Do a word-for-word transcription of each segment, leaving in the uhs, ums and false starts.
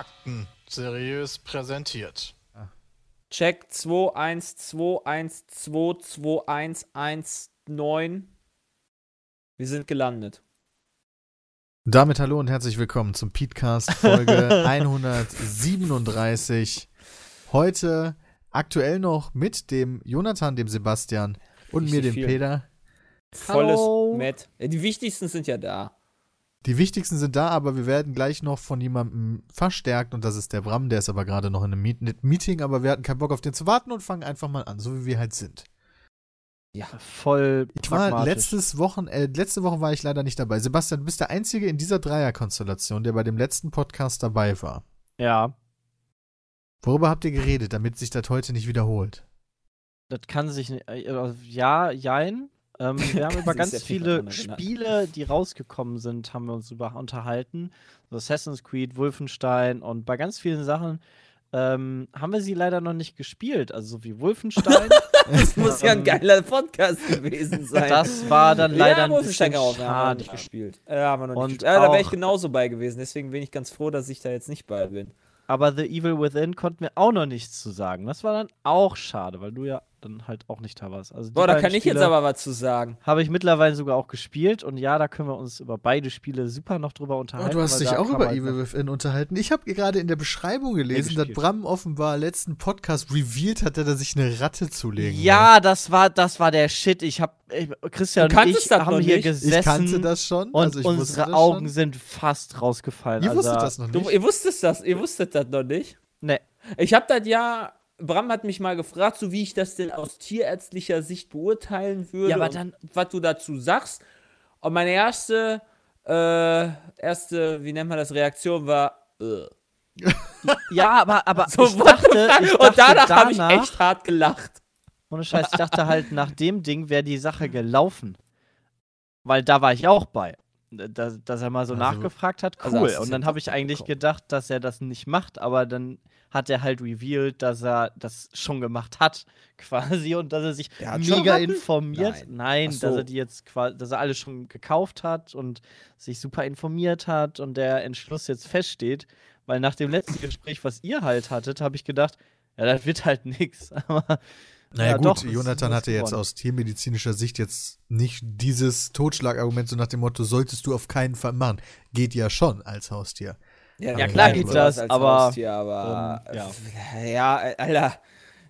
Fakten seriös präsentiert. Check zwei eins zwei eins zwei zwei eins eins neun. Wir sind gelandet. Damit hallo und herzlich willkommen zum Podcast Folge hundertsiebenunddreißig. Heute aktuell noch mit dem Jonathan, dem Sebastian und Richtig mir, dem viel. Peter. Volles hallo. Met. Die wichtigsten sind ja da. Die wichtigsten sind da, aber wir werden gleich noch von jemandem verstärkt und das ist der Bram, der ist aber gerade noch in einem Meeting, aber wir hatten keinen Bock auf den zu warten und fangen einfach mal an, so wie wir halt sind. Ja, voll ich war letztes Wochen, äh, Letzte Woche war ich leider nicht dabei. Sebastian, du bist der Einzige in dieser Dreierkonstellation, der bei dem letzten Podcast dabei war. Ja. Worüber habt ihr geredet, damit sich das heute nicht wiederholt? Das kann sich nicht, äh, ja, jein. Ähm, wir haben über ganz viele Spiele, die rausgekommen sind, haben wir uns über unterhalten. So Assassin's Creed, Wolfenstein und bei ganz vielen Sachen ähm, haben wir sie leider noch nicht gespielt. Also so wie Wolfenstein. Das muss ja ein geiler Podcast gewesen sein. Das war dann leider ja, ein bisschen auch, schade. Haben wir nicht gespielt. Äh, haben wir noch nicht gespielt. Äh, da wäre ich genauso bei gewesen. Deswegen bin ich ganz froh, dass ich da jetzt nicht bei bin. Aber The Evil Within konnten wir auch noch nichts zu sagen. Das war dann auch schade, weil du ja dann halt auch nicht da warst. Also Boah, da kann Spiele ich jetzt aber was zu sagen. Habe ich mittlerweile sogar auch gespielt. Und ja, da können wir uns über beide Spiele super noch drüber unterhalten. Und du hast dich auch über Evil Within unterhalten. Ich habe gerade in der Beschreibung gelesen, dass Bram offenbar letzten Podcast revealed hat, dass er sich eine Ratte zulegen Ja, hat. das war das war der Shit. Ich habe Christian und ich haben hier nicht. gesessen. Ich kannte das schon. Also ich und unsere das Augen schon. sind fast rausgefallen. Ihr also, wusstet das noch nicht. Du, ihr wusstet das, ihr wusstet das noch nicht? Nee. Ich habe das ja... Bram hat mich mal gefragt, so wie ich das denn aus tierärztlicher Sicht beurteilen würde, ja, aber dann, was du dazu sagst. Und meine erste, äh, erste, wie nennt man das, Reaktion war, äh. Ja, aber, aber so ich, dachte, ich dachte, und danach, danach habe ich echt hart gelacht. Ohne Scheiß, ich dachte halt, nach dem Ding wäre die Sache gelaufen. Weil da war ich auch bei. Dass, dass er mal so also, nachgefragt hat, cool. Also und dann habe ich eigentlich gedacht, dass er das nicht macht, aber dann hat er halt revealed, dass er das schon gemacht hat, quasi, und dass er sich mega informiert. Nein, Nein so. dass er die jetzt quasi, dass er alles schon gekauft hat und sich super informiert hat und der Entschluss jetzt feststeht, weil nach dem letzten Gespräch, was ihr halt hattet, habe ich gedacht, ja, das wird halt nix, aber naja ja, gut, doch, Jonathan hatte jetzt aus tiermedizinischer Sicht jetzt nicht dieses Totschlagargument so nach dem Motto, solltest du auf keinen Fall machen. Geht ja schon als Haustier. Ja, ja klar geht das, als aber, Haustier, aber um, ja. ja, Alter,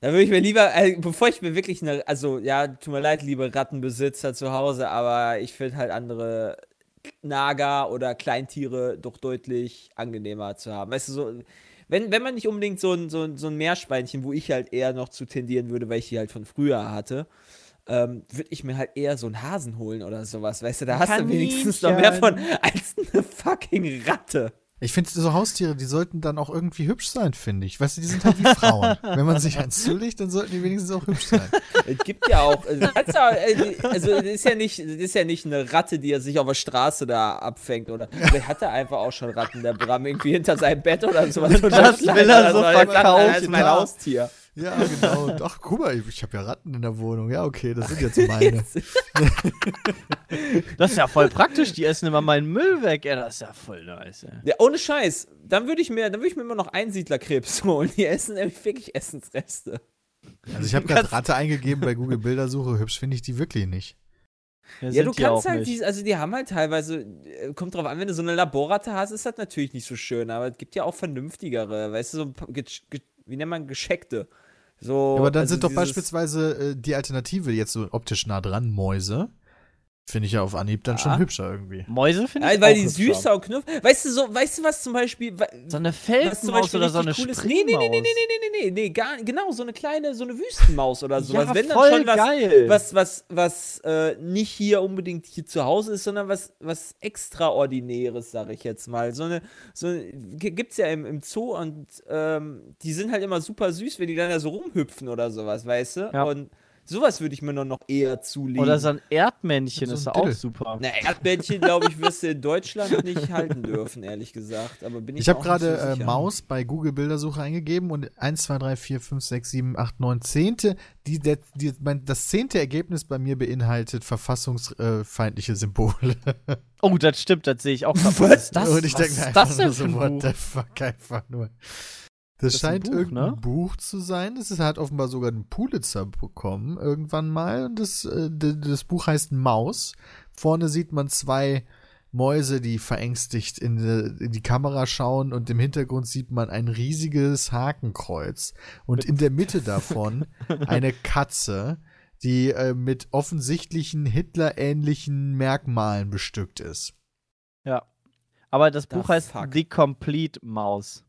da würde ich mir lieber, bevor ich mir wirklich eine, also ja, tut mir leid, liebe Rattenbesitzer zu Hause, aber ich finde halt andere Nager oder Kleintiere doch deutlich angenehmer zu haben. Weißt du, so Wenn, wenn man nicht unbedingt so ein, so, ein, so ein Meerschweinchen, wo ich halt eher noch zu tendieren würde, weil ich die halt von früher hatte, ähm, würde ich mir halt eher so einen Hasen holen oder sowas, weißt du, da Kaninchen. Hast du wenigstens noch mehr von als eine fucking Ratte. Ich finde, so Haustiere, die sollten dann auch irgendwie hübsch sein, finde ich. Weißt du, die sind halt wie Frauen. Wenn man sich eins zulegt, dann sollten die wenigstens auch hübsch sein. Es gibt ja auch, also es ist ja nicht, das ist ja nicht eine Ratte, die er sich auf der Straße da abfängt, oder? Der hatte einfach auch schon Ratten, der Bram, irgendwie hinter seinem Bett oder sowas. Und das will er so verkaufen. Das ist mein Haustier. Ja, genau. Ach, guck mal, ich habe ja Ratten in der Wohnung. Ja, okay, das sind jetzt meine. Das ist ja voll praktisch. Die essen immer meinen Müll weg. Ja, das ist ja voll nice. Ey. Ja, ohne Scheiß. Dann würde ich mir, dann würde ich mir immer noch Einsiedlerkrebs holen. Die essen nämlich wirklich Essensreste. Also ich habe gerade Ratte eingegeben bei Google Bildersuche. Hübsch finde ich die wirklich nicht. Ja, ja du kannst halt, die, also die haben halt teilweise, kommt drauf an, wenn du so eine Laborratte hast, ist das natürlich nicht so schön. Aber es gibt ja auch vernünftigere, weißt du, so ein paar, wie nennt man, gescheckte. So, ja, aber dann also sind doch beispielsweise äh, die Alternative jetzt so optisch nah dran, Mäuse. Finde ich ja auf Anhieb dann ja. schon hübscher irgendwie. Mäuse finde ich ja, weil auch Weil die hübscher. Süßer und knuffig. Weißt du, so, weißt du was zum Beispiel? So eine Feldmaus oder so eine Springmaus. Nee, nee, nee, nee, nee, nee, nee, nee, nee gar, genau, so eine kleine, so eine Wüstenmaus oder sowas. Ja, wenn voll dann schon was, geil. Was, was, was, was äh, nicht hier unbedingt hier zu Hause ist, sondern was, was Extraordinäres, sage ich jetzt mal. So eine, so eine, gibt's ja im, im Zoo und ähm, die sind halt immer super süß, wenn die dann da so rumhüpfen oder sowas, weißt du? Ja. Und Sowas würde ich mir noch eher zulegen. Oder so ein Erdmännchen so ein ist ja auch super. Na, Erdmännchen, glaube ich, wirst du in Deutschland nicht halten dürfen, ehrlich gesagt. Aber bin ich ich habe gerade so äh, Maus bei Google Bildersuche eingegeben und eins, zwei, drei, vier, fünf, sechs, sieben, acht, neun, zehn. Die, die, die, mein, das zehnte Ergebnis bei mir beinhaltet verfassungsfeindliche Symbole. Oh, das stimmt, das sehe ich auch. Was, was ist das? Und ich denke einfach das nur so, ein what the fuck, einfach nur. Das, das scheint ein Buch, irgendein ne? Buch zu sein. Das hat offenbar sogar einen Pulitzer bekommen irgendwann mal. Und das, das Buch heißt Maus. Vorne sieht man zwei Mäuse, die verängstigt in die, in die Kamera schauen. Und im Hintergrund sieht man ein riesiges Hakenkreuz. Und in der Mitte davon eine Katze, die äh, mit offensichtlichen Hitler-ähnlichen Merkmalen bestückt ist. Ja, aber das Buch das heißt fuck. The Complete Maus.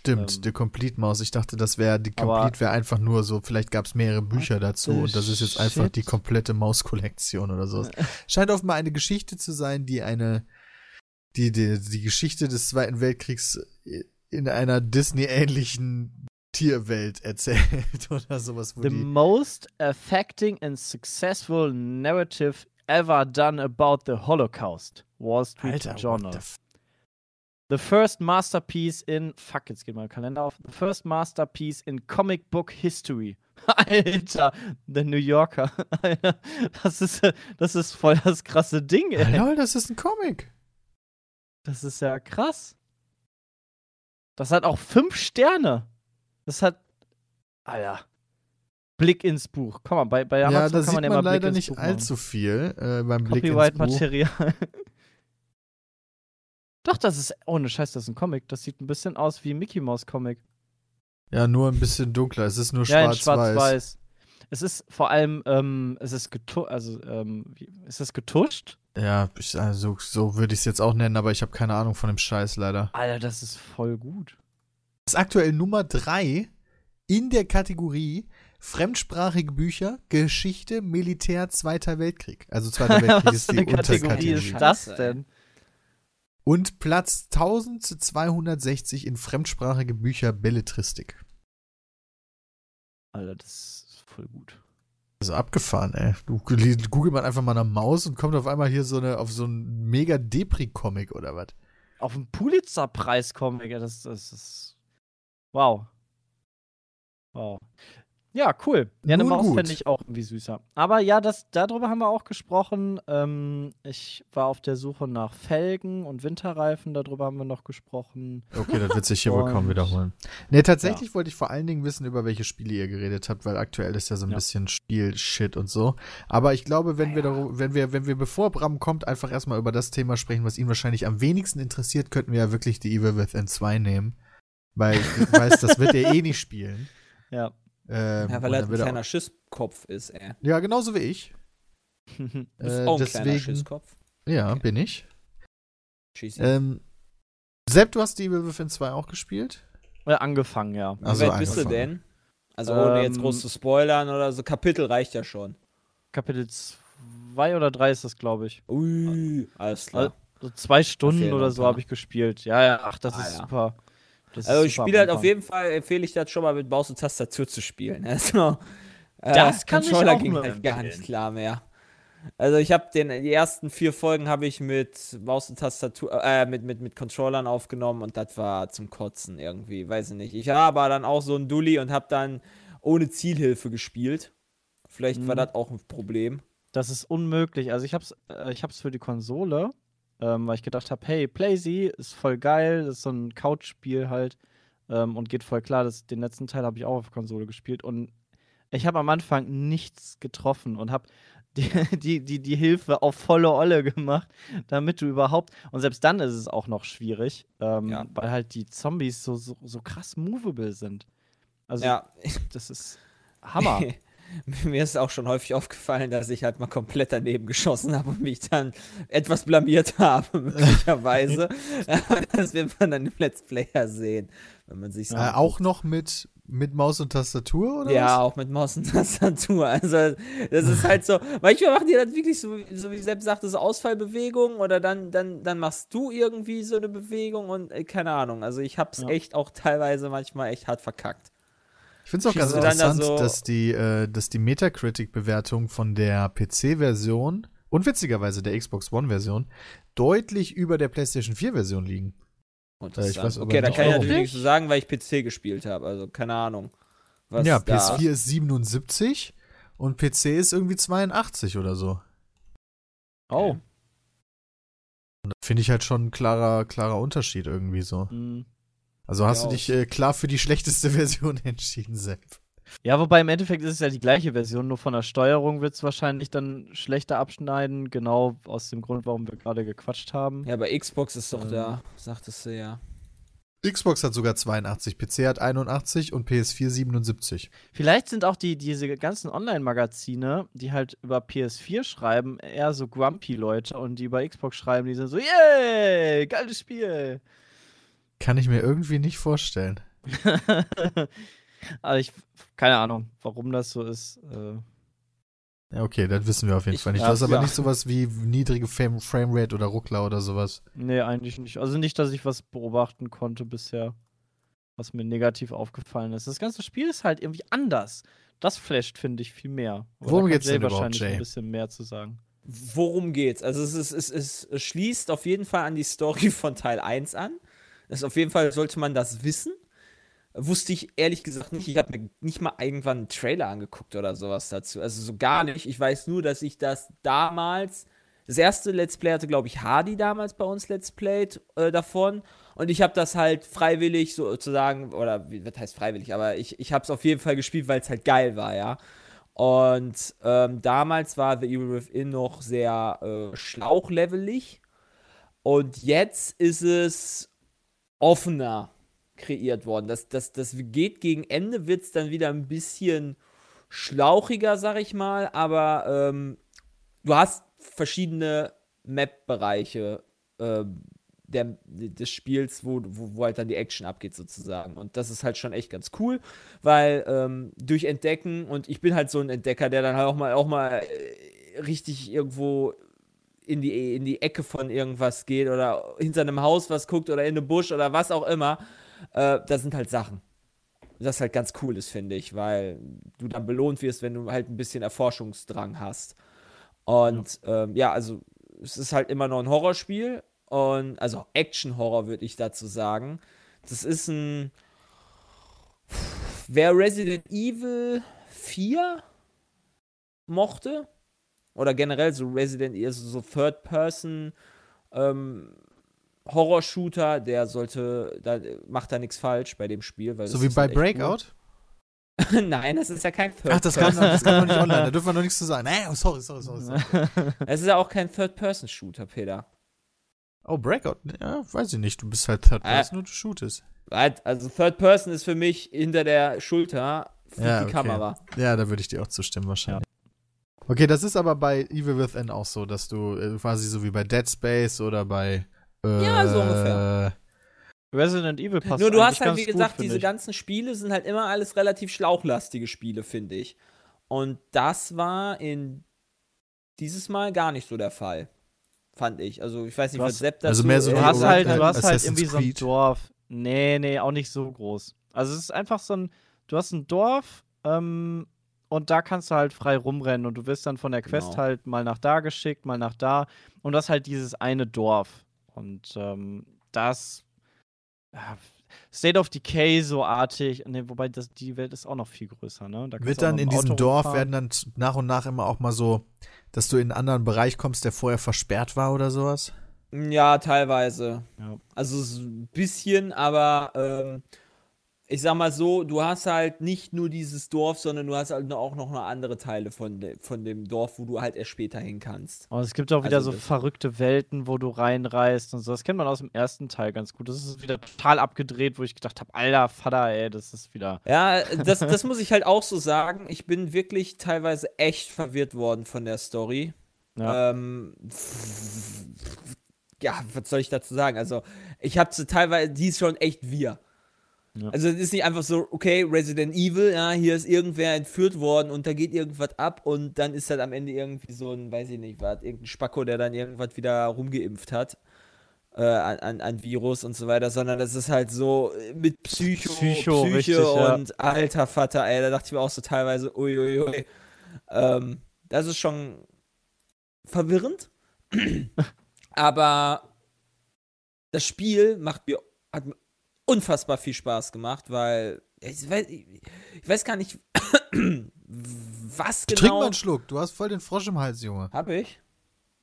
Stimmt, ähm, The Complete Maus. Ich dachte, das wäre The Complete wäre einfach nur so, vielleicht gab es mehrere Bücher dazu und das ist jetzt shit. einfach die komplette Maus-Kollektion oder so. Scheint offenbar eine Geschichte zu sein, die eine die, die, die Geschichte des Zweiten Weltkriegs in einer Disney-ähnlichen Tierwelt erzählt oder sowas. Wo The die most affecting and successful narrative ever done about the Holocaust. Wall Street Alter, Journal. The first masterpiece in... Fuck, jetzt geht mal der Kalender auf. The first masterpiece in comic book history. Alter, The New Yorker. Das ist, das ist voll das krasse Ding, ey. Lol, das ist ein Comic. Das ist ja krass. Das hat auch fünf Sterne. Das hat... Alter... Blick ins Buch. Komm mal, bei, bei Amazon ja, kann man ja mal Blick ins Buch machen. Ja, da sieht man leider nicht allzu viel äh, beim Blick ins Buch. Copyright-Material. Doch, das ist, ohne Scheiß, das ist ein Comic. Das sieht ein bisschen aus wie ein Mickey-Maus-Comic. Ja, nur ein bisschen dunkler. Es ist nur schwarz-weiß. Ja, schwarz-weiß. Es ist vor allem, ähm, es ist getu- also, ähm, ist es getuscht? Ja, ich, also, so würde ich es jetzt auch nennen, aber ich habe keine Ahnung von dem Scheiß, leider. Alter, das ist voll gut. Das ist aktuell Nummer drei in der Kategorie fremdsprachige Bücher, Geschichte, Militär, Zweiter Weltkrieg. Also Zweiter Weltkrieg was ist die Unterkategorie. Was für eine Kategorie ist das denn? Und Platz eintausendzweihundertsechzig in fremdsprachige Bücher Belletristik. Alter, das ist voll gut. Also abgefahren, ey. Du googelt man einfach mal eine Maus und kommt auf einmal hier so eine auf so einen mega Depri-Comic oder was? Auf einen Pulitzer-Preis-Comic, das, das, das wow. Wow. Ja, cool. Ja, eine Nun Maus fände ich auch irgendwie süßer. Aber ja, das, darüber haben wir auch gesprochen. Ähm, ich war auf der Suche nach Felgen und Winterreifen. Darüber haben wir noch gesprochen. Okay, das wird sich hier wohl kaum wiederholen. Nee, tatsächlich ja. wollte ich vor allen Dingen wissen, über welche Spiele ihr geredet habt, weil aktuell ist ja so ein ja. bisschen Spiel-Shit und so. Aber ich glaube, wenn, ja. wir darüber, wenn, wir, wenn wir, bevor Bram kommt, einfach erstmal über das Thema sprechen, was ihn wahrscheinlich am wenigsten interessiert, könnten wir ja wirklich die Evil Within zwei nehmen. Weil ich weiß, das wird er eh nicht spielen. Ja. Ähm, ja, weil er ein kleiner auch, Schisskopf ist, ey. Ja, genauso wie ich. Du bist äh, auch ein deswegen, kleiner Schisskopf. Ja, okay. bin ich. Ähm, Sepp, du hast die Evil Within zwei auch gespielt? Ja, angefangen, ja. Wie also weit bist du denn? Also ohne ähm, jetzt groß zu spoilern oder so, Kapitel reicht ja schon. Kapitel zwei oder drei ist das, glaube ich. Ui, alles klar. Also, so zwei Stunden okay, oder so habe ich gespielt. Ja, ja, ach, das ah, ist ja. super. Das also ich spiele halt auf jeden Fall, empfehle ich das schon mal mit Maus und Tastatur zu spielen. Also, das äh, kann Controller ich auch ging halt empfehlen. Gar nicht klar mehr. Also ich habe den die ersten vier Folgen habe ich mit Maus und Tastatur, äh, mit, mit, mit Controllern aufgenommen und das war zum Kotzen irgendwie, weiß ich nicht. Ich habe aber dann auch so einen Dulli und habe dann ohne Zielhilfe gespielt. Vielleicht mhm. war das auch ein Problem. Das ist unmöglich. Also ich habe es äh, ich hab's für die Konsole. Ähm, weil ich gedacht habe, hey, PlayZ ist voll geil, das ist so ein Couchspiel halt ähm, und geht voll klar. Das, den letzten Teil habe ich auch auf Konsole gespielt und ich habe am Anfang nichts getroffen und habe die, die, die, die Hilfe auf volle Olle gemacht, damit du überhaupt, und selbst dann ist es auch noch schwierig, ähm, ja. weil halt die Zombies so, so, so krass movable sind. Also ja. das ist Hammer. Mir ist auch schon häufig aufgefallen, dass ich halt mal komplett daneben geschossen habe und mich dann etwas blamiert habe, möglicherweise. Das wird man dann im Let's Player sehen, wenn man sich so äh, auch noch mit, mit Maus und Tastatur, oder? Ja, was? Auch mit Maus und Tastatur. Also, das ist halt so. Manchmal machen die dann wirklich so, so wie selbst sagt, so Ausfallbewegungen oder dann, dann, dann machst du irgendwie so eine Bewegung und äh, keine Ahnung. Also, ich hab's ja. echt auch teilweise manchmal echt hart verkackt. Ich finde es auch ganz interessant, da so dass die, äh, dass die Metacritic-Bewertung von der P C-Version und witzigerweise der Xbox One-Version deutlich über der PlayStation vier-Version liegen. Und das ich weiß, okay, da kann ich natürlich nichts so sagen, weil ich P C gespielt habe, also keine Ahnung. Was ja, P S vier ist siebenundsiebzig und P C ist irgendwie zweiundachtzig oder so. Oh. Und das finde ich halt schon ein klarer, klarer Unterschied irgendwie so. Mhm. Also hast ja, du dich äh, klar für die schlechteste Version entschieden, Sepp. Ja, wobei im Endeffekt ist es ja die gleiche Version, nur von der Steuerung wird es wahrscheinlich dann schlechter abschneiden, genau aus dem Grund, warum wir gerade gequatscht haben. Ja, bei Xbox ist doch ähm. da, sagtest du ja. Xbox hat sogar zweiundachtzig, P C hat einundachtzig und P S vier siebenundsiebzig. Vielleicht sind auch die, diese ganzen Online-Magazine, die halt über P S vier schreiben, eher so Grumpy-Leute und die über Xbox schreiben, die sind so, yay, geiles Spiel. Kann ich mir irgendwie nicht vorstellen. Also ich, keine Ahnung, warum das so ist. Äh ja, okay, das wissen wir auf jeden ich, Fall nicht. Das ist aber ja. nicht sowas wie niedrige Frame- Framerate oder Ruckler oder sowas. Nee, eigentlich nicht. Also nicht, dass ich was beobachten konnte bisher, was mir negativ aufgefallen ist. Das ganze Spiel ist halt irgendwie anders. Das flasht, finde ich, viel mehr. Worum geht's denn überhaupt, Jay? Ein bisschen mehr zu sagen. Worum geht's? Also es, ist, es, ist, es schließt auf jeden Fall an die Story von Teil eins an. Das auf jeden Fall sollte man das wissen. Wusste ich ehrlich gesagt nicht. Ich habe mir nicht mal irgendwann einen Trailer angeguckt oder sowas dazu. Also so gar nicht. Ich weiß nur, dass ich das damals, das erste Let's Play hatte, glaube ich, Hardy damals bei uns Let's Played äh, davon. Und ich habe das halt freiwillig sozusagen, oder was heißt freiwillig, aber ich, ich habe es auf jeden Fall gespielt, weil es halt geil war, ja. Und ähm, damals war The Evil Within noch sehr äh, schlauchlevelig. Und jetzt ist es offener kreiert worden. Das, das, das geht gegen Ende, wird es dann wieder ein bisschen schlauchiger, sag ich mal, aber ähm, du hast verschiedene Map-Bereiche äh, der, des Spiels, wo, wo, wo halt dann die Action abgeht sozusagen. Und das ist halt schon echt ganz cool, weil ähm, durch Entdecken, und ich bin halt so ein Entdecker, der dann halt auch mal, auch mal äh, richtig irgendwo in die, in die Ecke von irgendwas geht oder hinter einem Haus was guckt oder in einem Busch oder was auch immer, äh, das sind halt Sachen. Das halt ganz cool ist, finde ich, weil du dann belohnt wirst, wenn du halt ein bisschen Erforschungsdrang hast. Und ja, ähm, ja also es ist halt immer noch ein Horrorspiel und also Action-Horror würde ich dazu sagen. Das ist ein wer Resident Evil vier mochte, oder generell so Resident Evil, so Third-Person ähm, Horror-Shooter, der sollte, da macht da nichts falsch bei dem Spiel. Weil so wie bei Breakout? Nein, das ist ja kein Third-Person. Ach, das kann, das kann doch nicht online, da dürfen wir noch nichts zu sagen. Nein, oh, sorry, sorry, sorry. sorry. Es ist ja auch kein Third-Person-Shooter, Peter. Oh, Breakout? Ja, weiß ich nicht, du bist halt Third-Person äh, und du shootest. Also Third-Person ist für mich hinter der Schulter, fliegt ja, die okay. Kamera. Ja, da würde ich dir auch zustimmen wahrscheinlich. Ja. Okay, das ist aber bei Evil Within auch so, dass du äh, quasi so wie bei Dead Space oder bei äh, ja, so ungefähr. Resident Evil passt. Nur du hast halt, wie gesagt, gut, diese ich. ganzen Spiele sind halt immer alles relativ schlauchlastige Spiele, finde ich. Und das war in dieses Mal gar nicht so der Fall, fand ich. Also ich weiß nicht, was Sepp dazu... Also mehr so du hast halt, du hast halt irgendwie so ein Dorf. Nee, nee, auch nicht so groß. Also es ist einfach so ein... Du hast ein Dorf, ähm... und da kannst du halt frei rumrennen und du wirst dann von der Quest genau. halt mal nach da geschickt, mal nach da. Und das ist halt dieses eine Dorf. Und ähm, das äh, State of Decay so artig. Ne, wobei das, die Welt ist auch noch viel größer. Ne? Da Wird dann in Auto diesem Dorf fahren. werden dann nach und nach immer auch mal so, dass du in einen anderen Bereich kommst, der vorher versperrt war oder sowas? Ja, teilweise. Ja. Also ein bisschen, aber ähm ich sag mal so, du hast halt nicht nur dieses Dorf, sondern du hast halt auch noch andere Teile von, de- von dem Dorf, wo du halt erst später hin kannst. Oh, es gibt auch wieder also so verrückte Welten, wo du reinreist und so. Das kennt man aus dem ersten Teil ganz gut. Das ist wieder total abgedreht, wo ich gedacht habe, alter Vater, ey, das ist wieder... Ja, das, das muss ich halt auch so sagen. Ich bin wirklich teilweise echt verwirrt worden von der Story. Ja. Ähm, ja, was soll ich dazu sagen? Also, ich habe so teilweise, die ist schon echt wir. Ja. Also es ist nicht einfach so, okay, Resident Evil, ja, hier ist irgendwer entführt worden und da geht irgendwas ab und dann ist halt am Ende irgendwie so ein, weiß ich nicht was, irgendein Spacko, der dann irgendwas wieder rumgeimpft hat. äh, an, an, an Virus und so weiter, sondern das ist halt so mit Psycho, Psycho Psyche richtig, und ja. Alter Vater, ey, da dachte ich mir auch so teilweise, uiuiui. Ähm, das ist schon verwirrend, aber das Spiel macht mir, hat mir unfassbar viel Spaß gemacht, weil ich weiß, ich weiß gar nicht, was genau... Trink mal einen Schluck, du hast voll den Frosch im Hals, Junge. Hab ich?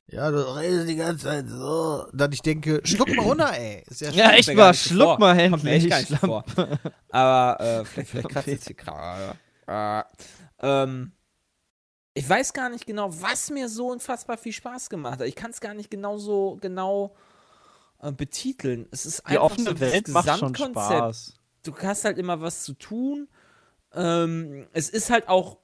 Ja, du redest die ganze Zeit so. Dann ich denke, schluck mal runter, ey. Ist ja, ja, echt mal, schluck vor. mal endlich. Kommt echt vor. Aber äh, vielleicht, vielleicht kratzt es hier gerade. Äh, ähm, ich weiß gar nicht genau, was mir so unfassbar viel Spaß gemacht hat. Ich kann es gar nicht genau so genau äh, betiteln. Es ist die einfach offene so Welt das macht schon Spaß. Du hast halt immer was zu tun. Ähm, es ist halt auch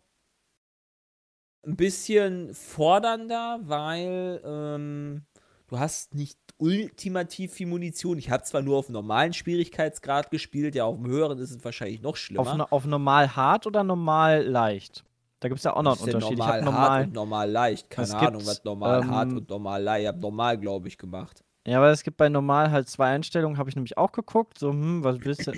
ein bisschen fordernder, weil ähm, du hast nicht ultimativ viel Munition. Ich habe zwar nur auf normalen Schwierigkeitsgrad gespielt, ja, auf dem höheren ist es wahrscheinlich noch schlimmer. Auf, auf normal hart oder normal leicht? Da gibt es ja auch noch einen Unterschied. Normal, ich hab normal hart und normal leicht. Keine Ahnung, was normal ähm, hart und normal leicht. Ich habe normal, glaube ich, gemacht. Ja, aber es gibt bei normal halt zwei Einstellungen, habe ich nämlich auch geguckt. So, hm, was willst du?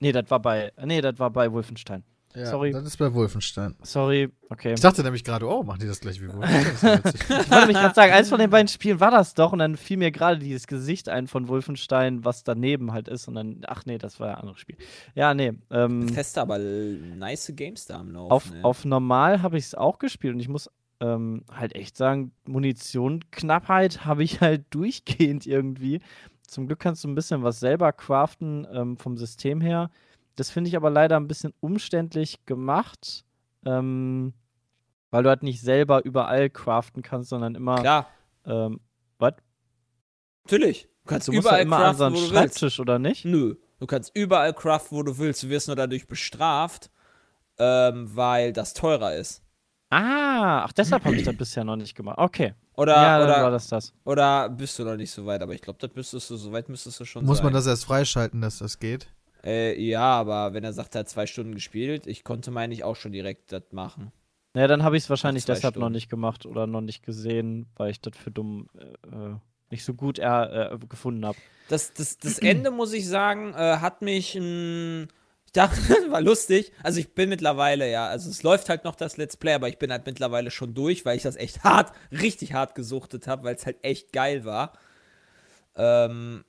Nee, das war bei, nee, das war bei Wolfenstein. Ja, sorry. Das ist bei Wolfenstein. Sorry, okay. Ich dachte nämlich gerade, oh, machen die das gleich wie Wolfenstein? Ich wollte mich gerade sagen, eins von den beiden Spielen war das doch und dann fiel mir gerade dieses Gesicht ein von Wolfenstein, was daneben halt ist und dann, ach nee, das war ja ein anderes Spiel. Ja, nee. Ähm, Feste, aber nice Games da am Laufen. Auf, ne? Auf normal habe ich es auch gespielt und ich muss ähm, halt echt sagen, Munitionsknappheit habe ich halt durchgehend irgendwie. Zum Glück kannst du ein bisschen was selber craften ähm, vom System her. Das finde ich aber leider ein bisschen umständlich gemacht, ähm, weil du halt nicht selber überall craften kannst, sondern immer. Klar. Ähm, was? Natürlich. Du kannst du musst überall ja immer craften, an so einen Schreibtisch willst. Oder nicht? Nö. Du kannst überall craften, wo du willst. Du wirst nur dadurch bestraft, ähm, weil das teurer ist. Ah, ach, deshalb habe ich das bisher noch nicht gemacht. Okay. Oder, ja, oder, war das das. Oder bist du noch nicht so weit, aber ich glaube, das müsstest du, so weit müsstest du schon Muss sein. Man das erst freischalten, dass das geht? Äh, ja, aber wenn er sagt, er hat zwei Stunden gespielt, ich konnte, meine ich, auch schon direkt das machen. Naja, dann habe ich es wahrscheinlich deshalb Stunden. noch nicht gemacht oder noch nicht gesehen, weil ich das für dumm äh, nicht so gut äh, gefunden habe. Das, das, das Ende, muss ich sagen, äh, hat mich ein... Ich dachte, das war lustig. Also ich bin mittlerweile, ja, also es läuft halt noch das Let's Play, aber ich bin halt mittlerweile schon durch, weil ich das echt hart, richtig hart gesuchtet habe, weil es halt echt geil war. Ähm...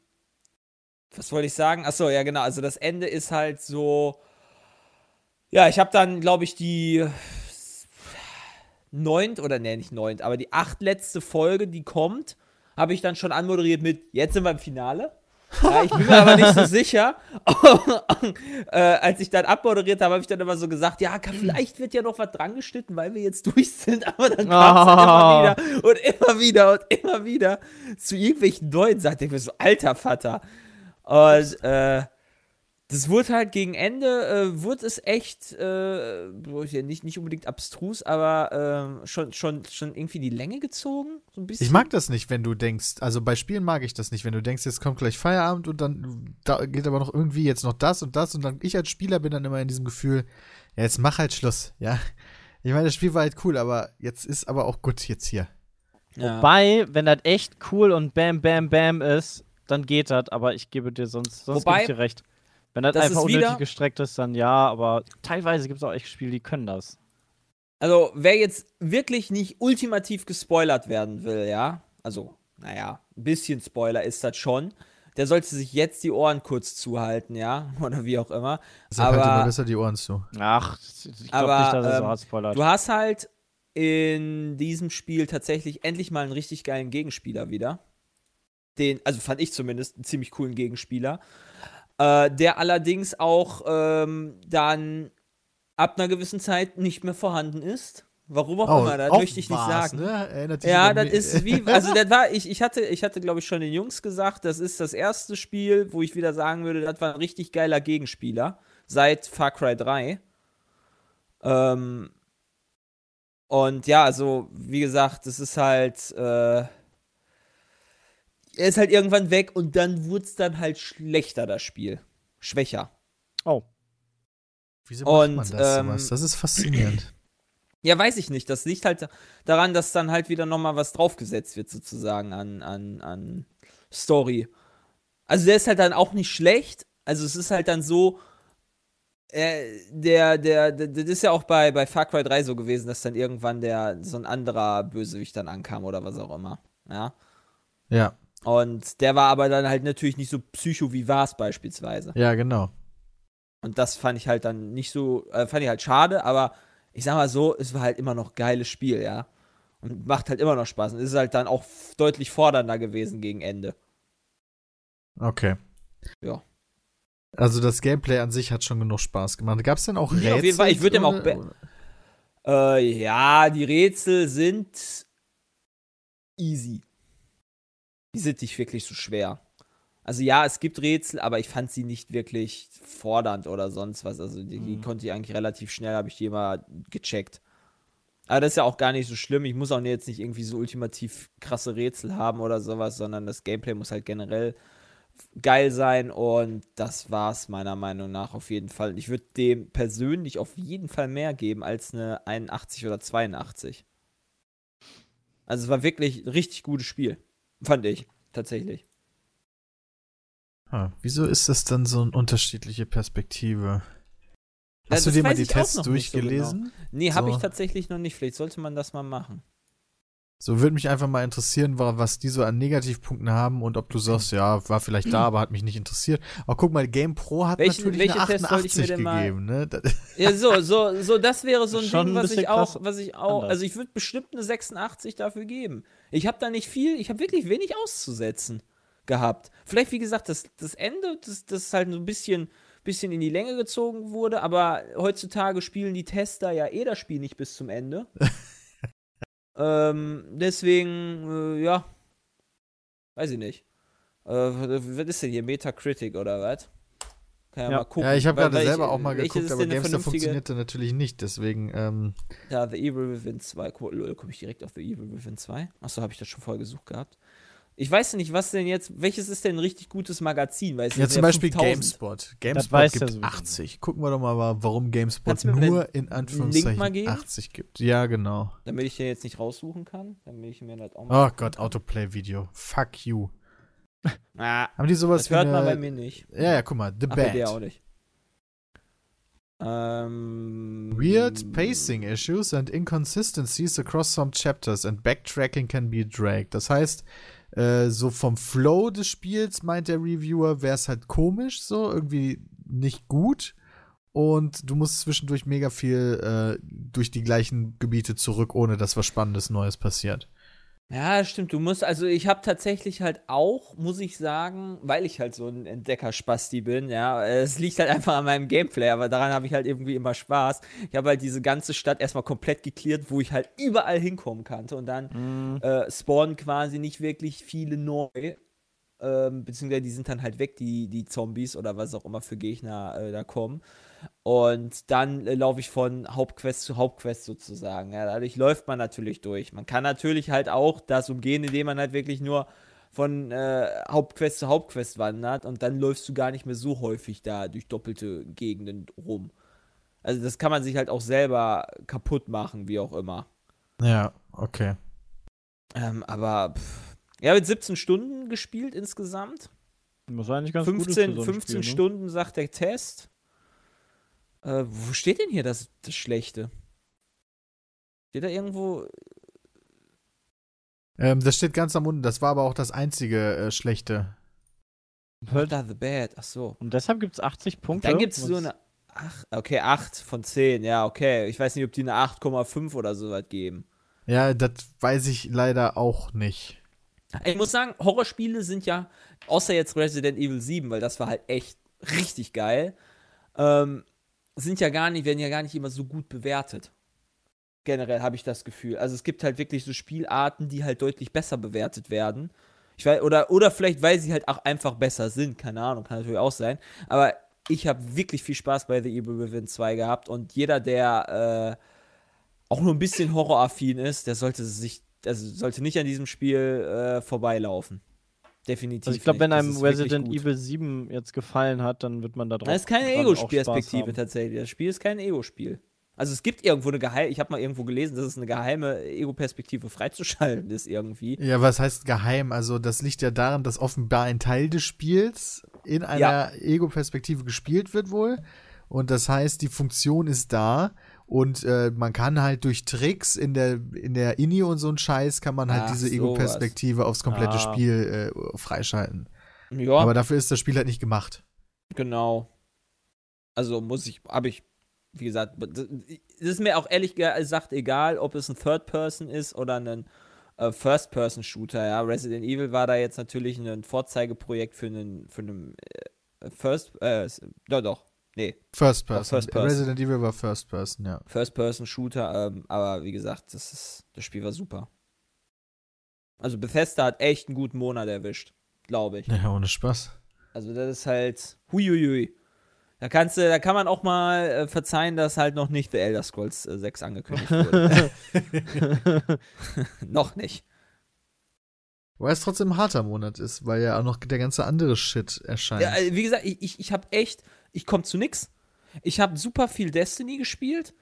Was wollte ich sagen? Achso, ja genau, also das Ende ist halt so, ja, ich habe dann, glaube ich, die neunt, oder nee, nicht neunt, aber die acht letzte Folge, die kommt, habe ich dann schon anmoderiert mit, jetzt sind wir im Finale. Ja, ich bin mir aber nicht so sicher. äh, als ich dann abmoderiert habe, habe ich dann immer so gesagt, ja, vielleicht wird ja noch was dran geschnitten, weil wir jetzt durch sind, aber dann kam es oh. immer wieder und immer wieder und immer wieder zu irgendwelchen neuen Sachen. Ich mir so, alter Vater. Und äh, das wurde halt gegen Ende, äh, wurde es echt, äh, nicht, nicht unbedingt abstrus, aber äh, schon, schon, schon irgendwie die Länge gezogen. So ein bisschen. Ich mag das nicht, wenn du denkst, also bei Spielen mag ich das nicht, wenn du denkst, jetzt kommt gleich Feierabend und dann da geht aber noch irgendwie jetzt noch das und das und dann ich als Spieler bin dann immer in diesem Gefühl, ja, jetzt mach halt Schluss, ja. Ich meine, das Spiel war halt cool, aber jetzt ist aber auch gut jetzt hier. Ja. Wobei, wenn das echt cool und bam, bam, bam ist, dann geht das, aber ich gebe dir sonst, sonst Wobei, gebe ich dir recht. Wenn das, das einfach unnötig gestreckt ist, dann ja, aber teilweise gibt es auch echt Spiele, die können das. Also, wer jetzt wirklich nicht ultimativ gespoilert werden will, ja, also, naja, ein bisschen Spoiler ist das schon, der sollte sich jetzt die Ohren kurz zuhalten, ja, oder wie auch immer. Also, aber halt immer besser die Ohren zu. Ach, ich glaube nicht, dass es ähm, so hart spoilert. Du hast halt in diesem Spiel tatsächlich endlich mal einen richtig geilen Gegenspieler wieder. Den, also fand ich zumindest einen ziemlich coolen Gegenspieler, äh, der allerdings auch ähm, dann ab einer gewissen Zeit nicht mehr vorhanden ist. Warum auch oh, immer, das möchte ich nicht sagen. Ne? Ja, das ist wie, also das war, ich, ich hatte, ich hatte glaube ich schon den Jungs gesagt, das ist das erste Spiel, wo ich wieder sagen würde, das war ein richtig geiler Gegenspieler seit Far Cry drei. Ähm, und ja, also wie gesagt, es ist halt äh, er ist halt irgendwann weg und dann wurde es dann halt schlechter, das Spiel. Schwächer. Oh. Wieso macht und, man das ähm, sowas? Das ist faszinierend. Ja, weiß ich nicht. Das liegt halt daran, dass dann halt wieder nochmal was draufgesetzt wird, sozusagen, an, an, an Story. Also der ist halt dann auch nicht schlecht. Also es ist halt dann so, äh, der, der, der, das ist ja auch bei, bei Far Cry drei so gewesen, dass dann irgendwann der, so ein anderer Bösewicht dann ankam oder was auch immer. Ja. Ja. Und der war aber dann halt natürlich nicht so psycho wie Vars beispielsweise. Ja, genau. Und das fand ich halt dann nicht so, äh, fand ich halt schade, aber ich sag mal so, es war halt immer noch ein geiles Spiel, ja. Und macht halt immer noch Spaß. Und ist halt dann auch deutlich fordernder gewesen gegen Ende. Okay. Ja. Also das Gameplay an sich hat schon genug Spaß gemacht. Gab es denn auch Rätsel? Ja, auf jeden Fall, ich würde dem auch be- äh, ja, die Rätsel sind easy. Die sind nicht wirklich so schwer. Also ja, es gibt Rätsel, aber ich fand sie nicht wirklich fordernd oder sonst was. Also die, die mhm. konnte ich eigentlich relativ schnell, habe ich die immer gecheckt. Aber das ist ja auch gar nicht so schlimm. Ich muss auch jetzt nicht irgendwie so ultimativ krasse Rätsel haben oder sowas, sondern das Gameplay muss halt generell geil sein. Und das war's meiner Meinung nach auf jeden Fall. Ich würde dem persönlich auf jeden Fall mehr geben als eine einundachtzig oder zweiundachtzig. Also es war wirklich ein richtig gutes Spiel. Fand ich, tatsächlich. Ah, wieso ist das dann so eine unterschiedliche Perspektive? Hast ja, du dir mal die Tests durchgelesen? So genau. Nee, so. Habe ich tatsächlich noch nicht. Vielleicht sollte man das mal machen. So, würde mich einfach mal interessieren, was die so an Negativpunkten haben und ob du sagst, ja, war vielleicht da, aber hat mich nicht interessiert. Aber guck mal, Game Pro hat welche, natürlich welche eine achtundachtzig gegeben, ne? Ja, so, so, so, das wäre so ein Schon Ding, was ein ich auch, was ich auch, anders. Also ich würde bestimmt eine sechsundachtzig dafür geben. Ich habe da nicht viel, ich habe wirklich wenig auszusetzen gehabt. Vielleicht, wie gesagt, das, das Ende, das, das halt so ein bisschen, bisschen in die Länge gezogen wurde, aber heutzutage spielen die Tester ja eh das Spiel nicht bis zum Ende. Ähm, deswegen, äh, ja, weiß ich nicht. Äh, was ist denn hier, Metacritic oder was? Kann ja, ja mal gucken. Ja, ich habe gerade selber ich, auch mal geguckt, aber GameStar funktioniert da natürlich nicht, deswegen, ähm. Ja, The Evil Within zwei, lol, komme ich direkt auf The Evil Within zwei? Achso, habe ich das schon vorher gesucht gehabt. Ich weiß nicht, was denn jetzt, welches ist denn ein richtig gutes Magazin? Weißt du, ja, zum Beispiel fünftausend. GameSpot. GameSpot gibt achtzig. Gucken wir doch mal, warum GameSpot nur in Anführungszeichen achtzig gibt. Ja, genau. Damit ich den jetzt nicht raussuchen kann. Damit ich mir das auch mal. Oh Gott, Autoplay-Video. Fuck you. Ah, haben die sowas das wie hört eine, man bei mir nicht. Ja, ja, guck mal. The Ach, Band. Bei dir auch nicht. Um, Weird pacing issues and inconsistencies across some chapters and backtracking can be dragged. Das heißt, äh, so vom Flow des Spiels, meint der Reviewer, wäre es halt komisch, so irgendwie nicht gut. Und du musst zwischendurch mega viel äh, durch die gleichen Gebiete zurück, ohne dass was Spannendes Neues passiert. Ja, stimmt, du musst, also ich habe tatsächlich halt auch, muss ich sagen, weil ich halt so ein Entdeckerspasti bin, ja, es liegt halt einfach an meinem Gameplay, aber daran habe ich halt irgendwie immer Spaß. Ich habe halt diese ganze Stadt erstmal komplett gecleart, wo ich halt überall hinkommen konnte und dann mhm. äh, spawnen quasi nicht wirklich viele neu, ähm, beziehungsweise die sind dann halt weg, die, die Zombies oder was auch immer für Gegner äh, da kommen. Und dann äh, laufe ich von Hauptquest zu Hauptquest sozusagen. Ja, dadurch läuft man natürlich durch. Man kann natürlich halt auch das umgehen, indem man halt wirklich nur von äh, Hauptquest zu Hauptquest wandert. Und dann läufst du gar nicht mehr so häufig da durch doppelte Gegenden rum. Also das kann man sich halt auch selber kaputt machen, wie auch immer. Ja, okay. Ähm, aber, pff. Ich habe jetzt siebzehn Stunden gespielt insgesamt. Das war eigentlich ganz gut. fünfzehn, fünfzehn Spiel, ne? Stunden, sagt der Test. Äh, wo steht denn hier das, das Schlechte? Steht da irgendwo? Ähm, das steht ganz am unten. Das war aber auch das einzige äh, Schlechte. Heard of the Bad, ach so. Und deshalb gibt's achtzig Punkte. Dann gibt's so eine acht, okay, acht von zehn, ja, okay. Ich weiß nicht, ob die eine acht Komma fünf oder so was geben. Ja, das weiß ich leider auch nicht. Ich muss sagen, Horrorspiele sind ja, außer jetzt Resident Evil sieben, weil das war halt echt richtig geil, ähm, sind ja gar nicht, werden ja gar nicht immer so gut bewertet. Generell habe ich das Gefühl. Also es gibt halt wirklich so Spielarten, die halt deutlich besser bewertet werden. Ich weiß, oder, oder vielleicht, weil sie halt auch einfach besser sind. Keine Ahnung, kann natürlich auch sein. Aber ich habe wirklich viel Spaß bei The Evil Within zwei gehabt. Und jeder, der äh, auch nur ein bisschen horroraffin ist, der sollte sich, also sollte nicht an diesem Spiel äh, vorbeilaufen. Definitiv. Also ich glaube, wenn einem Resident Evil sieben jetzt gefallen hat, dann wird man da drauf. Das ist keine Ego-Spielperspektive tatsächlich. Das Spiel ist kein Ego-Spiel. Also es gibt irgendwo eine geheime, ich habe mal irgendwo gelesen, dass es eine geheime Ego-Perspektive freizuschalten ist irgendwie. Ja, was heißt geheim? Also das liegt ja daran, dass offenbar ein Teil des Spiels in einer ja. Ego-Perspektive gespielt wird wohl. Und das heißt, die Funktion ist da und äh, man kann halt durch Tricks in der, in der I N I und so ein Scheiß kann man halt Ach, diese Ego-Perspektive sowas. aufs komplette ah. Spiel äh, freischalten. Ja. Aber dafür ist das Spiel halt nicht gemacht. Genau. Also muss ich, habe ich Wie gesagt, es ist mir auch ehrlich gesagt egal, ob es ein Third-Person ist oder ein äh, First-Person-Shooter. Ja? Resident Evil war da jetzt natürlich ein Vorzeigeprojekt für einen für einen äh, First, äh, doch, doch, nee. First-Person. First Resident Evil war First-Person, ja. First-Person-Shooter, ähm, aber wie gesagt, das, ist, das Spiel war super. Also Bethesda hat echt einen guten Monat erwischt, glaube ich. Ja, ohne Spaß. Also das ist halt, huiuiui. Da kannst du, da kann man auch mal äh, verzeihen, dass halt noch nicht The Elder Scrolls äh, sechs angekündigt wurde. Noch nicht. Weil es trotzdem ein harter Monat ist, weil ja auch noch der ganze andere Shit erscheint. Ja, wie gesagt, ich, ich, ich hab echt, ich komm zu nix. Ich hab super viel Destiny gespielt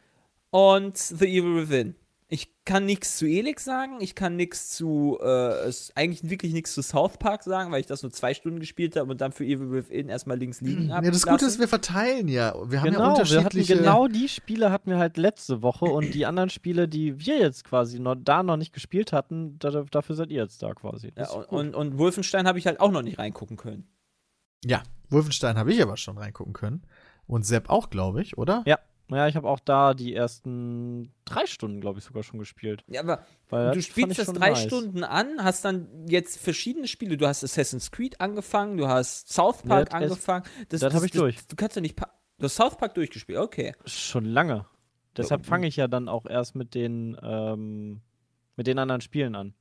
und The Evil Within. Ich kann nichts zu Elex sagen, ich kann nichts zu, äh, eigentlich wirklich nichts zu South Park sagen, weil ich das nur zwei Stunden gespielt habe und dann für Evil Within erstmal links liegen habe. Ja, das Gute ist, wir verteilen ja. Wir haben genau, ja unterschiedliche. Wir hatten genau die Spiele hatten wir halt letzte Woche und die anderen Spiele, die wir jetzt quasi noch, da noch nicht gespielt hatten, da, dafür seid ihr jetzt da quasi. Ja, und, und, und Wolfenstein habe ich halt auch noch nicht reingucken können. Ja, Wolfenstein habe ich aber schon reingucken können. Und Sepp auch, glaube ich, oder? Ja. Naja, ich habe auch da die ersten drei Stunden, glaube ich, sogar schon gespielt. Ja, aber Weil, du spielst das drei nice. Stunden an, hast dann jetzt verschiedene Spiele. Du hast Assassin's Creed angefangen, du hast South Park ja, das angefangen. Das, das, das habe ich das, durch. Du kannst ja nicht pa- Du hast South Park durchgespielt, okay. Schon lange. Deshalb fange ich ja dann auch erst mit den, ähm, mit den anderen Spielen an.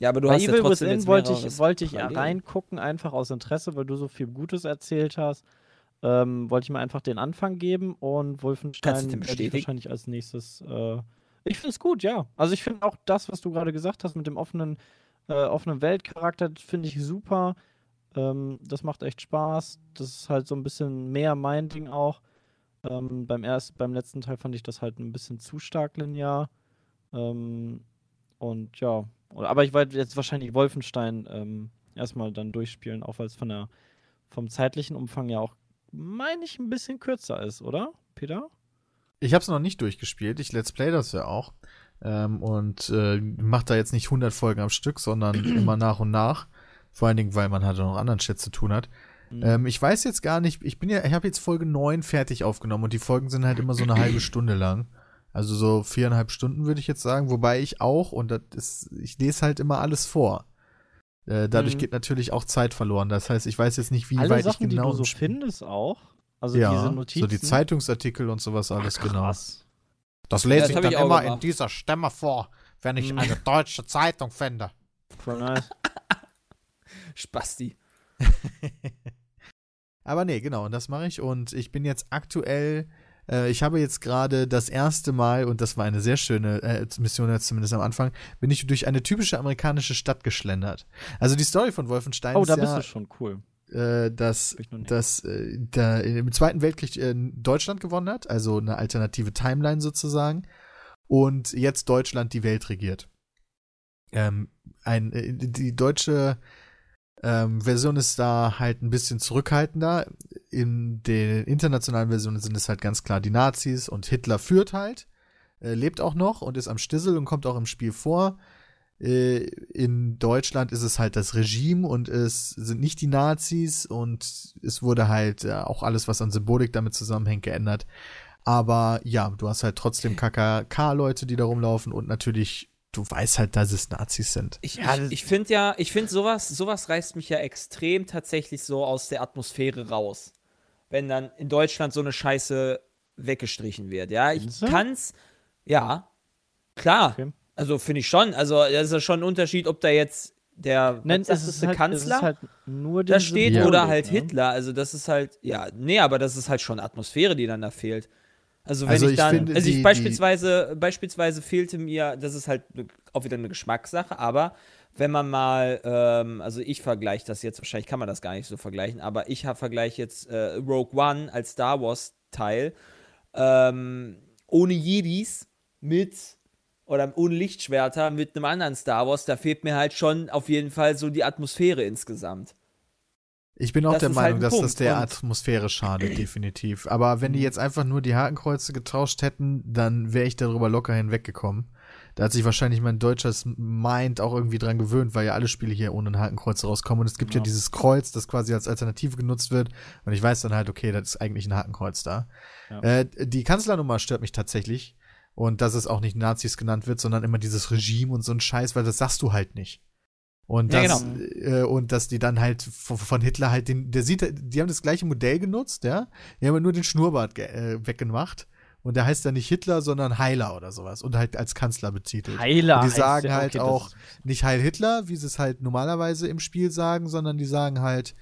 Ja, aber du Bei hast Evil ja trotzdem Within jetzt wollte ich, wollte ich reingucken, einfach aus Interesse, weil du so viel Gutes erzählt hast. Ähm, wollte ich mir einfach den Anfang geben und Wolfenstein werde ich wahrscheinlich als nächstes. Äh, ich finde es gut, ja. Also ich finde auch das, was du gerade gesagt hast mit dem offenen, äh, offenen Weltcharakter, finde ich super. Ähm, das macht echt Spaß. Das ist halt so ein bisschen mehr mein Ding auch. Ähm, beim ersten, beim letzten Teil fand ich das halt ein bisschen zu stark linear. Ähm, und ja, aber ich werde jetzt wahrscheinlich Wolfenstein ähm, erstmal dann durchspielen, auch weil es von der vom zeitlichen Umfang ja auch meine ich, ein bisschen kürzer ist, oder, Peter? Ich hab's noch nicht durchgespielt. Ich let's play das ja auch. Ähm, und äh, mach da jetzt nicht hundert Folgen am Stück, sondern immer nach und nach. Vor allen Dingen, weil man halt auch noch anderen Shit zu tun hat. Mhm. Ähm, ich weiß jetzt gar nicht, ich bin ja, ich habe jetzt Folge neun fertig aufgenommen und die Folgen sind halt immer so eine halbe Stunde lang. Also so viereinhalb Stunden würde ich jetzt sagen. Wobei ich auch, und das ist, ich lese halt immer alles vor. Dadurch mhm. geht natürlich auch Zeit verloren. Das heißt, ich weiß jetzt nicht, wie Alle weit Sachen, ich genau... Alle Sachen, die du so findest auch. Also ja, diese Notizen. So die Zeitungsartikel und sowas alles, Ach, krass. genau. Das lese ja, das ich dann ich immer gemacht. in dieser Stimme vor, wenn ich mhm. eine deutsche Zeitung finde. Voll nice. Spasti. Aber nee, genau, und das mache ich. Und ich bin jetzt aktuell... Ich habe jetzt gerade das erste Mal, und das war eine sehr schöne äh, Mission jetzt zumindest am Anfang, bin ich durch eine typische amerikanische Stadt geschlendert. Also die Story von Wolfenstein oh, ist ja... Oh, da bist du schon, cool. Äh, dass dass äh, da im Zweiten Weltkrieg äh, Deutschland gewonnen hat, also eine alternative Timeline sozusagen, und jetzt Deutschland die Welt regiert. Ähm, ein, äh, die deutsche... Ähm, Version ist da halt ein bisschen zurückhaltender. In den internationalen Versionen sind es halt ganz klar die Nazis und Hitler führt halt, äh, lebt auch noch und ist am Stissel und kommt auch im Spiel vor. Äh, in Deutschland ist es halt das Regime und es sind nicht die Nazis und es wurde halt äh, auch alles, was an Symbolik damit zusammenhängt, geändert. Aber ja, du hast halt trotzdem K K K-Leute, die da rumlaufen und natürlich du weißt halt, dass es Nazis sind. Ich, ich, ich finde ja, ich finde sowas, sowas reißt mich ja extrem tatsächlich so aus der Atmosphäre raus. Wenn dann in Deutschland so eine Scheiße weggestrichen wird. Ja, ich Findest du? kann's, ja, klar. Okay. Also finde ich schon. Also das ist ja schon ein Unterschied, ob da jetzt der nennt es ist halt, Kanzler es ist halt nur da steht Symbolik, oder halt ne? Hitler. Also das ist halt, ja, nee, aber das ist halt schon Atmosphäre, die dann da fehlt. Also wenn also ich, ich dann, finde, also ich die, beispielsweise, die beispielsweise fehlte mir, das ist halt auch wieder eine Geschmackssache, aber wenn man mal, ähm, also ich vergleiche das jetzt, wahrscheinlich kann man das gar nicht so vergleichen, aber ich vergleiche jetzt äh, Rogue One als Star Wars Teil ähm, ohne Jedis mit, oder ohne Lichtschwerter mit einem anderen Star Wars, da fehlt mir halt schon auf jeden Fall so die Atmosphäre insgesamt. Ich bin auch das der Meinung, halt dass Punkt. das der und Atmosphäre schadet, definitiv. Aber wenn die jetzt einfach nur die Hakenkreuze getauscht hätten, dann wäre ich darüber locker hinweggekommen. Da hat sich wahrscheinlich mein deutsches Mind auch irgendwie dran gewöhnt, weil ja alle Spiele hier ohne ein Hakenkreuz rauskommen. Und es gibt ja, ja dieses Kreuz, das quasi als Alternative genutzt wird. Und ich weiß dann halt, okay, das ist eigentlich ein Hakenkreuz da. Ja. Äh, die Kanzlernummer stört mich tatsächlich. Und dass es auch nicht Nazis genannt wird, sondern immer dieses Regime und so ein Scheiß, weil das sagst du halt nicht. Und, ja, das, genau. äh, und dass die dann halt von, von Hitler halt den, der sieht, die haben das gleiche Modell genutzt, ja. Die haben nur den Schnurrbart ge- äh, weggemacht. Und der heißt dann nicht Hitler, sondern Heiler oder sowas. Und halt als Kanzler betitelt. Heiler. Und die sagen heißt, halt okay, auch nicht Heil Hitler, wie sie es halt normalerweise im Spiel sagen, sondern die sagen halt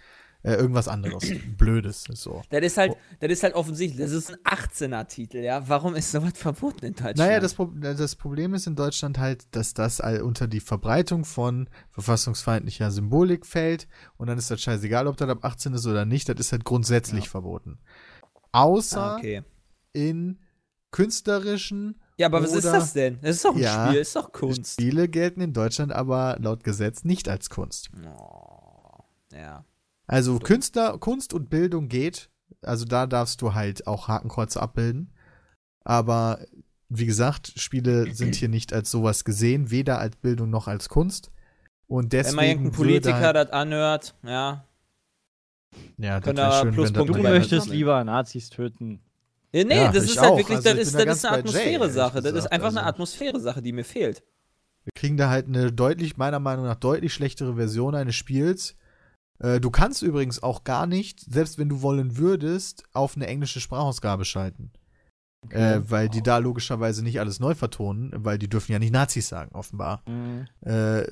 äh, irgendwas anderes. Blödes. So. Das ist halt, das ist halt offensichtlich, das ist ein achtzehner-Titel, ja. Warum ist sowas verboten in Deutschland? Naja, das, Pro- das Problem ist in Deutschland halt, dass das all unter die Verbreitung von verfassungsfeindlicher Symbolik fällt. Und dann ist das scheißegal, ob das ab achtzehn ist oder nicht. Das ist halt grundsätzlich ja. verboten. Außer ah, okay. in künstlerischen. Ja, aber was ist das denn? Das ist doch ein ja, Spiel, ist doch Kunst. Spiele gelten in Deutschland aber laut Gesetz nicht als Kunst. Oh, ja. Also so. Künstler, Kunst und Bildung geht. Also da darfst du halt auch Hakenkreuze abbilden. Aber wie gesagt, Spiele sind hier nicht als sowas gesehen, weder als Bildung noch als Kunst. Und deswegen. Wenn man irgendein Politiker das anhört, ja. Ja, das wäre schön, wenn das. Du möchtest lieber Nazis töten. Ja, nee, ja, das ist halt auch. wirklich, also das ist, da das ist eine Atmosphäre-Sache. Das ist einfach also eine Atmosphäre-Sache, die mir fehlt. Wir kriegen da halt eine deutlich, meiner Meinung nach, deutlich schlechtere Version eines Spiels. Äh, du kannst übrigens auch gar nicht, selbst wenn du wollen würdest, auf eine englische Sprachausgabe schalten. Okay. Äh, weil wow. die da logischerweise nicht alles neu vertonen, weil die dürfen ja nicht Nazis sagen, offenbar. Mhm. Äh,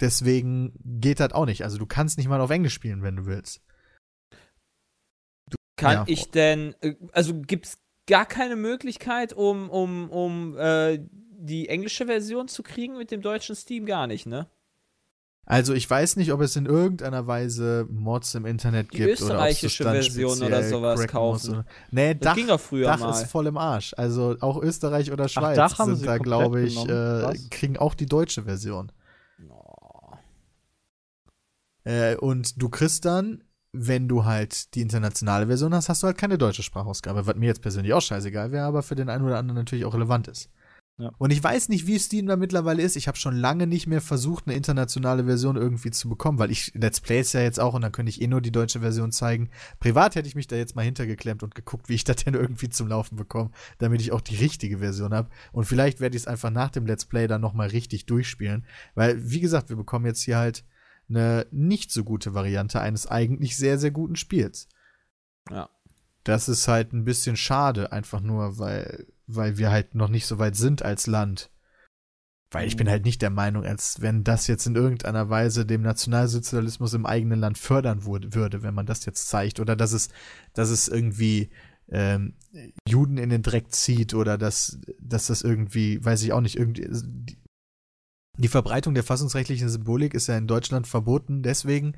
deswegen geht das auch nicht. Also du kannst nicht mal auf Englisch spielen, wenn du willst. Kann ja. ich denn, also gibt's gar keine Möglichkeit, um, um, um äh, die englische Version zu kriegen mit dem deutschen Steam? Gar nicht, ne? Also ich weiß nicht, ob es in irgendeiner Weise Mods im Internet die gibt. Die österreichische oder Version oder sowas kaufen. Nee, das Dach, ging doch früher Dach mal. Ist voll im Arsch. Also auch Österreich oder Schweiz Ach, Dach sind sie da, glaube ich, äh, kriegen auch die deutsche Version. No. Äh, und du kriegst dann, wenn du halt die internationale Version hast, hast du halt keine deutsche Sprachausgabe, was mir jetzt persönlich auch scheißegal wäre, aber für den einen oder anderen natürlich auch relevant ist. Ja. Und ich weiß nicht, wie Steam da mittlerweile ist. Ich habe schon lange nicht mehr versucht, eine internationale Version irgendwie zu bekommen, weil ich Let's Plays ja jetzt auch und dann könnte ich eh nur die deutsche Version zeigen. Privat hätte ich mich da jetzt mal hintergeklemmt und geguckt, wie ich das denn irgendwie zum Laufen bekomme, damit ich auch die richtige Version habe. Und vielleicht werde ich es einfach nach dem Let's Play dann nochmal richtig durchspielen, weil, wie gesagt, wir bekommen jetzt hier halt eine nicht so gute Variante eines eigentlich sehr, sehr guten Spiels. Ja. Das ist halt ein bisschen schade, einfach nur, weil, weil wir halt noch nicht so weit sind als Land. Weil ich bin halt nicht der Meinung, als wenn das jetzt in irgendeiner Weise dem Nationalsozialismus im eigenen Land fördern wurde, würde, wenn man das jetzt zeigt. Oder dass es, dass es irgendwie ähm, Juden in den Dreck zieht oder dass, dass das irgendwie, weiß ich auch nicht, irgendwie die, Die Verbreitung der verfassungsrechtlichen Symbolik ist ja in Deutschland verboten, deswegen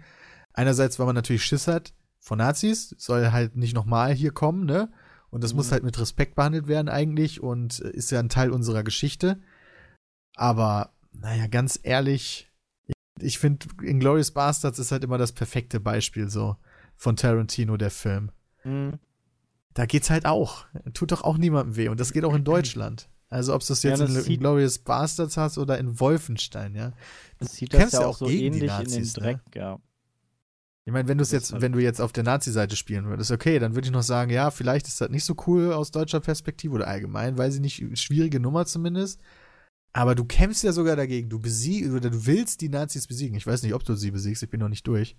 einerseits, weil man natürlich Schiss hat vor Nazis, soll halt nicht nochmal hier kommen, ne? Und das mhm. muss halt mit Respekt behandelt werden eigentlich und ist ja ein Teil unserer Geschichte. Aber, naja, ganz ehrlich, ich, ich finde, Inglourious Basterds ist halt immer das perfekte Beispiel so von Tarantino, der Film. Mhm. Da geht's halt auch. Tut doch auch niemandem weh und das geht auch in Deutschland. Also, ob du es jetzt ja, in Inglourious Basterds hast oder in Wolfenstein, ja. Das sieht das ja auch so ähnlich Nazis, in den Dreck, ne? ja. Ich meine, wenn du es jetzt, halt wenn du jetzt auf der Nazi-Seite spielen würdest, okay, dann würde ich noch sagen, ja, vielleicht ist das nicht so cool aus deutscher Perspektive oder allgemein, weiß ich nicht, schwierige Nummer zumindest. Aber du kämpfst ja sogar dagegen. Du besiegst oder du willst die Nazis besiegen. Ich weiß nicht, ob du sie besiegst, ich bin noch nicht durch.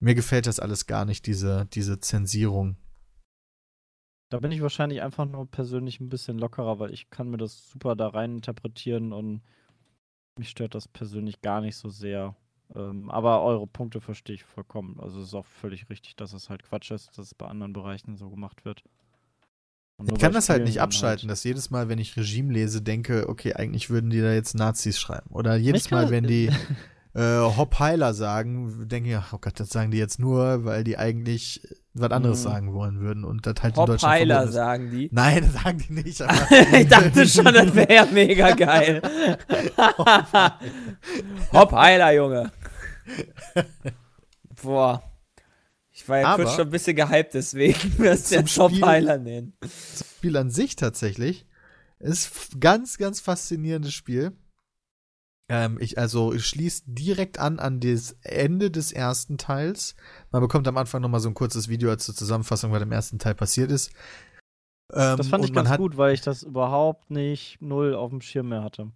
Mir gefällt das alles gar nicht, diese, diese Zensierung. Da bin ich wahrscheinlich einfach nur persönlich ein bisschen lockerer, weil ich kann mir das super da rein interpretieren und mich stört das persönlich gar nicht so sehr. Ähm, aber eure Punkte verstehe ich vollkommen. Also es ist auch völlig richtig, dass es halt Quatsch ist, dass es bei anderen Bereichen so gemacht wird. Und ich kann das halt nicht abschalten, halt dass jedes Mal, wenn ich Regime lese, denke, okay, eigentlich würden die da jetzt Nazis schreiben. Oder jedes Mal, wenn die äh, Hopp Heiler sagen, denke ich, oh Gott, das sagen die jetzt nur, weil die eigentlich was anderes mm. sagen wollen würden und das halt in Deutschland verboten ist. Sagen die? Nein, das sagen die nicht. Aber ich dachte schon, das wäre mega geil. Hoppeiler, Junge. Boah. Ich war ja aber kurz schon ein bisschen gehypt, deswegen wirst du den Hoppeiler nennen. Das Spiel an sich tatsächlich ist ein ganz, ganz faszinierendes Spiel. Ähm, ich also ich schließe direkt an an das Ende des ersten Teils. Man bekommt am Anfang nochmal so ein kurzes Video zur Zusammenfassung, was im ersten Teil passiert ist. Ähm, das fand ich ganz gut, weil ich das überhaupt nicht null auf dem Schirm mehr hatte.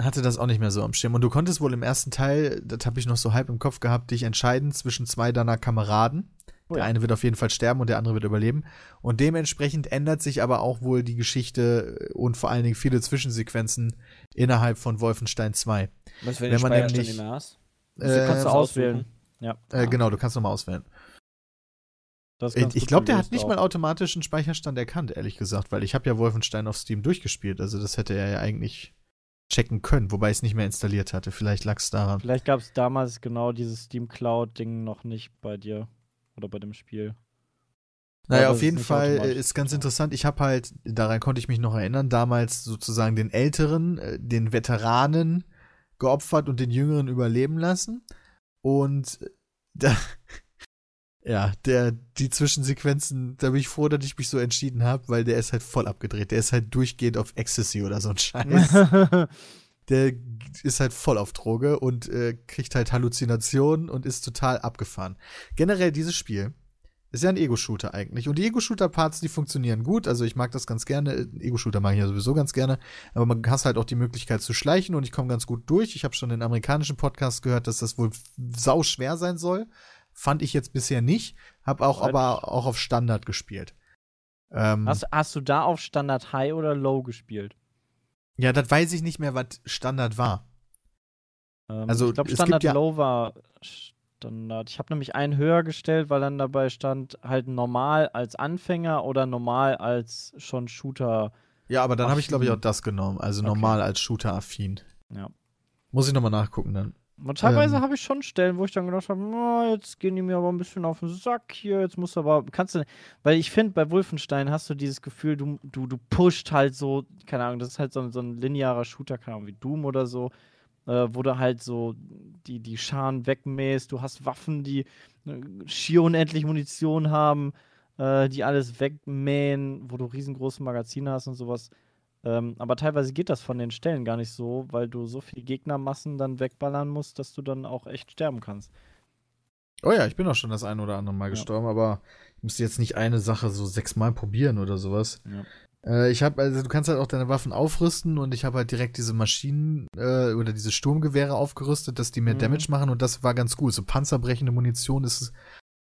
Hatte das auch nicht mehr so am Schirm. Und du konntest wohl im ersten Teil, das habe ich noch so halb im Kopf gehabt, dich entscheiden zwischen zwei deiner Kameraden. Oh ja. Der eine wird auf jeden Fall sterben und der andere wird überleben. Und dementsprechend ändert sich aber auch wohl die Geschichte und vor allen Dingen viele Zwischensequenzen innerhalb von Wolfenstein zwei. Was, wenn, wenn man nämlich nicht mehr hast? Äh, kannst du auswählen. Ja. Äh, genau, du kannst nochmal auswählen. Das ich ich glaube, der hat nicht auch mal automatisch einen Speicherstand erkannt, ehrlich gesagt, weil ich habe ja Wolfenstein auf Steam durchgespielt. Also das hätte er ja eigentlich checken können, wobei ich es nicht mehr installiert hatte. Vielleicht lag es daran. Vielleicht gab es damals genau dieses Steam Cloud-Ding noch nicht bei dir. Oder bei dem Spiel. Naja, auf jeden Fall ist ganz interessant. Ich habe halt, daran konnte ich mich noch erinnern, damals sozusagen den Älteren, den Veteranen geopfert und den Jüngeren überleben lassen. Und da, ja, der, die Zwischensequenzen, da bin ich froh, dass ich mich so entschieden habe, weil der ist halt voll abgedreht. Der ist halt durchgehend auf Ecstasy oder so ein Scheiß. Der ist halt voll auf Droge und äh, kriegt halt Halluzinationen und ist total abgefahren. Generell dieses Spiel ist ja ein Ego-Shooter eigentlich. Und die Ego-Shooter-Parts, die funktionieren gut. Also ich mag das ganz gerne. Ego-Shooter mag ich ja sowieso ganz gerne. Aber man hast halt auch die Möglichkeit zu schleichen und ich komme ganz gut durch. Ich habe schon den amerikanischen Podcast gehört, dass das wohl sau schwer sein soll. Fand ich jetzt bisher nicht. Hab auch What? aber auch auf Standard gespielt. Ähm, hast, hast du da auf Standard High oder Low gespielt? Ja, das weiß ich nicht mehr, was Standard war. Ähm, also, ich glaube, Standard ja Low war Standard. Ich habe nämlich einen höher gestellt, weil dann dabei stand halt normal als Anfänger oder normal als schon Shooter. Ja, aber dann habe ich, glaube ich, auch das genommen. Also okay. Normal als Shooter-affin. Ja. Muss ich nochmal nachgucken dann. Und teilweise ähm, habe ich schon Stellen, wo ich dann gedacht habe, oh, jetzt gehen die mir aber ein bisschen auf den Sack hier, jetzt musst du aber, kannst du, weil ich finde, bei Wolfenstein hast du dieses Gefühl, du, du, du pusht halt so, keine Ahnung, das ist halt so, so ein linearer Shooter, keine Ahnung, wie Doom oder so, äh, wo du halt so die, die Scharen wegmähst, du hast Waffen, die ne, schier unendlich Munition haben, äh, die alles wegmähen, wo du riesengroße Magazine hast und sowas. Ähm, aber teilweise geht das von den Stellen gar nicht so, weil du so viele Gegnermassen dann wegballern musst, dass du dann auch echt sterben kannst. Oh ja, ich bin auch schon das ein oder andere Mal ja. gestorben, aber ich musste jetzt nicht eine Sache so sechsmal probieren oder sowas. Ja. Äh, ich habe, also du kannst halt auch deine Waffen aufrüsten und ich habe halt direkt diese Maschinen äh, oder diese Sturmgewehre aufgerüstet, dass die mehr mhm. Damage machen und das war ganz gut. So panzerbrechende Munition ist es.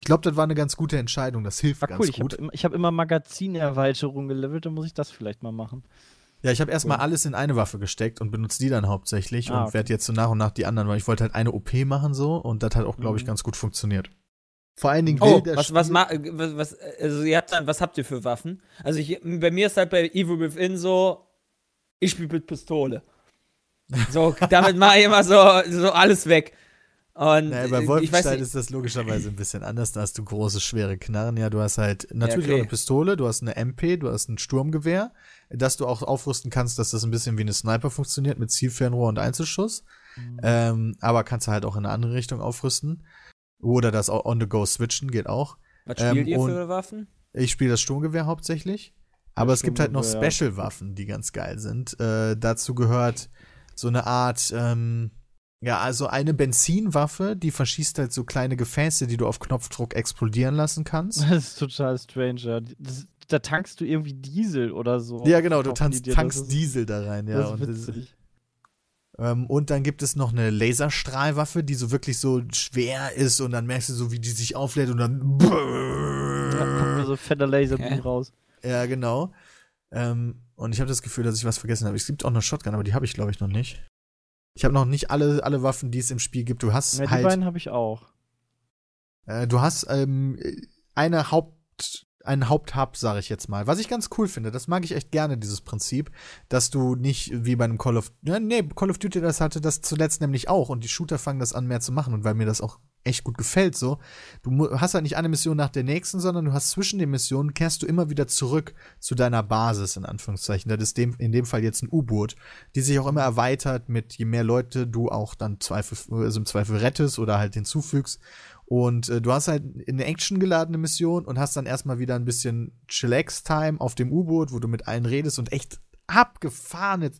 Ich glaube, das war eine ganz gute Entscheidung. Das hilft war ganz cool. gut. Ich habe ich hab immer Magazinerweiterung gelevelt, dann muss ich das vielleicht mal machen. Ja, ich habe erstmal cool. alles in eine Waffe gesteckt und benutze die dann hauptsächlich ah, und okay. werde jetzt so nach und nach die anderen, weil ich wollte halt eine O P machen so und das hat auch, glaube ich, mhm. ganz gut funktioniert. Vor allen Dingen oh, will der was, Spiel... Was, was, was, also ihr habt dann, was habt ihr für Waffen? Also ich, bei mir ist halt bei Evil Within so, ich spiele mit Pistole. So, damit mache ich immer so, so alles weg. Und naja, bei Wolfenstein ist das logischerweise ein bisschen anders. Da hast du große, schwere Knarren. Ja, du hast halt natürlich ja, okay. auch eine Pistole, du hast eine M P, du hast ein Sturmgewehr, dass du auch aufrüsten kannst, dass das ein bisschen wie eine Sniper funktioniert mit Zielfernrohr und Einzelschuss. Mhm. Ähm, aber kannst du halt auch in eine andere Richtung aufrüsten. Oder das on-the-go switchen geht auch. Was spielt ähm, ihr für Waffen? Ich spiele das Sturmgewehr hauptsächlich. Aber es gibt halt noch Special-Waffen, die ganz geil sind. Äh, dazu gehört so eine Art ähm, Ja, also eine Benzinwaffe, die verschießt halt so kleine Gefäße, die du auf Knopfdruck explodieren lassen kannst. Das ist total stranger. Das, da tankst du irgendwie Diesel oder so. Ja, genau, du tanz, dir, tankst Diesel da rein. Ja, das ist witzig. Und, ähm, und dann gibt es noch eine Laserstrahlwaffe, die so wirklich so schwer ist und dann merkst du so, wie die sich auflädt und dann da kommt so ein fetter Laserbeam okay. raus. Ja, genau. Ähm, und ich habe das Gefühl, dass ich was vergessen habe. Es gibt auch eine Shotgun, aber die habe ich, glaube ich, noch nicht. Ich habe noch nicht alle, alle Waffen, die es im Spiel gibt. Du hast ja, die halt, beiden habe ich auch. Äh, du hast ähm, eine Haupt einen Haupthub, sage ich jetzt mal. Was ich ganz cool finde, das mag ich echt gerne, dieses Prinzip, dass du nicht wie bei einem Call of Duty, ja, nee, Call of Duty, das hatte das zuletzt nämlich auch und die Shooter fangen das an mehr zu machen und weil mir das auch echt gut gefällt so, du hast halt nicht eine Mission nach der nächsten, sondern du hast zwischen den Missionen, kehrst du immer wieder zurück zu deiner Basis, in Anführungszeichen, das ist dem, in dem Fall jetzt ein U-Boot, die sich auch immer erweitert mit, je mehr Leute du auch dann Zweifel, also im Zweifel rettest oder halt hinzufügst. Und äh, du hast halt eine actiongeladene Mission und hast dann erstmal wieder ein bisschen Chillax-Time auf dem U-Boot, wo du mit allen redest und echt abgefahrene,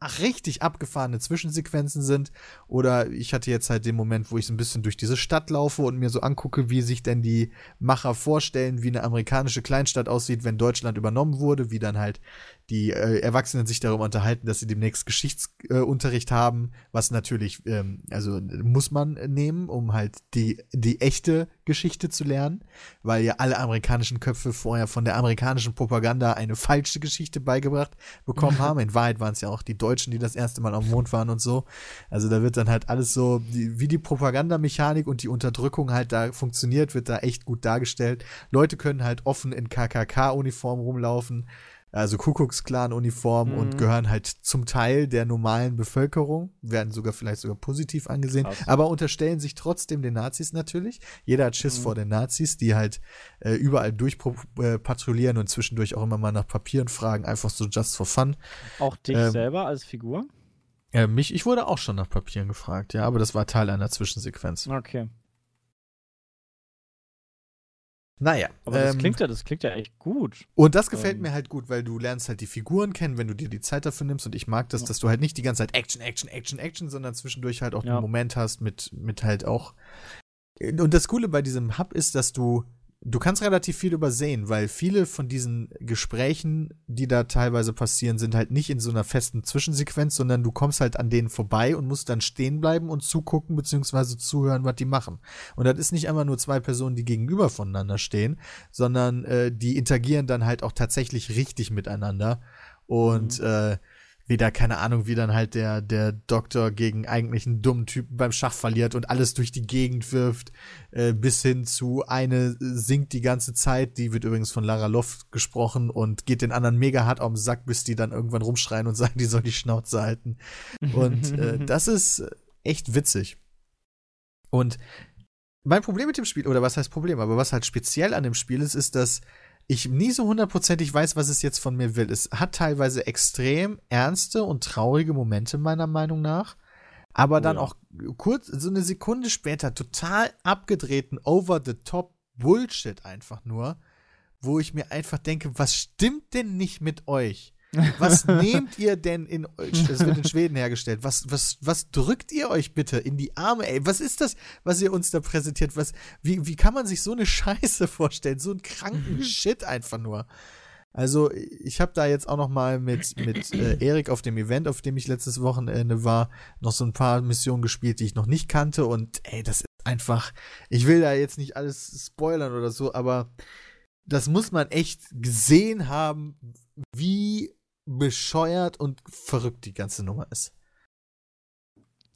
ach, richtig abgefahrene Zwischensequenzen sind. Oder ich hatte jetzt halt den Moment, wo ich so ein bisschen durch diese Stadt laufe und mir so angucke, wie sich denn die Macher vorstellen, wie eine amerikanische Kleinstadt aussieht, wenn Deutschland übernommen wurde, wie dann halt die äh, Erwachsenen sich darüber unterhalten, dass sie demnächst Geschichtsunterricht äh, haben, was natürlich, ähm, also muss man nehmen, um halt die, die echte Geschichte zu lernen, weil ja alle amerikanischen Köpfe vorher von der amerikanischen Propaganda eine falsche Geschichte beigebracht bekommen haben. In Wahrheit waren es ja auch die Deutschen, die das erste Mal am Mond waren und so. Also da wird dann halt alles so, die, wie die Propagandamechanik und die Unterdrückung halt da funktioniert, wird da echt gut dargestellt. Leute können halt offen in K K K-Uniform rumlaufen, also Ku-Klux-Klan-Uniform mhm. und gehören halt zum Teil der normalen Bevölkerung, werden sogar vielleicht sogar positiv angesehen, Krass. aber unterstellen sich trotzdem den Nazis natürlich. Jeder hat Schiss mhm. vor den Nazis, die halt äh, überall durchpatrouillieren äh, und zwischendurch auch immer mal nach Papieren fragen, einfach so just for fun. Auch dich ähm, selber als Figur? Äh, mich, ich wurde auch schon nach Papieren gefragt, ja, aber das war Teil einer Zwischensequenz. Okay. Naja. Aber das, ähm, klingt ja, das klingt ja echt gut. Und das gefällt ähm. mir halt gut, weil du lernst halt die Figuren kennen, wenn du dir die Zeit dafür nimmst. Und ich mag das, dass du halt nicht die ganze Zeit Action, Action, Action, Action, sondern zwischendurch halt auch ja. den Moment hast mit, mit halt auch. Und das Coole bei diesem Hub ist, dass du Du kannst relativ viel übersehen, weil viele von diesen Gesprächen, die da teilweise passieren, sind halt nicht in so einer festen Zwischensequenz, sondern du kommst halt an denen vorbei und musst dann stehen bleiben und zugucken bzw. zuhören, was die machen. Und das ist nicht einmal nur zwei Personen, die gegenüber voneinander stehen, sondern äh, die interagieren dann halt auch tatsächlich richtig miteinander. Und mhm. äh, wieder, keine Ahnung, wie dann halt der, der Doktor gegen eigentlich einen dummen Typen beim Schach verliert und alles durch die Gegend wirft, äh, bis hin zu eine singt die ganze Zeit, die wird übrigens von Lara Loft gesprochen und geht den anderen mega hart auf den Sack, bis die dann irgendwann rumschreien und sagen, die soll die Schnauze halten. Und äh, das ist echt witzig. Und mein Problem mit dem Spiel, oder was heißt Problem, aber was halt speziell an dem Spiel ist, ist, dass ich nie so hundertprozentig weiß, was es jetzt von mir will. Es hat teilweise extrem ernste und traurige Momente, meiner Meinung nach. Aber oh, dann ja. auch kurz, so eine Sekunde später, total abgedrehten, over-the-top-Bullshit einfach nur, wo ich mir einfach denke, was stimmt denn nicht mit euch? Was nehmt ihr denn in euch? Das wird in Schweden hergestellt. Was, was, was drückt ihr euch bitte in die Arme, ey? Was ist das, was ihr uns da präsentiert? Was, wie, wie kann man sich so eine Scheiße vorstellen? So einen kranken Shit einfach nur. Also, ich habe da jetzt auch noch mal mit, mit äh, Erik auf dem Event, auf dem ich letztes Wochenende war, noch so ein paar Missionen gespielt, die ich noch nicht kannte. Und ey, das ist einfach, ich will da jetzt nicht alles spoilern oder so, aber das muss man echt gesehen haben, wie bescheuert und verrückt die ganze Nummer ist.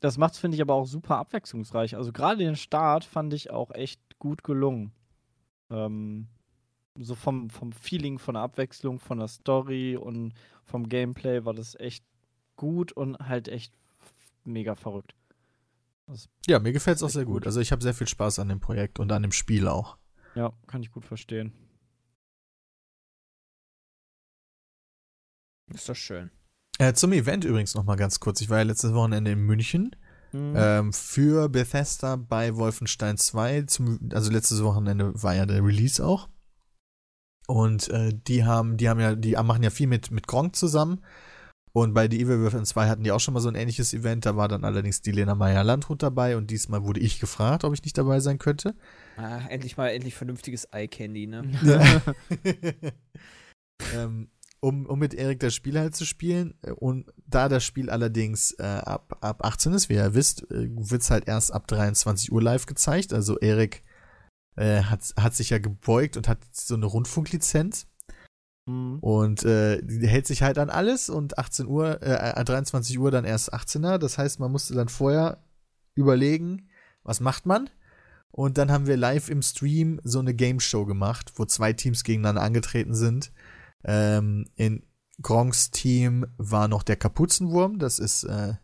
Das macht's, finde ich, aber auch super abwechslungsreich. Also gerade den Start fand ich auch echt gut gelungen. Ähm, so vom, vom Feeling, von der Abwechslung, von der Story und vom Gameplay war das echt gut und halt echt mega verrückt. Das ja, mir gefällt's auch sehr gut. gut. Also ich habe sehr viel Spaß an dem Projekt und an dem Spiel auch. Ja, kann ich gut verstehen. Ist doch schön. Äh, zum Event übrigens noch mal ganz kurz. Ich war ja letztes Wochenende in München mhm. ähm, für Bethesda bei Wolfenstein zwei. Zum, also letztes Wochenende war ja der Release auch. Und äh, die haben, die haben ja, die machen ja viel mit, mit Gronk zusammen. Und bei The Evil Within zwei hatten die auch schon mal so ein ähnliches Event. Da war dann allerdings die Lena Meyer-Landrut dabei und diesmal wurde ich gefragt, ob ich nicht dabei sein könnte. Ah, endlich mal endlich vernünftiges Eye-Candy, ne? ähm, Um, um mit Erik das Spiel halt zu spielen. Und da das Spiel allerdings äh, ab, ab achtzehn ist, wie ihr wisst, wird es halt erst ab dreiundzwanzig Uhr live gezeigt. Also Erik äh, hat, hat sich ja gebeugt und hat so eine Rundfunklizenz. Mhm. Und äh, hält sich halt an alles. Und achtzehn Uhr, äh, dreiundzwanzig Uhr dann erst achtzehner. Das heißt, man musste dann vorher überlegen, was macht man? Und dann haben wir live im Stream so eine Game-Show gemacht, wo zwei Teams gegeneinander angetreten sind. Ähm, in Gronks Team war noch der Kapuzenwurm. Das ist äh,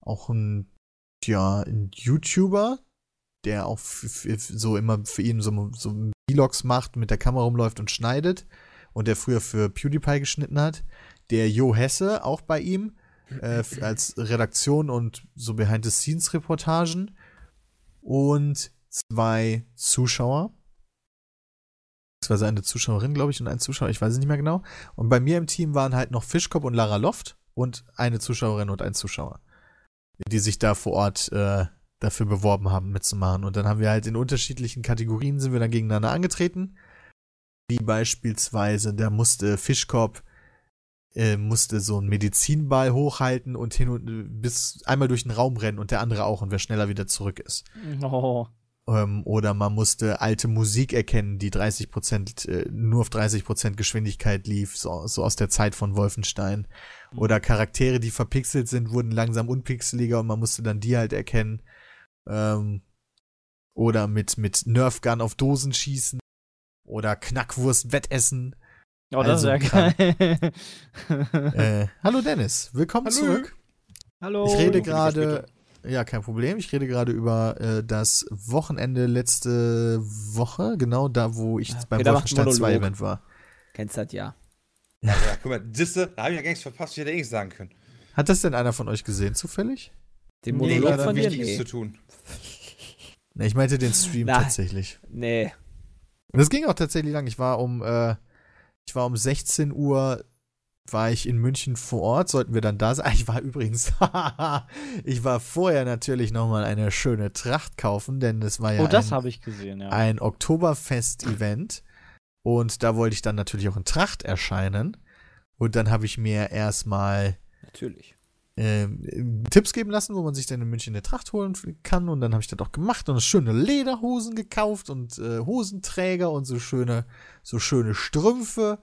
auch ein, ja, ein YouTuber, der auch f- f- so immer für ihn so, so Vlogs macht, mit der Kamera rumläuft und schneidet. Und der früher für PewDiePie geschnitten hat. Der Jo Hesse, auch bei ihm, äh, als Redaktion und so Behind-the-Scenes-Reportagen. Und zwei Zuschauer, beziehungsweise eine Zuschauerin, glaube ich, und ein Zuschauer, ich weiß es nicht mehr genau. Und bei mir im Team waren halt noch Fischkopf und Lara Loft und eine Zuschauerin und ein Zuschauer, die sich da vor Ort äh, dafür beworben haben, mitzumachen. Und dann haben wir halt in unterschiedlichen Kategorien sind wir dann gegeneinander angetreten. Wie beispielsweise, da musste Fischkopf äh, musste so einen Medizinball hochhalten und hin und bis einmal durch den Raum rennen und der andere auch und wer schneller wieder zurück ist. Oh. Ähm, oder man musste alte Musik erkennen, die dreißig Prozent äh, nur auf dreißig Prozent Geschwindigkeit lief, so, so aus der Zeit von Wolfenstein. Mhm. Oder Charaktere, die verpixelt sind, wurden langsam unpixeliger und man musste dann die halt erkennen. Ähm, oder mit, mit Nerfgun auf Dosen schießen. Oder Knackwurst wettessen. Oh, das also, ist ja geil. Äh, hallo Dennis, willkommen hallo. zurück. Hallo. Ich rede gerade, ja kein Problem, ich rede gerade über äh, das Wochenende letzte Woche, genau da, wo ich ja, beim Wolfenstein zwei Event war. Kennst du das, ja. ja. Guck mal, Disse, da habe ich ja gar nichts verpasst, ich hätte eh nichts sagen können. Hat das denn einer von euch gesehen zufällig? Den Monolog nee, von dir? Nee. Zu tun. Nee, ich meinte den Stream Na, tatsächlich. Nee. Das ging auch tatsächlich lang, ich war um, äh, Ich war um sechzehn Uhr, war ich in München vor Ort, sollten wir dann da sein. Ich war übrigens, ich war vorher natürlich nochmal eine schöne Tracht kaufen, denn es war ja, oh, das habe ich gesehen, ja. ein Oktoberfest-Event und da wollte ich dann natürlich auch in Tracht erscheinen und dann habe ich mir erstmal natürlich Ähm, Tipps geben lassen, wo man sich dann in München eine Tracht holen kann und dann habe ich das auch gemacht und schöne Lederhosen gekauft und äh, Hosenträger und so schöne so schöne Strümpfe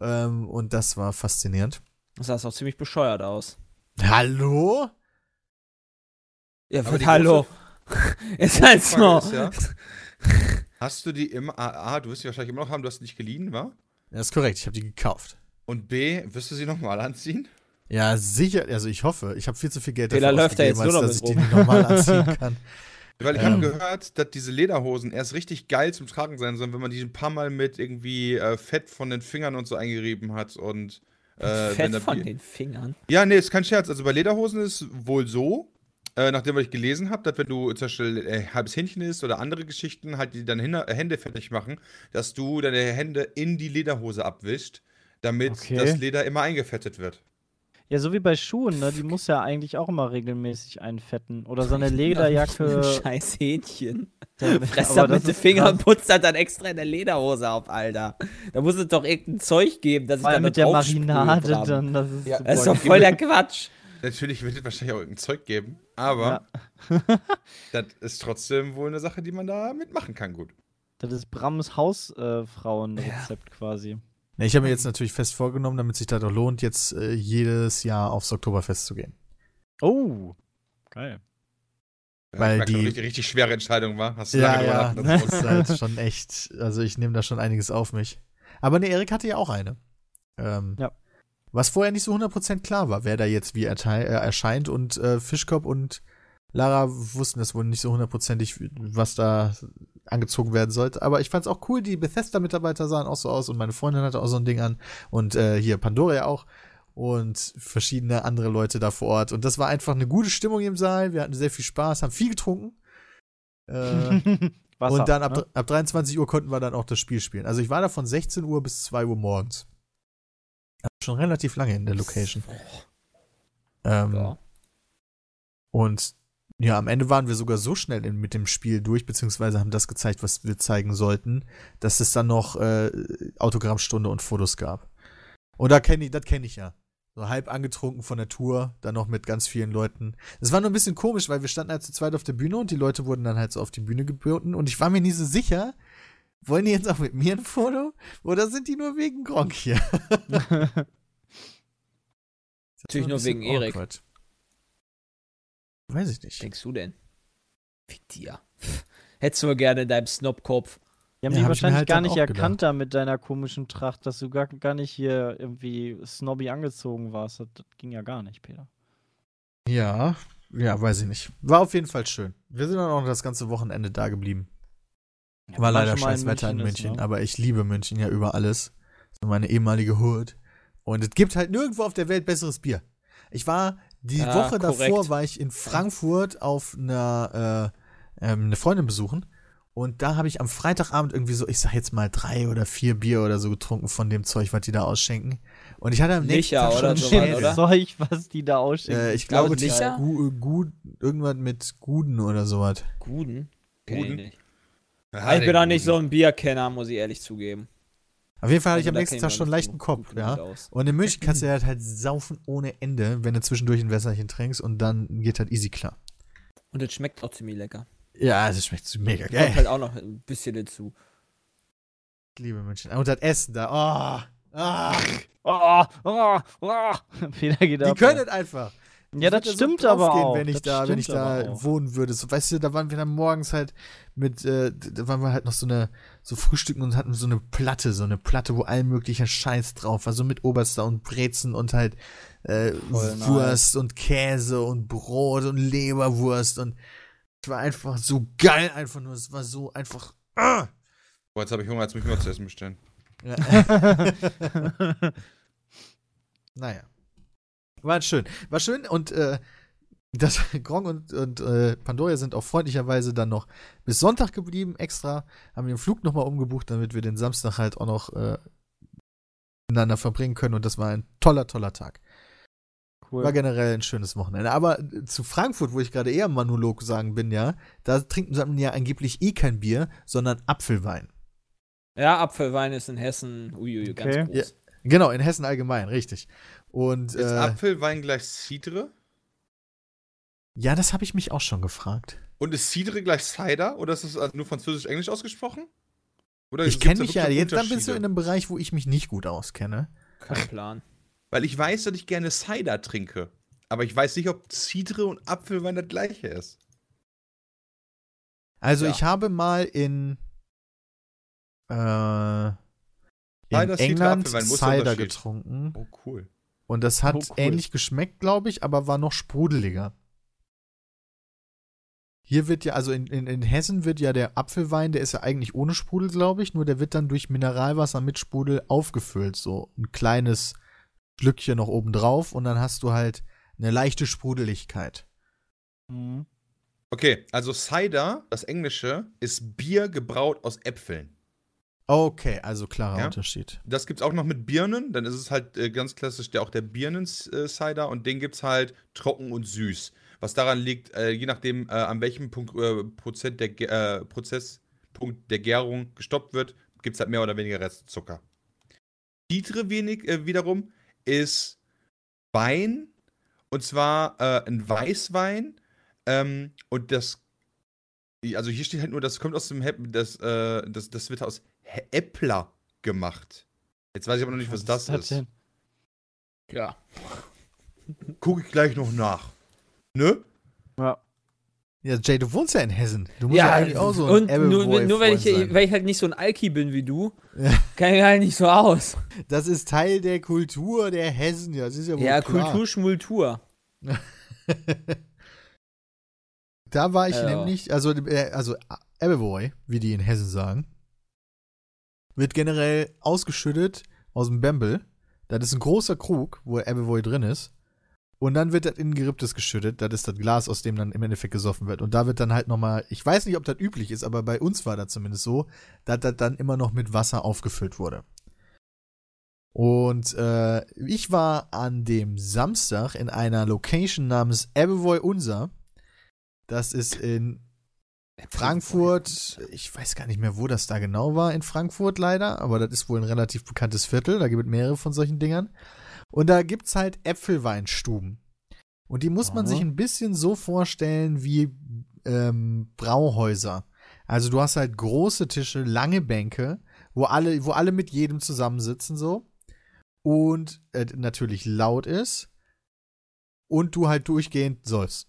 ähm, und das war faszinierend. Das sah auch ziemlich bescheuert aus. Hallo? Ja, wird hallo. Ist halt so. Ist, ja, hast du die immer, ah, du wirst die wahrscheinlich immer noch haben, du hast die nicht geliehen, wa? Ja, ist korrekt, ich habe die gekauft. Und B, wirst du sie nochmal anziehen? Ja, sicher, also ich hoffe, ich habe viel zu viel Geld dafür ausgegeben, als dass ich die nicht normal anziehen kann. Weil ich ähm. habe gehört, dass diese Lederhosen erst richtig geil zum Tragen sein sollen, wenn man die ein paar Mal mit irgendwie äh, Fett von den Fingern und so eingerieben hat und äh, Fett wenn von Bier- den Fingern? Ja, nee, ist kein Scherz, also bei Lederhosen ist wohl so, äh, nachdem was ich gelesen habe, dass wenn du zum Beispiel äh, halbes Hähnchen isst oder andere Geschichten, halt die deine Hinde, Hände fertig machen, dass du deine Hände in die Lederhose abwischst, damit okay. das Leder immer eingefettet wird. Ja, so wie bei Schuhen, ne? Die muss ja eigentlich auch immer regelmäßig einfetten. Oder so eine Lederjacke. Scheiß Hähnchen. Fress da mit den Fingern und putzt dann extra in der Lederhose auf, Alter. Da muss es doch irgendein Zeug geben, dass ich dann mit der Marinade dann. Das ist, ja, das ist doch voll der Quatsch. Natürlich wird es wahrscheinlich auch irgendein Zeug geben, aber ja. Das ist trotzdem wohl eine Sache, die man da mitmachen kann, gut. Das ist Brams Hausfrauenrezept äh, ja. quasi. Ich habe mir jetzt natürlich fest vorgenommen, damit sich das auch lohnt, jetzt äh, jedes Jahr aufs Oktoberfest zu gehen. Oh, geil. Weil ja, die richtig, richtig schwere Entscheidung war. Hast du ja, lange ja, gedacht, das ist halt schon echt, also ich nehme da schon einiges auf mich. Aber ne, Erik hatte ja auch eine. Ähm, ja. Was vorher nicht so hundert Prozent klar war, wer da jetzt wie erteil, äh, erscheint und äh, Fischkopf und Lara wussten das wohl nicht so hundertprozentig, was da angezogen werden sollte. Aber ich fand's auch cool, die Bethesda-Mitarbeiter sahen auch so aus und meine Freundin hatte auch so ein Ding an und äh, hier Pandora auch und verschiedene andere Leute da vor Ort. Und das war einfach eine gute Stimmung im Saal. Wir hatten sehr viel Spaß, haben viel getrunken. Äh, Wasser, und dann ab, ne? ab dreiundzwanzig Uhr konnten wir dann auch das Spiel spielen. Also ich war da von sechzehn Uhr bis zwei Uhr morgens. Schon relativ lange in der Location. Ähm, ja. Und ja, am Ende waren wir sogar so schnell in, mit dem Spiel durch, beziehungsweise haben das gezeigt, was wir zeigen sollten, dass es dann noch äh, Autogrammstunde und Fotos gab. Und da kenn ich, das kenne ich ja. So halb angetrunken von der Tour, dann noch mit ganz vielen Leuten. Es war nur ein bisschen komisch, weil wir standen halt zu zweit auf der Bühne und die Leute wurden dann halt so auf die Bühne geboten und ich war mir nie so sicher, wollen die jetzt auch mit mir ein Foto oder sind die nur wegen Gronk hier? Natürlich nur wegen Erik. Weiß ich nicht. Denkst du denn? Fick dir. hättest du mal gerne in deinem Snobkopf. Die haben ja, dich hab wahrscheinlich halt gar nicht erkannt gedacht. Da mit deiner komischen Tracht, dass du gar, gar nicht hier irgendwie snobby angezogen warst. Das, das ging ja gar nicht, Peter. Ja, ja, weiß ich nicht. War auf jeden Fall schön. Wir sind dann auch das ganze Wochenende da geblieben. Ja, war leider scheiß Wetter in München, ist, ne? Aber ich liebe München ja über alles. So meine ehemalige Hood. Und es gibt halt nirgendwo auf der Welt besseres Bier. Ich war, die ja, Woche korrekt. davor war ich in Frankfurt auf einer, äh, ähm, eine Freundin besuchen. Und da habe ich am Freitagabend irgendwie so, ich sag jetzt mal drei oder vier Bier oder so getrunken von dem Zeug, was die da ausschenken. Und ich hatte am nächsten Tag schon ein Zeug, was die da ausschenken. Äh, ich glaube, das ist irgendwas mit Guden oder sowas. Guden? Guden? Ja, ich bin da nicht so ein Bierkenner, muss ich ehrlich zugeben. Auf jeden Fall hatte ich am nächsten Tag schon einen leichten Kopf, ja. Und in München kannst du halt halt saufen ohne Ende, wenn du zwischendurch ein Wässerchen trinkst und dann geht halt easy klar. Und das schmeckt auch ziemlich lecker. Ja, das schmeckt mega geil. Kommt halt auch noch ein bisschen dazu. Ich liebe München. Und das Essen da, oh, ach, oh, oh, oh. Peter geht die ab, können ja. einfach. Ja, das, das stimmt so aber auch. Wenn ich das da, wenn ich da wohnen würde. So, weißt du, da waren wir dann morgens halt mit, äh, da waren wir halt noch so eine, so frühstücken und hatten so eine Platte, so eine Platte, wo all möglicher Scheiß drauf war, so mit Oberster und Brezen und halt äh, Wurst und Käse und Brot und Leberwurst und es war einfach so geil, einfach nur, es war so einfach. Ah! Boah, jetzt habe ich Hunger, jetzt muss ich mir was zu essen bestellen. Ja. Naja. War schön. War schön und äh, das Gronk und, und äh, Pandoria sind auch freundlicherweise dann noch bis Sonntag geblieben, extra. Haben den Flug nochmal umgebucht, damit wir den Samstag halt auch noch äh, miteinander verbringen können und das war ein toller, toller Tag. Cool. War generell ein schönes Wochenende. Aber zu Frankfurt, wo ich gerade eher Monolog sagen bin, ja, da trinken sie ja angeblich eh kein Bier, sondern Apfelwein. Ja, Apfelwein ist in Hessen uiuiui, okay. Ganz groß. Ja, genau, in Hessen allgemein, richtig. Und, ist äh, Apfelwein gleich Cidre? Ja, das habe ich mich auch schon gefragt. Und ist Cidre gleich Cider? Oder ist es nur französisch-englisch ausgesprochen? Oder ich kenne mich ja, jetzt dann bist du in einem Bereich, wo ich mich nicht gut auskenne. Kein Plan. Weil ich weiß, dass ich gerne Cider trinke. Aber ich weiß nicht, ob Cidre und Apfelwein das gleiche ist. Also, ja. Ich habe mal in, äh, in Cider, England Cidre, Cider getrunken. Oh, cool. Und das hat oh, cool. ähnlich geschmeckt, glaube ich, aber war noch sprudeliger. Hier wird ja, also in, in, in Hessen wird ja der Apfelwein, der ist ja eigentlich ohne Sprudel, glaube ich. Nur der wird dann durch Mineralwasser mit Sprudel aufgefüllt. So ein kleines Glückchen noch oben drauf und dann hast du halt eine leichte Sprudeligkeit. Mhm. Okay, also Cider, das Englische, ist Bier gebraut aus Äpfeln. Okay, also klarer ja? Unterschied. Das gibt's auch noch mit Birnen, dann ist es halt äh, ganz klassisch der, auch der Birnen-Cider und den gibt's halt trocken und süß. Was daran liegt, äh, je nachdem, äh, an welchem Punkt, äh, Prozent der, äh, Prozesspunkt der Gärung gestoppt wird, gibt's halt mehr oder weniger Restzucker. Cidre wenig äh, wiederum ist Wein, und zwar äh, ein Weißwein, ähm, und das, also hier steht halt nur, das kommt aus dem, He- das, äh, das, das wird aus He- Äppler gemacht. Jetzt weiß ich aber noch nicht, was, was das ist. Denn? Ja. Gucke ich gleich noch nach. Ne? Ja. Ja, Jay, du wohnst ja in Hessen. Du musst ja, ja eigentlich auch so ein Apple Boy Freund sein. Nur weil ich, weil ich halt nicht so ein Alki bin wie du, ja. Kann ich halt nicht so aus. Das ist Teil der Kultur der Hessen. Ja, das ist ja wohl ja klar. Kulturschmultur. Da war ich also. nämlich, also, also Apple Boy, wie die in Hessen sagen, wird generell ausgeschüttet aus dem Bembel. Das ist ein großer Krug, wo Apple Boy drin ist. Und dann wird das in Geripptes geschüttet. Das ist das Glas, aus dem dann im Endeffekt gesoffen wird. Und da wird dann halt nochmal, ich weiß nicht, ob das üblich ist, aber bei uns war das zumindest so, dass das dann immer noch mit Wasser aufgefüllt wurde. Und äh, ich war an dem Samstag in einer Location namens Ebbewoi Unser. Das ist in Frankfurt. Ich weiß gar nicht mehr, wo das da genau war in Frankfurt leider. Aber das ist wohl ein relativ bekanntes Viertel. Da gibt es mehrere von solchen Dingern. Und da gibt's halt Äpfelweinstuben. Und die muss Aha. man sich ein bisschen so vorstellen wie ähm, Brauhäuser. Also du hast halt große Tische, lange Bänke, wo alle, wo alle mit jedem zusammensitzen so. Und äh, natürlich laut ist. Und du halt durchgehend sollst.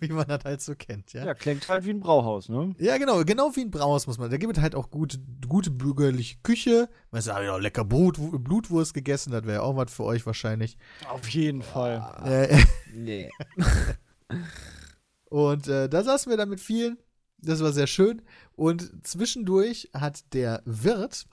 wie man das halt so kennt. Ja? Ja, klingt halt wie ein Brauhaus, ne? Ja, genau, genau wie ein Brauhaus muss man. Da gibt es halt auch gute, gute bürgerliche Küche. Man sagt, ja, lecker Brot, Blutwurst gegessen, das wäre ja auch was für euch wahrscheinlich. Auf jeden Fall. Äh, nee. Und äh, da saßen wir dann mit vielen. Das war sehr schön. Und zwischendurch hat der Wirt,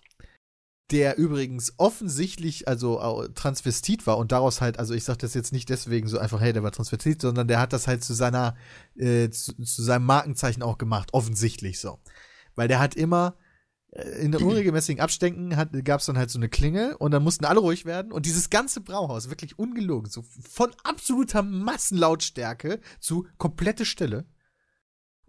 der übrigens offensichtlich also transvestit war und daraus halt, also ich sage das jetzt nicht deswegen so einfach, hey, der war transvestit, sondern der hat das halt zu seiner, äh, zu, zu seinem Markenzeichen auch gemacht, offensichtlich so. Weil der hat immer, äh, in unregelmäßigen Abständen gab es dann halt so eine Klingel und dann mussten alle ruhig werden und dieses ganze Brauhaus, wirklich ungelogen, so von absoluter Massenlautstärke zu komplette Stille.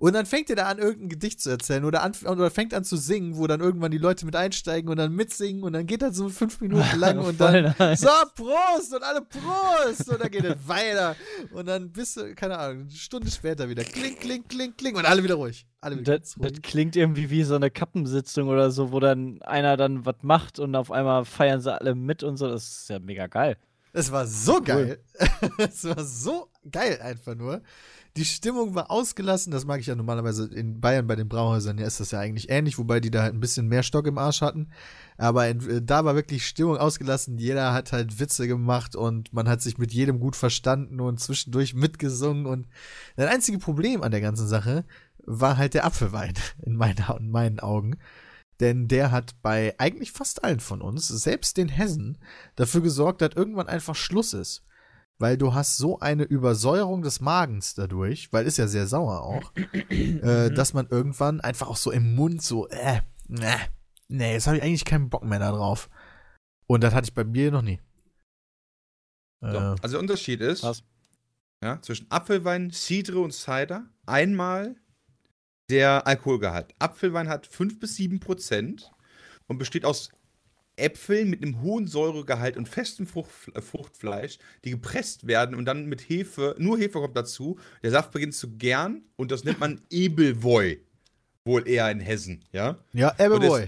Und dann fängt er da an, irgendein Gedicht zu erzählen oder, an, oder fängt an zu singen, wo dann irgendwann die Leute mit einsteigen und dann mitsingen und dann geht das so fünf Minuten lang und dann nice. So, Prost und alle Prost und dann geht es weiter und dann bist du, keine Ahnung, eine Stunde später wieder kling, kling, kling, kling und alle wieder ruhig. Alle wieder das, ruhig. Das klingt irgendwie wie so eine Kappensitzung oder so, wo dann einer dann was macht und auf einmal feiern sie alle mit und so, das ist ja mega geil. Das war so geil. Cool. Das war so geil einfach nur. Die Stimmung war ausgelassen, das mag ich ja normalerweise in Bayern bei den Brauhäusern, ja, ist das ja eigentlich ähnlich, wobei die da halt ein bisschen mehr Stock im Arsch hatten, aber in, da war wirklich Stimmung ausgelassen, jeder hat halt Witze gemacht und man hat sich mit jedem gut verstanden und zwischendurch mitgesungen und das einzige Problem an der ganzen Sache war halt der Apfelwein in, meiner, in meinen Augen, denn der hat bei eigentlich fast allen von uns, selbst den Hessen, dafür gesorgt, dass irgendwann einfach Schluss ist. Weil du hast so eine Übersäuerung des Magens dadurch, weil ist ja sehr sauer auch, äh, dass man irgendwann einfach auch so im Mund so, äh, ne, nee, jetzt habe ich eigentlich keinen Bock mehr da drauf. Und das hatte ich bei mir noch nie. Äh, so, also der Unterschied ist, ja, zwischen Apfelwein, Cidre und Cider, einmal der Alkoholgehalt. Apfelwein hat fünf bis sieben Prozent und besteht aus Äpfeln mit einem hohen Säuregehalt und festem Frucht, äh, Fruchtfleisch, die gepresst werden und dann mit Hefe, nur Hefe kommt dazu, der Saft beginnt zu gären und das nennt man Ebelwoi, wohl eher in Hessen, ja? Ja, Ebelwoi.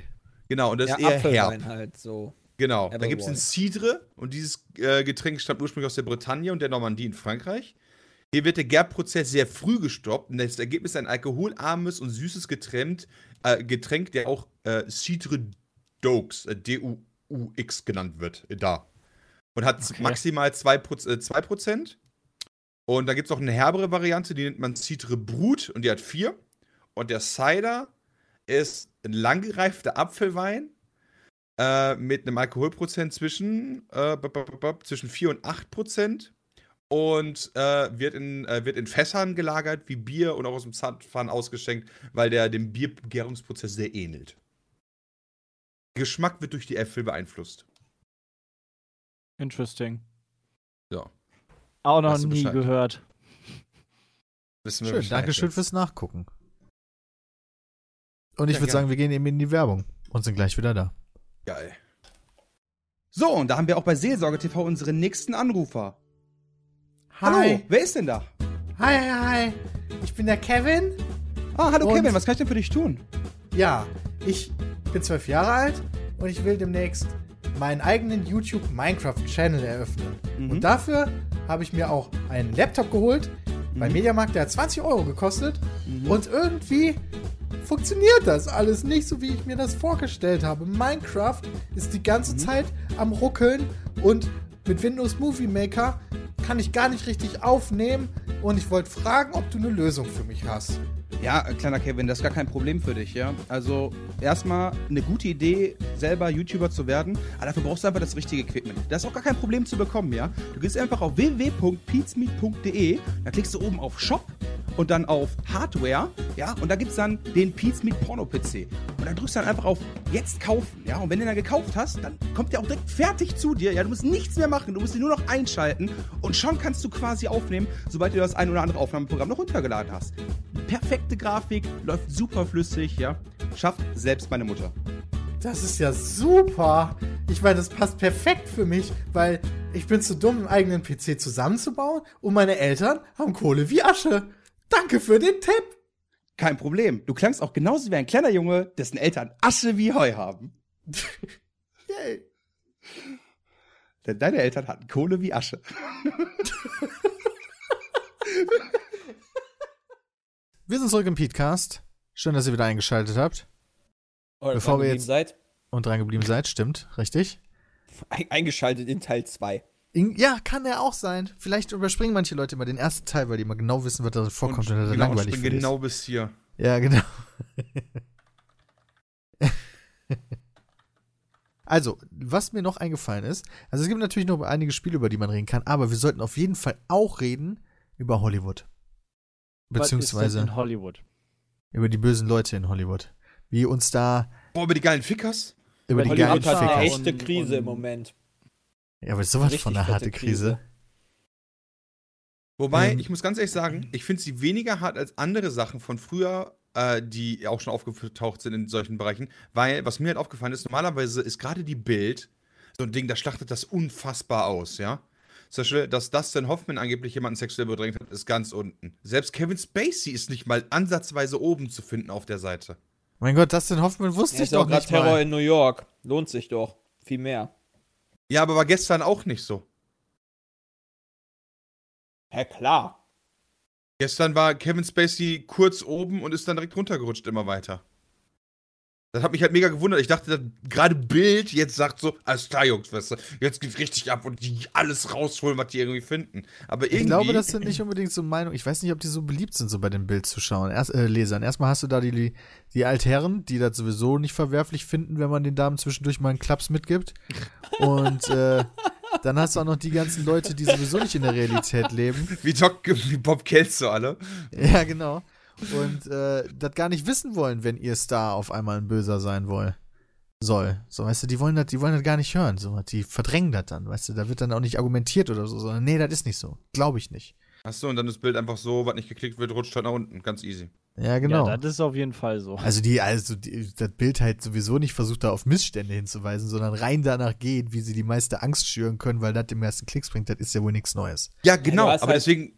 Genau, und das ja, ist eher Apfelwein herb. Halt so. Genau, Ebelwoi. Da gibt es den Cidre und dieses äh, Getränk stammt ursprünglich aus der Bretagne und der Normandie in Frankreich. Hier wird der Gärprozess sehr früh gestoppt und das Ergebnis ist ein alkoholarmes und süßes Getränk, äh, Getränk der auch äh, Cidre Doux, D U U X genannt wird, da. Und hat okay. maximal zwei Prozent. Und dann gibt es noch eine herbere Variante, die nennt man Cidre Brut und die hat vier. Und der Cider ist ein langgereifter Apfelwein äh, mit einem Alkoholprozent zwischen, äh, b- b- b- zwischen vier und acht Prozent. Und äh, wird, in, äh, wird in Fässern gelagert, wie Bier und auch aus dem Zapfhahn ausgeschenkt, weil der dem Biergärungsprozess sehr ähnelt. Geschmack wird durch die Äpfel beeinflusst. Interesting. Ja. Auch noch nie Bescheid gehört. Wissen wir schön, dankeschön fürs Nachgucken. Und ich ja, würde sagen, wir gehen eben in die Werbung und sind gleich wieder da. Geil. So, und da haben wir auch bei Seelsorge T V unseren nächsten Anrufer. Hi. Hallo, wer ist denn da? Hi, hi, hi. Ich bin der Kevin. Ah, hallo und Kevin, was kann ich denn für dich tun? Ja, ich... Ich bin zwölf Jahre alt und ich will demnächst meinen eigenen YouTube-Minecraft-Channel eröffnen. Mhm. Und dafür habe ich mir auch einen Laptop geholt, mhm. beim Mediamarkt, der hat zwanzig Euro gekostet. Mhm. Und irgendwie funktioniert das alles nicht so, wie ich mir das vorgestellt habe. Minecraft ist die ganze mhm. Zeit am Ruckeln und mit Windows Movie Maker kann ich gar nicht richtig aufnehmen. Und ich wollte fragen, ob du eine Lösung für mich hast. Ja, kleiner Kevin, das ist gar kein Problem für dich, ja? Also, erstmal eine gute Idee, selber YouTuber zu werden, aber dafür brauchst du einfach das richtige Equipment. Das ist auch gar kein Problem zu bekommen, ja? Du gehst einfach auf w w w punkt peatsmeet punkt d e, da klickst du oben auf Shop und dann auf Hardware, ja? Und da gibt's dann den Peatsmeet Porno P C. Und dann drückst du dann einfach auf Jetzt kaufen, ja? Und wenn du dann gekauft hast, dann kommt der auch direkt fertig zu dir, ja? Du musst nichts mehr machen, du musst ihn nur noch einschalten und schon kannst du quasi aufnehmen, sobald du das ein oder andere Aufnahmeprogramm noch runtergeladen hast. Perfekte Grafik, läuft super flüssig, ja. Schafft selbst meine Mutter. Das ist ja super. Ich meine, das passt perfekt für mich, weil ich bin zu dumm, einen eigenen P C zusammenzubauen und meine Eltern haben Kohle wie Asche. Danke für den Tipp. Kein Problem. Du klangst auch genauso wie ein kleiner Junge, dessen Eltern Asche wie Heu haben. Yay. Denn deine Eltern hatten Kohle wie Asche. Wir sind zurück im Petecast. Schön, dass ihr wieder eingeschaltet habt. Oder Bevor dran wir jetzt seid. Und dran geblieben seid, stimmt, richtig. Eingeschaltet in Teil zwei. In, ja, kann er auch sein. Vielleicht überspringen manche Leute immer den ersten Teil, weil die immer genau wissen, was da vorkommt und, und das genau, langweilig ich bin genau ist. Bis hier. Ja, genau. Also, was mir noch eingefallen ist, also es gibt natürlich noch einige Spiele, über die man reden kann, aber wir sollten auf jeden Fall auch reden über Hollywood. Beziehungsweise was ist denn in Hollywood? Über die bösen Leute in Hollywood. Wie uns da... Boah, über die geilen Fickers? Über, über die Hollywood geilen Fickers. Hat eine echte Krise und, und im Moment. Ja, aber sowas von einer harte Krise. Krise. Wobei, ähm, ich muss ganz ehrlich sagen, ich finde sie weniger hart als andere Sachen von früher, äh, die auch schon aufgetaucht sind in solchen Bereichen. Weil, was mir halt aufgefallen ist, normalerweise ist gerade die Bild so ein Ding, das schlachtet das unfassbar aus, ja. Zum Beispiel, dass Dustin Hoffman angeblich jemanden sexuell bedrängt hat, ist ganz unten. Selbst Kevin Spacey ist nicht mal ansatzweise oben zu finden auf der Seite. Mein Gott, Dustin Hoffman wusste ja, ich doch nicht mal. Terror in New York. Lohnt sich doch. Viel mehr. Ja, aber war gestern auch nicht so. Ja, klar. Gestern war Kevin Spacey kurz oben und ist dann direkt runtergerutscht immer weiter. Das hat mich halt mega gewundert. Ich dachte, gerade Bild jetzt sagt so, alles klar, Jungs, weißt du, jetzt geht's richtig ab und die alles rausholen, was die irgendwie finden. Aber irgendwie... Ich glaube, das sind nicht unbedingt so Meinungen. Ich weiß nicht, ob die so beliebt sind, so bei den Bild-Zuschauern, Erst, äh, Lesern. Erstmal hast du da die, die Altherren, die das sowieso nicht verwerflich finden, wenn man den Damen zwischendurch mal einen Klaps mitgibt. Und äh, dann hast du auch noch die ganzen Leute, die sowieso nicht in der Realität leben. Wie, Doc, wie Bob Kelso alle. Ja, genau. Und äh, das gar nicht wissen wollen, wenn ihr Star auf einmal ein Böser sein will, soll. So, weißt du, die wollen das, die wollen das gar nicht hören. So, die verdrängen das dann, weißt du, da wird dann auch nicht argumentiert oder so, sondern nee, das ist nicht so. Glaube ich nicht. Achso, und dann das Bild einfach so, was nicht geklickt wird, rutscht halt nach unten. Ganz easy. Ja, genau. Ja, das ist auf jeden Fall so. Also die, also die, das Bild halt sowieso nicht versucht, da auf Missstände hinzuweisen, sondern rein danach geht, wie sie die meiste Angst schüren können, weil das dem ersten Klicks bringt, das ist ja wohl nichts Neues. Ja, genau, ja, aber halt deswegen.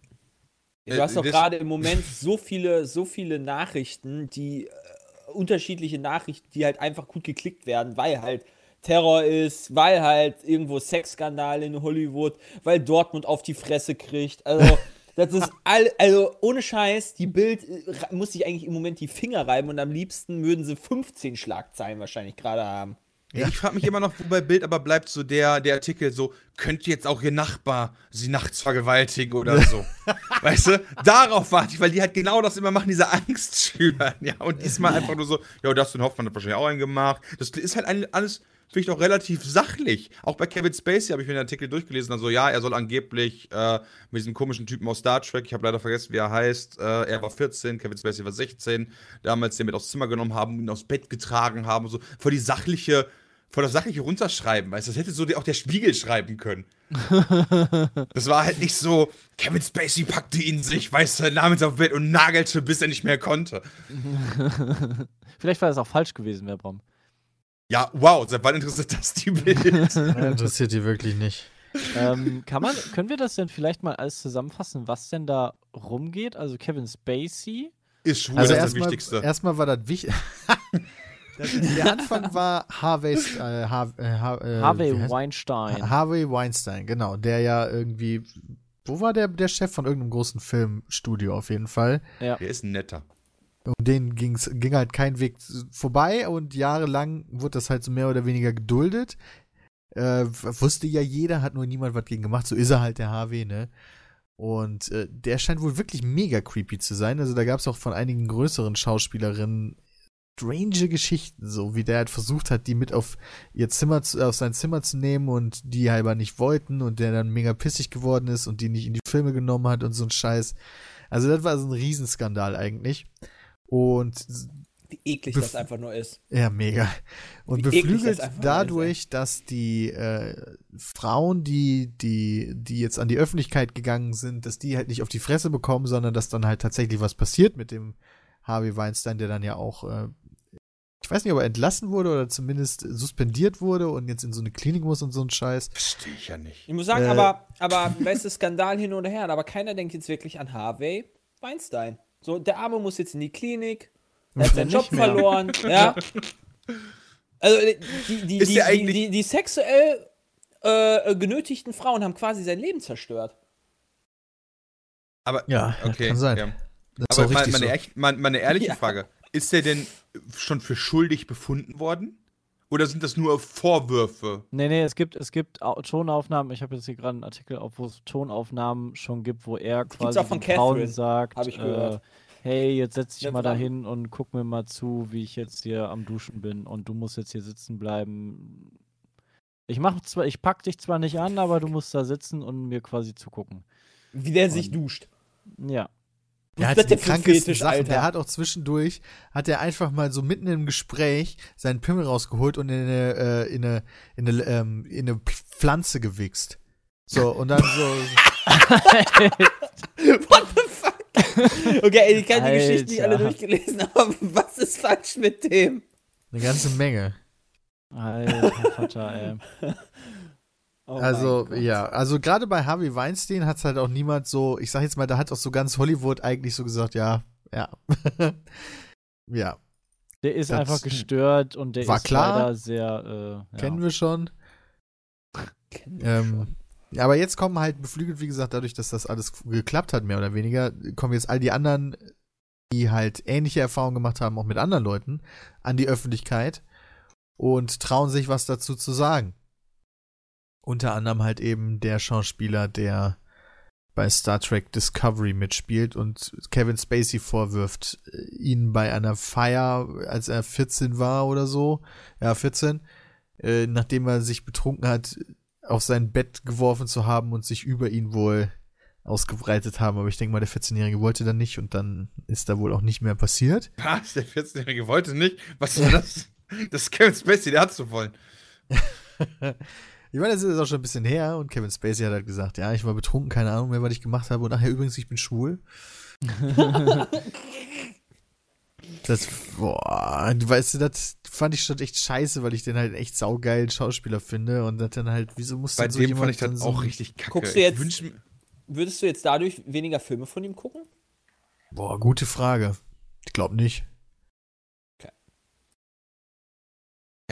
Du hast doch gerade im Moment so viele, so viele Nachrichten, die äh, unterschiedliche Nachrichten, die halt einfach gut geklickt werden, weil halt Terror ist, weil halt irgendwo Sexskandale in Hollywood, weil Dortmund auf die Fresse kriegt. Also das ist all, also ohne Scheiß, die Bild äh, muss sich eigentlich im Moment die Finger reiben und am liebsten würden sie fünfzehn Schlagzeilen wahrscheinlich gerade haben. Ja. Ich frage mich immer noch, wo bei Bild aber bleibt so der, der Artikel so, könnt ihr jetzt auch ihr Nachbar sie nachts vergewaltigen oder so. Weißt du, darauf warte ich, weil die halt genau das immer machen, diese Angst schüren. Ja, und diesmal einfach nur so, ja, Dustin Hoffman hat wahrscheinlich auch einen gemacht. Das ist halt alles, finde ich, doch relativ sachlich. Auch bei Kevin Spacey habe ich mir den Artikel durchgelesen, also ja, er soll angeblich äh, mit diesem komischen Typen aus Star Trek, ich habe leider vergessen, wie er heißt, äh, er war vierzehn, Kevin Spacey war sechzehn, damals den mit aufs Zimmer genommen haben, ihn aufs Bett getragen haben, so voll die sachliche Voll das sachliche runterschreiben, weißt du, das hätte so auch der Spiegel schreiben können. Das war halt nicht so, Kevin Spacey packte ihn sich, weißt du, nahm ihn auf Bett und nagelte, bis er nicht mehr konnte. Vielleicht war das auch falsch gewesen, Herr Brom. Ja, wow, seit wann interessiert das die Bild? Interessiert die wirklich nicht. ähm, kann man, können wir das denn vielleicht mal alles zusammenfassen, was denn da rumgeht? Also Kevin Spacey? Ist schwul, also das ist das Wichtigste. Erstmal war das wichtig. Der Anfang war Harvey, äh, Harvey, äh, Harvey Weinstein. Harvey Weinstein, genau. Der ja irgendwie, wo war der, der Chef von irgendeinem großen Filmstudio auf jeden Fall? Ja. Der ist ein netter. Um den ging's, ging halt kein Weg vorbei und jahrelang wurde das halt so mehr oder weniger geduldet. Äh, wusste ja jeder, hat nur niemand was gegen gemacht. So ist er halt, der Harvey, ne? Und äh, der scheint wohl wirklich mega creepy zu sein. Also da gab es auch von einigen größeren Schauspielerinnen strange Geschichten, so wie der halt versucht hat, die mit auf ihr Zimmer, zu, auf sein Zimmer zu nehmen und die halber nicht wollten und der dann mega pissig geworden ist und die nicht in die Filme genommen hat und so ein Scheiß. Also das war so ein Riesenskandal eigentlich. Und wie eklig das einfach nur ist. Ja, mega. Und wie beflügelt das dadurch, ist, dass die äh, Frauen, die, die, die jetzt an die Öffentlichkeit gegangen sind, dass die halt nicht auf die Fresse bekommen, sondern dass dann halt tatsächlich was passiert mit dem Harvey Weinstein, der dann ja auch äh, ich weiß nicht, ob er entlassen wurde oder zumindest suspendiert wurde und jetzt in so eine Klinik muss und so ein Scheiß. Verstehe ich ja nicht. Ich muss sagen, äh, aber, aber weißt du, Skandal hin oder her, aber keiner denkt jetzt wirklich an Harvey Weinstein. So, der Arme muss jetzt in die Klinik, er hat seinen Job verloren, ja. Also, die, die, die, die, die, die sexuell äh, genötigten Frauen haben quasi sein Leben zerstört. Aber, ja, okay, kann sein. Ja. Das aber mal meine, so. meine, meine ehrliche ja. Frage, ist der denn schon für schuldig befunden worden? Oder sind das nur Vorwürfe? Nee, nee, es gibt, es gibt Tonaufnahmen, ich habe jetzt hier gerade einen Artikel, wo es Tonaufnahmen schon gibt, wo er das quasi auch von Frauen sagt, hab ich gehört. Äh, hey, jetzt setz dich mal dahin und guck mir mal zu, wie ich jetzt hier am Duschen bin und du musst jetzt hier sitzen bleiben. Ich mach zwar, ich pack dich zwar nicht an, aber du musst da sitzen und mir quasi zugucken. Wie der und, sich duscht. Ja. Der hat die krankesten Sachen. Der hat auch zwischendurch, hat er einfach mal so mitten im Gespräch seinen Pimmel rausgeholt und in eine, äh, in eine, in eine, ähm, in eine Pflanze gewichst. So, und dann so. What the fuck? Okay, ey, ich kann die Geschichten nicht alle durchgelesen, aber was ist falsch mit dem? Eine ganze Menge. Alter Vater, ey. Oh also, ja, also gerade bei Harvey Weinstein hat es halt auch niemand so, ich sag jetzt mal, da hat auch so ganz Hollywood eigentlich so gesagt, ja, ja. ja. Der ist das einfach gestört und der war ist klar. leider sehr, äh, ja. Kennen wir schon. Kennen wir ähm, schon. Aber jetzt kommen halt beflügelt, wie gesagt, dadurch, dass das alles geklappt hat, mehr oder weniger, kommen jetzt all die anderen, die halt ähnliche Erfahrungen gemacht haben, auch mit anderen Leuten, an die Öffentlichkeit und trauen sich, was dazu zu sagen. Unter anderem halt eben der Schauspieler, der bei Star Trek Discovery mitspielt und Kevin Spacey vorwirft, ihn bei einer Feier, als er vierzehn war oder so, ja vierzehn, äh, nachdem er sich betrunken hat, auf sein Bett geworfen zu haben und sich über ihn wohl ausgebreitet haben. Aber ich denke mal, der vierzehnjährige wollte dann nicht und dann ist da wohl auch nicht mehr passiert. Was? Der vierzehnjährige wollte nicht? Was war das? Das ist Kevin Spacey, der hat's so wollen. Ich meine, das ist auch schon ein bisschen her und Kevin Spacey hat halt gesagt, ja, ich war betrunken, keine Ahnung mehr, was ich gemacht habe. Und nachher übrigens, ich bin schwul. das, boah, du weißt, das fand ich schon echt scheiße, weil ich den halt echt saugeilen Schauspieler finde und dann halt, wieso musst du so jemand... Bei dem fand ich das so auch richtig kacke. Guckst du jetzt, wünsch... Würdest du jetzt dadurch weniger Filme von ihm gucken? Boah, gute Frage. Ich glaube nicht.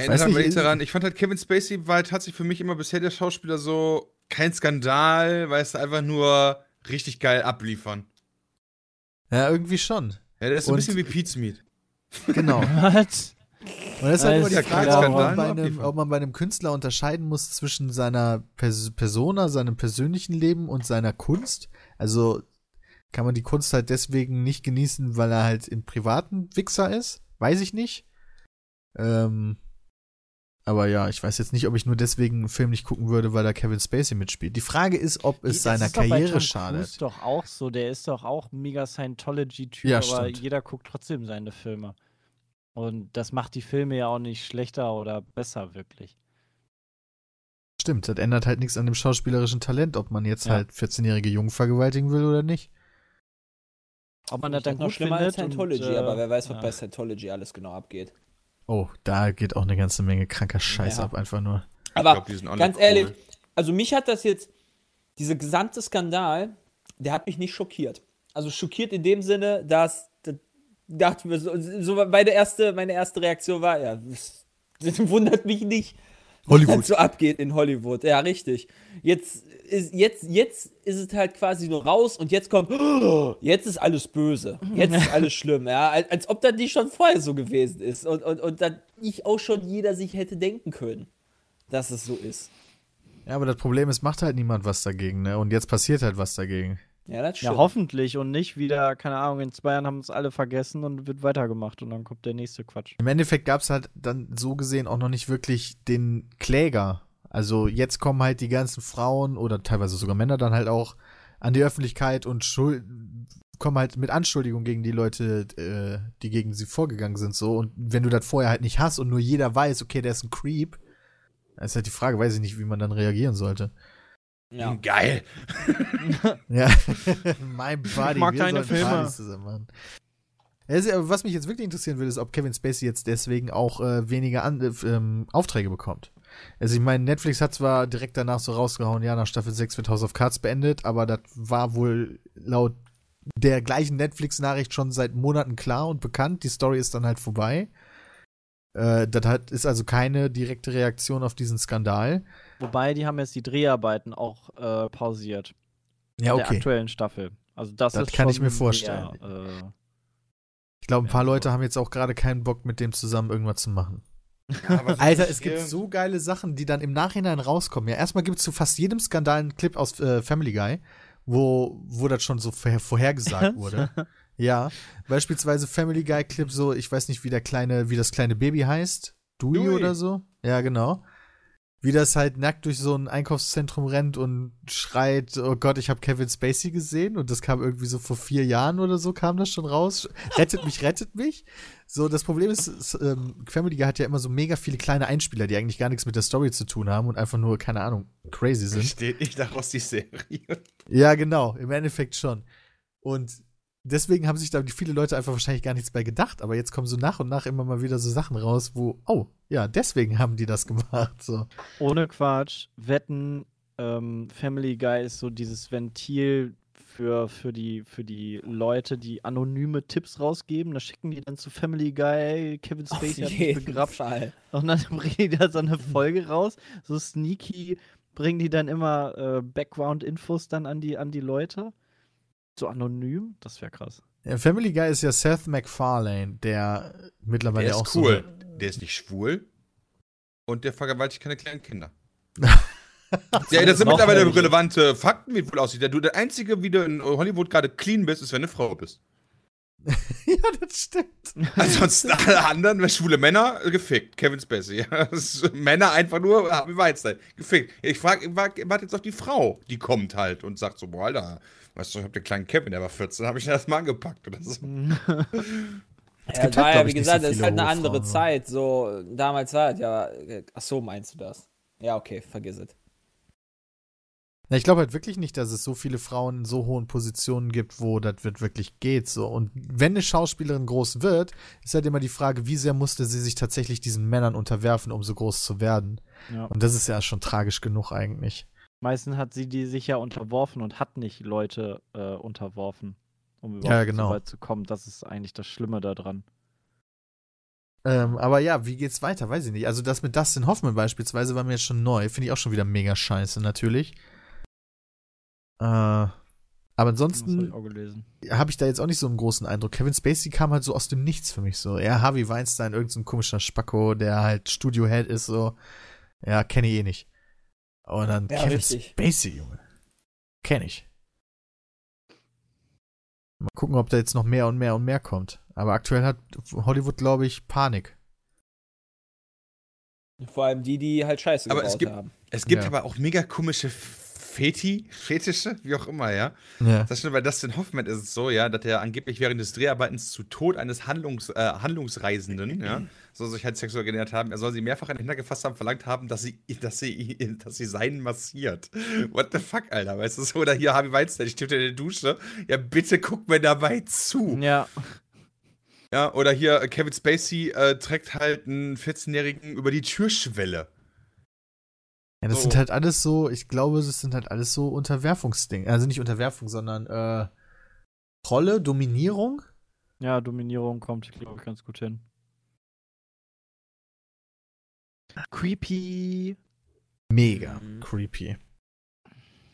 Weiß nicht, ich, daran. ich fand halt, Kevin Spacey war halt, hat sich für mich immer bisher der Schauspieler so, kein Skandal, weißt du, einfach nur richtig geil abliefern. Ja, irgendwie schon. Ja, der ist so ein bisschen wie Pete's Meat. Genau. Was? Und das ist halt immer die Frage, ob man, bei einem, ob man bei einem Künstler unterscheiden muss zwischen seiner Pers- Persona, seinem persönlichen Leben und seiner Kunst. Also kann man die Kunst halt deswegen nicht genießen, weil er halt im privaten Wichser ist? Weiß ich nicht. Ähm... Aber ja, ich weiß jetzt nicht, ob ich nur deswegen einen Film nicht gucken würde, weil da Kevin Spacey mitspielt. Die Frage ist, ob es das seiner ist Karriere bei schadet. Das ist doch auch so. Der ist doch auch mega Scientology-Typ, ja, aber stimmt. Jeder guckt trotzdem seine Filme. Und das macht die Filme ja auch nicht schlechter oder besser, wirklich. Stimmt, das ändert halt nichts an dem schauspielerischen Talent, ob man jetzt ja. halt vierzehnjährige Jungen vergewaltigen will oder nicht. Ob man das dann gut findet. Als Scientology, und, äh, aber wer weiß, was ja. bei Scientology alles genau abgeht. Oh, da geht auch eine ganze Menge kranker Scheiß ja. ab, einfach nur. Aber ich glaub, die sind auch ganz cool. ehrlich, also mich hat das jetzt, dieser gesamte Skandal, der hat mich nicht schockiert. Also schockiert in dem Sinne, dass, dass dachte mir so, so meine, erste, meine erste Reaktion war, ja, das, das wundert mich nicht, was halt so abgeht in Hollywood. Ja, richtig. Jetzt ist, jetzt, jetzt ist es halt quasi nur raus und jetzt kommt, oh, jetzt ist alles böse, jetzt ist alles schlimm, ja, als, als ob das nicht schon vorher so gewesen ist und, und, und dann nicht auch schon jeder sich hätte denken können, dass es so ist. Ja, aber das Problem ist, macht halt niemand was dagegen, ne, und jetzt passiert halt was dagegen. Ja, das stimmt. Ja, hoffentlich und nicht wieder, keine Ahnung, in zwei Jahren haben uns alle vergessen und wird weitergemacht und dann kommt der nächste Quatsch. Im Endeffekt gab es halt dann so gesehen auch noch nicht wirklich den Kläger. Also jetzt kommen halt die ganzen Frauen oder teilweise sogar Männer dann halt auch an die Öffentlichkeit und schul- kommen halt mit Anschuldigungen gegen die Leute, äh, die gegen sie vorgegangen sind. So. Und wenn du das vorher halt nicht hast und nur jeder weiß, okay, der ist ein Creep, dann ist halt die Frage, weiß ich nicht, wie man dann reagieren sollte. Ja. Geil. ja, mein Buddy, ich mag wir deine Filme. Partys zusammen machen. Was mich jetzt wirklich interessieren würde, ist, ob Kevin Spacey jetzt deswegen auch äh, weniger an- äh, Aufträge bekommt. Also ich meine, Netflix hat zwar direkt danach so rausgehauen, ja, nach Staffel sechs wird House of Cards beendet, aber das war wohl laut der gleichen Netflix-Nachricht schon seit Monaten klar und bekannt. Die Story ist dann halt vorbei. Äh, das hat, ist also keine direkte Reaktion auf diesen Skandal. Wobei, die haben jetzt die Dreharbeiten auch äh, pausiert. Ja, okay. In der aktuellen Staffel. Also das, das ist kann schon ich mir vorstellen. Mehr, äh, ich glaube, ein paar Leute Bock. haben jetzt auch gerade keinen Bock, mit dem zusammen irgendwas zu machen. Ja, aber Alter, es gibt so geile Sachen, die dann im Nachhinein rauskommen. Ja, erstmal gibt es zu fast jedem Skandal einen Clip aus äh, Family Guy, wo, wo das schon so vorher, vorhergesagt wurde. Ja, beispielsweise Family Guy Clip so, ich weiß nicht, wie der kleine, wie das kleine Baby heißt, Dewey, Dewey. oder so. Ja, genau. Wie das halt nackt durch so ein Einkaufszentrum rennt und schreit, oh Gott, ich habe Kevin Spacey gesehen. Und das kam irgendwie so vor vier Jahren oder so, kam das schon raus. Rettet mich, rettet mich. So, das Problem ist, ist ähm, Family Guy hat ja immer so mega viele kleine Einspieler, die eigentlich gar nichts mit der Story zu tun haben und einfach nur, keine Ahnung, crazy sind. Besteht nicht daraus die Serie. Ja, genau, im Endeffekt schon. Und deswegen haben sich da viele Leute einfach wahrscheinlich gar nichts bei gedacht. Aber jetzt kommen so nach und nach immer mal wieder so Sachen raus, wo, oh, ja, deswegen haben die das gemacht. So. Ohne Quatsch, Wetten, ähm, Family Guy ist so dieses Ventil für, für, die, für die Leute, die anonyme Tipps rausgeben. Da schicken die dann zu Family Guy, Kevin Spacey hat mich begrapscht. Und dann bringen die da so eine Folge raus, so sneaky, bringen die dann immer äh, Background-Infos dann an die, an die Leute. So anonym, das wäre krass. Ja, Family Guy ist ja Seth MacFarlane, der mittlerweile der ist auch cool. So der ist nicht schwul und der vergewaltigt keine kleinen Kinder. Ja, das sind mittlerweile nicht. relevante Fakten, wie es wohl aussieht. Du, der Einzige, wie du in Hollywood gerade clean bist, ist, wenn du eine Frau bist. Ja, das stimmt. Ansonsten alle anderen, schwule Männer, gefickt. Kevin Spacey. Männer einfach nur, haben Weizenstein. Gefickt. Ich frage, warte jetzt auf die Frau. Die kommt halt und sagt so, boah, Alter, weißt du, ich hab den kleinen Kevin, der war vierzehn, habe ich ihn erstmal angepackt oder so. Ja, das war ja, wie gesagt, so das ist halt eine andere Frauen, Zeit. So, damals war halt, ja, ach so, meinst du das? Ja, okay, vergiss es. Na, ich glaube halt wirklich nicht, dass es so viele Frauen in so hohen Positionen gibt, wo das wirklich geht. So. Und wenn eine Schauspielerin groß wird, ist halt immer die Frage, wie sehr musste sie sich tatsächlich diesen Männern unterwerfen, um so groß zu werden. Ja. Und das ist ja schon tragisch genug eigentlich. Meistens hat sie die sich ja unterworfen und hat nicht Leute äh, unterworfen, um überhaupt ja, genau. so weit zu kommen. Das ist eigentlich das Schlimme daran. Ähm, aber ja, wie geht's weiter? Weiß ich nicht. Also das mit Dustin Hoffman beispielsweise war mir jetzt schon neu. Finde ich auch schon wieder mega scheiße, natürlich. Äh, aber ansonsten habe hab ich da jetzt auch nicht so einen großen Eindruck. Kevin Spacey kam halt so aus dem Nichts für mich so. Ja, Harvey Weinstein, irgend so ein komischer Spacko, der halt Studio-Head ist so. Ja, kenne ich eh nicht. Und dann ja, Kevin richtig. Spacey, Junge. Kenn ich. Mal gucken, ob da jetzt noch mehr und mehr und mehr kommt. Aber aktuell hat Hollywood, glaube ich, Panik. Vor allem die, die halt Scheiße aber gebaut es gibt, haben. Es gibt ja. aber auch mega komische Feti, Fetische, wie auch immer, ja. ja. Das stimmt, bei Dustin Hoffman ist es so, ja, dass er angeblich während des Dreharbeitens zu Tod eines Handlungs, äh, Handlungsreisenden, ja, soll sich halt sexuell genähert haben. Er soll sie mehrfach in den Händen gefasst haben, verlangt haben, dass sie, dass sie, dass sie seinen massiert. What the fuck, Alter, weißt du so? Oder hier, Harvey Weinstein, ich stehe in der Dusche. Ja, bitte guck mir dabei zu. Ja. Ja, oder hier, Kevin Spacey äh, trägt halt einen vierzehnjährigen über die Türschwelle. Ja, das oh. sind halt alles so, ich glaube, das sind halt alles so Unterwerfungsdinge. Also nicht Unterwerfung, sondern äh, Rolle, Dominierung. Ja, Dominierung kommt, glaube ich, ganz gut hin. Creepy. Mega mhm. creepy.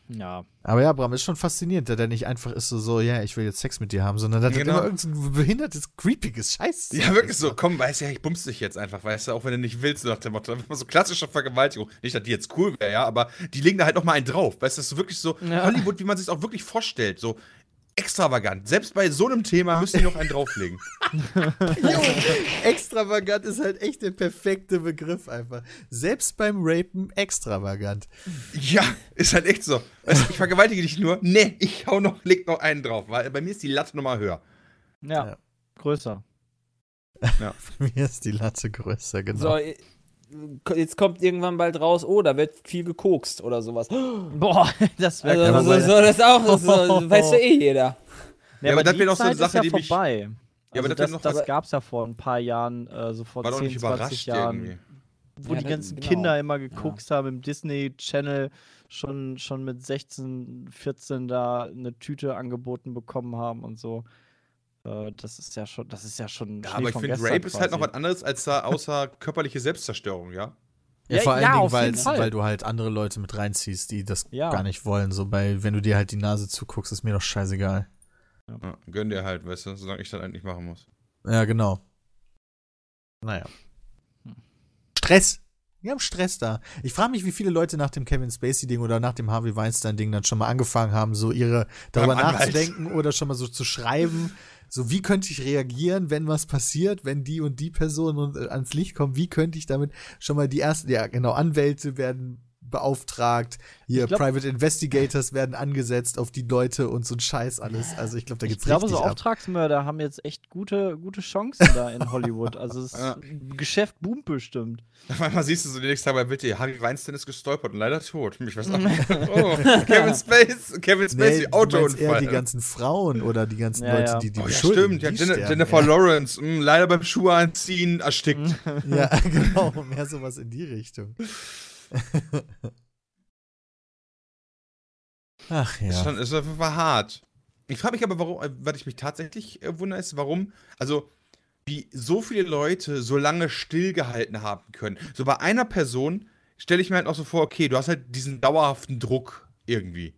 Ja. Aber ja, Bram, ist schon faszinierend, dass er nicht einfach ist so, so, ja, ich will jetzt Sex mit dir haben, sondern dass er genau. immer irgendein behindertes, creepiges Scheiß. Ja, wirklich so, komm, weißt du, ja, ich bumse dich jetzt einfach, weißt du, auch wenn du nicht willst, so nach dem Motto, so klassische Vergewaltigung. Nicht, dass die jetzt cool wäre, ja, aber die legen da halt nochmal einen drauf, weißt du, das ist wirklich so ja. Hollywood, wie man sich auch wirklich vorstellt, so extravagant. Selbst bei so einem Thema müssen die noch einen drauflegen. Jo, extravagant ist halt echt der perfekte Begriff einfach. Selbst beim Rapen extravagant. Ja, ist halt echt so. Also, ich vergewaltige dich nur. Nee, ich hau noch, leg noch einen drauf. Weil bei mir ist die Latte nochmal höher. Ja, ja. größer. Ja. Bei mir ist die Latte größer, genau. So, jetzt kommt irgendwann bald raus, oh, da wird viel gekokst oder sowas. Boah, das wäre also, so, so, das auch, das so, weiß ja eh jeder. Ja, ja, aber, aber das wird auch so eine Sache, ja die mich... vorbei. Ja, also aber das, das, das gab es ja vor ein paar Jahren, äh, so vor zehn, zwanzig Jahren, irgendwie. Wo ja, die ganzen genau. Kinder immer gekokst ja. haben im Disney-Channel, schon, schon mit sechzehn, vierzehn da eine Tüte angeboten bekommen haben und so. Das ist ja schon, das ist ja schon. Ja, aber ich finde, Rape quasi. Ist halt noch was anderes als da außer körperliche Selbstzerstörung, ja? Ja, ja vor ja, allen Dingen, weil du halt andere Leute mit reinziehst, die das ja. gar nicht wollen. So bei, wenn du dir halt die Nase zuguckst, ist mir doch scheißegal. Ja. Ja, gönn dir halt, weißt du, solange ich das eigentlich machen muss. Ja, genau. Naja. Stress. Wir haben Stress da. Ich frage mich, wie viele Leute nach dem Kevin Spacey-Ding oder nach dem Harvey Weinstein-Ding dann schon mal angefangen haben, so ihre darüber nachzudenken oder schon mal so zu schreiben, so wie könnte ich reagieren, wenn was passiert, wenn die und die Person ans Licht kommt, wie könnte ich damit schon mal die ersten, ja genau, Anwälte werden beauftragt, hier glaub, Private Investigators werden angesetzt auf die Leute und so ein Scheiß alles. Also ich glaube, da geht's richtig ab. Ich glaube, so Auftragsmörder ab. haben jetzt echt gute, gute Chancen da in Hollywood. Also das ja. Geschäft boomt bestimmt. Manchmal siehst du so die nächsten Tage bei Witty, Harvey Weinstein ist gestolpert und leider tot. Ich weiß auch nicht. Oh, Kevin Spacey, Kevin Spacey, nee, Autounfall. Eher die ganzen Frauen oder die ganzen ja, Leute, die die oh, ja, stimmt, ja, die Jennifer, Jennifer ja. Lawrence, mh, leider beim Schuhe anziehen erstickt. Ja, genau, mehr sowas in die Richtung. Ach ja. Das war hart. Ich frage mich aber, warum, was ich mich tatsächlich äh, wundere, ist, warum, also, wie so viele Leute so lange stillgehalten haben können. So bei einer Person stelle ich mir halt auch so vor, okay, du hast halt diesen dauerhaften Druck irgendwie.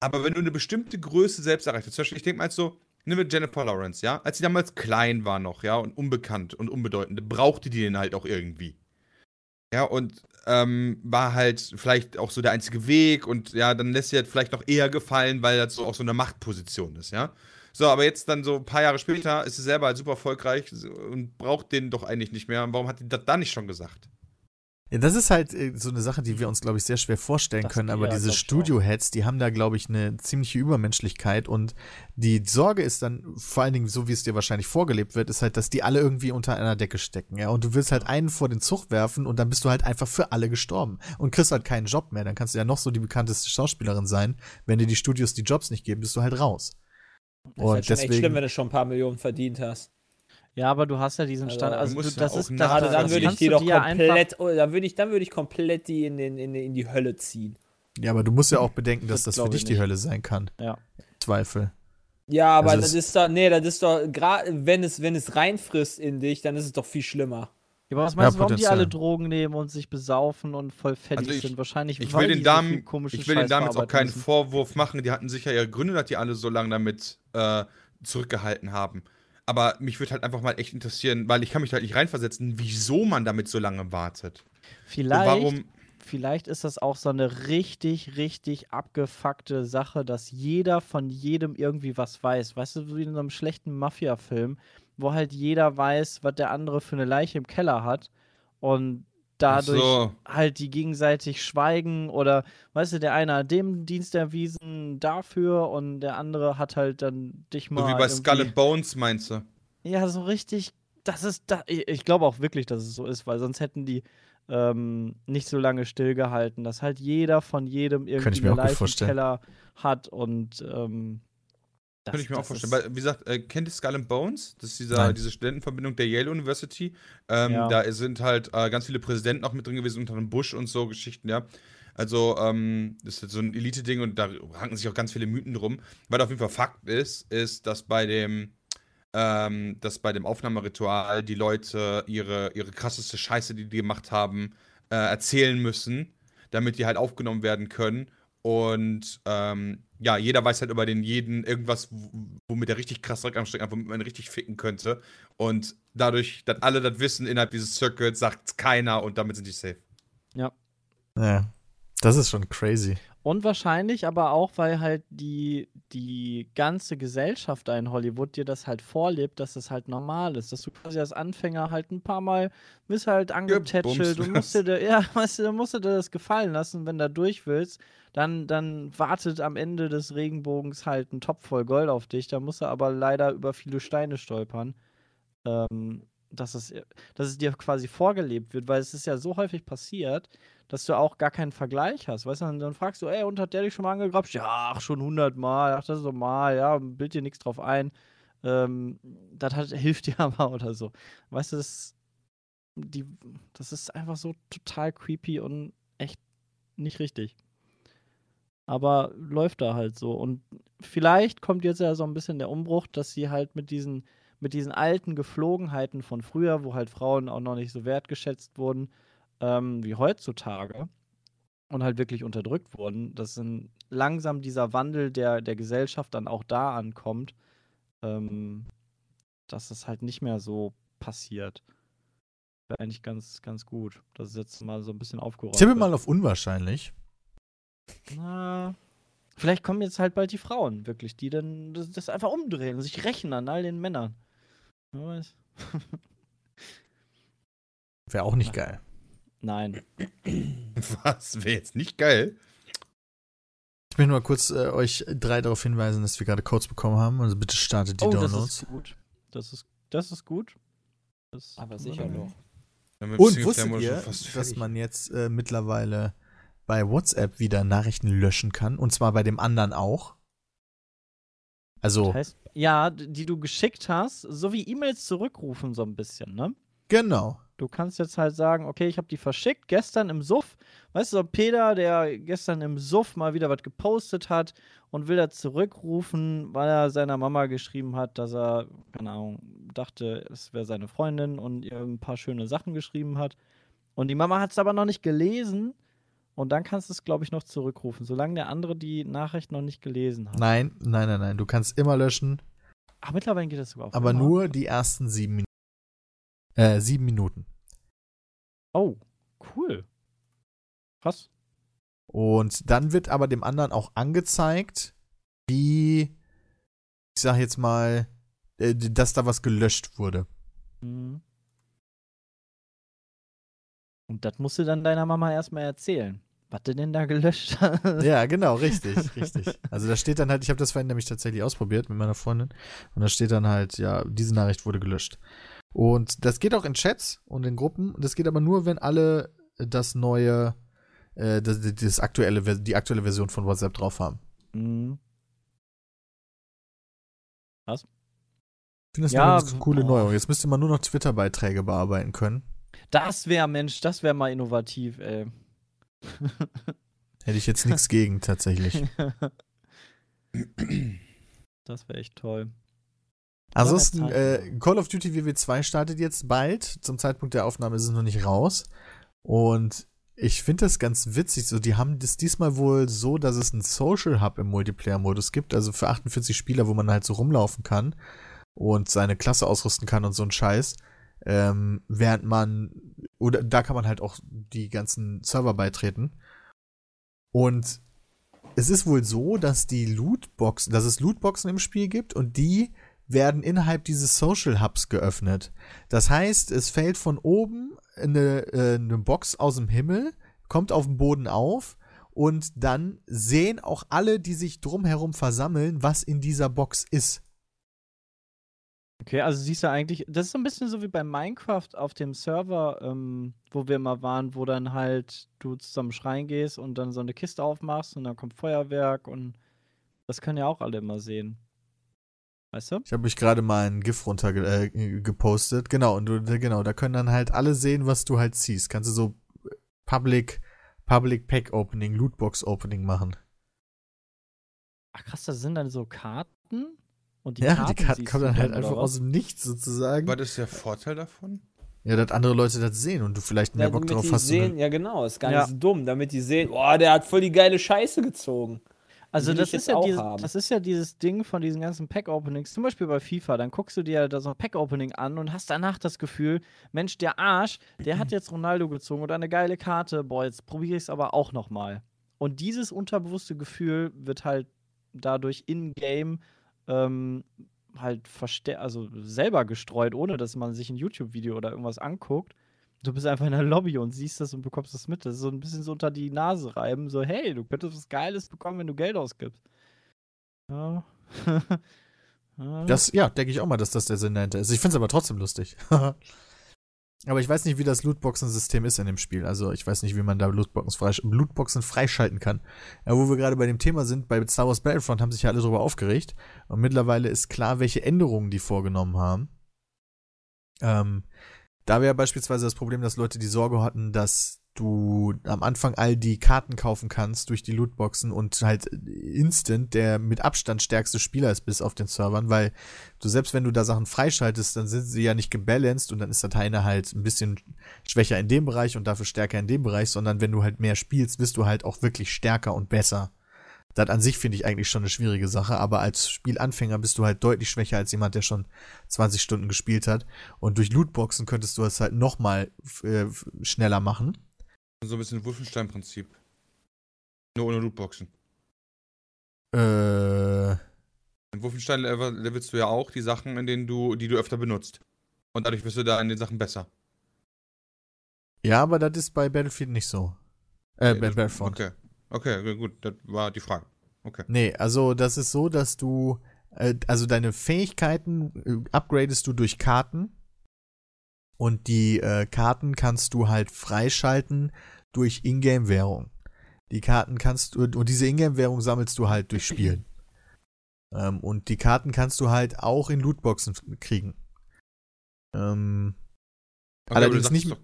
Aber wenn du eine bestimmte Größe selbst erreicht hast, zum Beispiel, ich denke mal jetzt so, nehmen wir Jennifer Lawrence, ja, als sie damals klein war noch, ja, und unbekannt und unbedeutend, brauchte die den halt auch irgendwie. Ja, und Ähm, war halt vielleicht auch so der einzige Weg und ja, dann lässt sie halt vielleicht noch eher gefallen, weil das so auch so eine Machtposition ist, ja. So, aber jetzt dann so ein paar Jahre später ist sie selber halt super erfolgreich und braucht den doch eigentlich nicht mehr. Und warum hat die das da nicht schon gesagt? Ja, das ist halt äh, so eine Sache, die wir uns, glaube ich, sehr schwer vorstellen das können, aber ja, diese Studio-Heads, die haben da, glaube ich, eine ziemliche Übermenschlichkeit und die Sorge ist dann, vor allen Dingen, so wie es dir wahrscheinlich vorgelebt wird, ist halt, dass die alle irgendwie unter einer Decke stecken, ja, und du willst halt einen vor den Zug werfen und dann bist du halt einfach für alle gestorben und kriegst halt keinen Job mehr, dann kannst du ja noch so die bekannteste Schauspielerin sein, wenn dir die Studios die Jobs nicht geben, bist du halt raus. Das und ist halt schon deswegen echt schlimm, wenn du schon ein paar Millionen verdient hast. Ja, aber du hast ja diesen Stand, also, also du, das ist gerade dann würde ich die doch komplett oh, dann würde ich dann würde ich komplett die in den in, in die Hölle ziehen. Ja, aber du musst ja auch bedenken, dass das, das für dich die Hölle sein kann. Ja. Zweifel. Ja, aber also das ist doch nee, das ist doch gerade wenn es wenn es reinfrisst in dich, dann ist es doch viel schlimmer. Ja, aber was meinst ja, du, warum die alle Drogen nehmen und sich besaufen und voll fettig also sind? Wahrscheinlich ich weil will den Damen, so ich will den Damen jetzt auch keinen müssen. Vorwurf machen, die hatten sicher ihre Gründe, dass die alle so lange damit äh, zurückgehalten haben. Aber mich würde halt einfach mal echt interessieren, weil ich kann mich halt nicht reinversetzen, wieso man damit so lange wartet. Vielleicht, warum vielleicht ist das auch so eine richtig, richtig abgefuckte Sache, dass jeder von jedem irgendwie was weiß. Weißt du, wie in so einem schlechten Mafia-Film, wo halt jeder weiß, was der andere für eine Leiche im Keller hat und dadurch so halt die gegenseitig schweigen oder, weißt du, der eine hat dem Dienst erwiesen dafür und der andere hat halt dann dich mal. So wie bei irgendwie Skull and Bones, meinst du? Ja, so richtig, das ist, da, ich glaube auch wirklich, dass es so ist, weil sonst hätten die ähm, nicht so lange stillgehalten, dass halt jeder von jedem irgendwie einen Leichenkeller hat und ähm, das, könnte ich mir auch vorstellen. Weil, wie gesagt, äh, kennt ihr Skull and Bones? Das ist dieser, diese Studentenverbindung der Yale University. Ähm, ja. Da sind halt äh, ganz viele Präsidenten auch mit drin gewesen, unter einem Bush und so Geschichten, ja. Also, ähm, das ist halt so ein Elite-Ding und da ranken sich auch ganz viele Mythen drum. Was auf jeden Fall Fakt ist, ist, dass bei dem, ähm, dass bei dem Aufnahmeritual die Leute ihre, ihre krasseste Scheiße, die die gemacht haben, äh, erzählen müssen, damit die halt aufgenommen werden können. Und ähm, ja, jeder weiß halt über den jeden irgendwas, womit er richtig krass direkt am Stück, womit man richtig ficken könnte. Und dadurch, dass alle das wissen innerhalb dieses Circuits, sagt keiner und damit sind die safe. Ja. Ja, das ist schon crazy. Und wahrscheinlich aber auch, weil halt die, die ganze Gesellschaft da in Hollywood dir das halt vorlebt, dass das halt normal ist. Dass du quasi als Anfänger halt ein paar Mal bist halt angetätschelt und musst dir, ja, weißt du, musst dir das gefallen lassen, wenn du da durch willst. Dann, dann wartet am Ende des Regenbogens halt ein Topf voll Gold auf dich. Da musst du aber leider über viele Steine stolpern. Ähm, dass es, dass es dir quasi vorgelebt wird, weil es ist ja so häufig passiert, dass du auch gar keinen Vergleich hast, weißt du, und dann fragst du, ey, und hat der dich schon mal angegrapscht? Ja, ach, schon hundertmal, ach, das ist normal, ja, bild dir nichts drauf ein, ähm, das hat, hilft dir aber oder so. Weißt du, das, die, das ist einfach so total creepy und echt nicht richtig. Aber läuft da halt so und vielleicht kommt jetzt ja so ein bisschen der Umbruch, dass sie halt mit diesen, mit diesen alten Geflogenheiten von früher, wo halt Frauen auch noch nicht so wertgeschätzt wurden, Ähm, wie heutzutage, und halt wirklich unterdrückt wurden, dass dann langsam dieser Wandel der, der Gesellschaft dann auch da ankommt, ähm, dass das halt nicht mehr so passiert. Wäre eigentlich ganz, ganz gut. Das ist jetzt mal so ein bisschen aufgeräumt. Tippe mal auf unwahrscheinlich. Na, vielleicht kommen jetzt halt bald die Frauen, wirklich, die dann das, das einfach umdrehen und sich rächen an all den Männern. Wer weiß. Wäre auch nicht geil. Nein. Was? Wäre jetzt nicht geil? Ich möchte mal kurz äh, euch drei darauf hinweisen, dass wir gerade Codes bekommen haben. Also bitte startet die oh, Downloads. Das ist gut. Das ist, das ist gut. Das aber sicher noch. Und wusstet ihr, dass man jetzt äh, mittlerweile bei WhatsApp wieder Nachrichten löschen kann? Und zwar bei dem anderen auch. Also. Das heißt, ja, die du geschickt hast, so wie E-Mails zurückrufen so ein bisschen, ne? Genau. Du kannst jetzt halt sagen, okay, ich habe die verschickt, gestern im Suff. Weißt du, so Peter, der gestern im Suff mal wieder was gepostet hat und will da zurückrufen, weil er seiner Mama geschrieben hat, dass er, keine Ahnung, dachte, es wäre seine Freundin und ihr ein paar schöne Sachen geschrieben hat. Und die Mama hat es aber noch nicht gelesen. Und dann kannst du es, glaube ich, noch zurückrufen, solange der andere die Nachricht noch nicht gelesen hat. Nein, nein, nein, nein, du kannst immer löschen. Ach, mittlerweile geht das sogar auf. Aber nur die ersten sieben Minuten. Äh, sieben Minuten. Oh, cool. Krass. Und dann wird aber dem anderen auch angezeigt, wie, ich sag jetzt mal, dass da was gelöscht wurde. Und das musst du dann deiner Mama erstmal erzählen. Was du denn da gelöscht hast. Ja, genau, richtig, richtig. Also da steht dann halt, ich habe das vorhin nämlich tatsächlich ausprobiert mit meiner Freundin. Und da steht dann halt, ja, diese Nachricht wurde gelöscht. Und das geht auch in Chats und in Gruppen. Das geht aber nur, wenn alle das neue, äh, das, das aktuelle, die aktuelle Version von WhatsApp drauf haben. Mhm. Was? Ich finde das ja, eine coole oh. Neuerung. Jetzt müsste man nur noch Twitter-Beiträge bearbeiten können. Das wäre, Mensch, das wäre mal innovativ, ey. Hätte ich jetzt nichts gegen, tatsächlich. Das wäre echt toll. Ansonsten, äh, Call of Duty W W zwei startet jetzt bald. Zum Zeitpunkt der Aufnahme ist es noch nicht raus. Und ich finde das ganz witzig. So, die haben das diesmal wohl so, dass es einen Social Hub im Multiplayer-Modus gibt. Also für achtundvierzig Spieler, wo man halt so rumlaufen kann und seine Klasse ausrüsten kann und so ein Scheiß. Ähm, während man, oder da kann man halt auch die ganzen Server beitreten. Und es ist wohl so, dass die Lootboxen, dass es Lootboxen im Spiel gibt und die werden innerhalb dieses Social Hubs geöffnet. Das heißt, es fällt von oben eine, äh, eine Box aus dem Himmel, kommt auf den Boden auf und dann sehen auch alle, die sich drumherum versammeln, was in dieser Box ist. Okay, also siehst du eigentlich, das ist so ein bisschen so wie bei Minecraft auf dem Server, ähm, wo wir mal waren, wo dann halt du zusammen Schrein gehst und dann so eine Kiste aufmachst und dann kommt Feuerwerk und das können ja auch alle immer sehen. Weißt du? Ich habe mich gerade mal ein GIF runter ge- äh, gepostet. Genau, und du, genau, da können dann halt alle sehen, was du halt ziehst. Kannst du so Public, Public Pack Opening, Lootbox Opening machen. Ach krass, das sind dann so Karten? Und die ja, Karten die Karten kommen dann halt einfach aus dem Nichts sozusagen. Aber das ist der Vorteil davon? Ja, dass andere Leute das sehen und du vielleicht mehr ja, Bock drauf hast. Sehen, ja, genau, ist gar nicht ja. so dumm, damit die sehen, boah, der hat voll die geile Scheiße gezogen. Also das ist, ja diese, das ist ja dieses Ding von diesen ganzen Pack-Openings, zum Beispiel bei FIFA, dann guckst du dir da so ein Pack-Opening an und hast danach das Gefühl, Mensch, der Arsch, der hat jetzt Ronaldo gezogen oder eine geile Karte, boah, jetzt probiere ich es aber auch nochmal. Und dieses unterbewusste Gefühl wird halt dadurch in-game ähm, halt verste- also selber gestreut, ohne dass man sich ein YouTube-Video oder irgendwas anguckt. Du bist einfach in der Lobby und siehst das und bekommst das mit. Das ist so ein bisschen so unter die Nase reiben. So, hey, du könntest was Geiles bekommen, wenn du Geld ausgibst. Ja. Das, ja, denke ich auch mal, dass das der Sinn dahinter ist. Ich finde es aber trotzdem lustig. Aber ich weiß nicht, wie das Lootboxen-System ist in dem Spiel. Also ich weiß nicht, wie man da Lootboxen, freisch- Lootboxen freischalten kann. Ja, wo wir gerade bei dem Thema sind, bei Star Wars Battlefront haben sich ja alle drüber aufgeregt. Und mittlerweile ist klar, welche Änderungen die vorgenommen haben. Ähm, Da wäre beispielsweise das Problem, dass Leute die Sorge hatten, dass du am Anfang all die Karten kaufen kannst durch die Lootboxen und halt instant der mit Abstand stärkste Spieler ist bis auf den Servern, weil du selbst wenn du da Sachen freischaltest, dann sind sie ja nicht gebalanced und dann ist der eine halt ein bisschen schwächer in dem Bereich und dafür stärker in dem Bereich, sondern wenn du halt mehr spielst, wirst du halt auch wirklich stärker und besser. Das an sich finde ich eigentlich schon eine schwierige Sache, aber als Spielanfänger bist du halt deutlich schwächer als jemand, der schon zwanzig Stunden gespielt hat. Und durch Lootboxen könntest du es halt nochmal äh, schneller machen. So ein bisschen Wolfenstein-Prinzip. Nur ohne Lootboxen. Äh. In Wolfenstein levelst du ja auch die Sachen, in denen du, die du öfter benutzt. Und dadurch wirst du da in den Sachen besser. Ja, aber das ist bei Battlefield nicht so. Äh, bei Battlefront. Okay. Okay, gut, das war die Frage. Okay. Nee, also das ist so, dass du, äh, also deine Fähigkeiten äh, upgradest du durch Karten und die äh, Karten kannst du halt freischalten durch Ingame-Währung. Die Karten kannst du, und diese Ingame-Währung sammelst du halt durch Spielen. ähm, und die Karten kannst du halt auch in Lootboxen kriegen. Ähm, okay, allerdings nicht... Doch.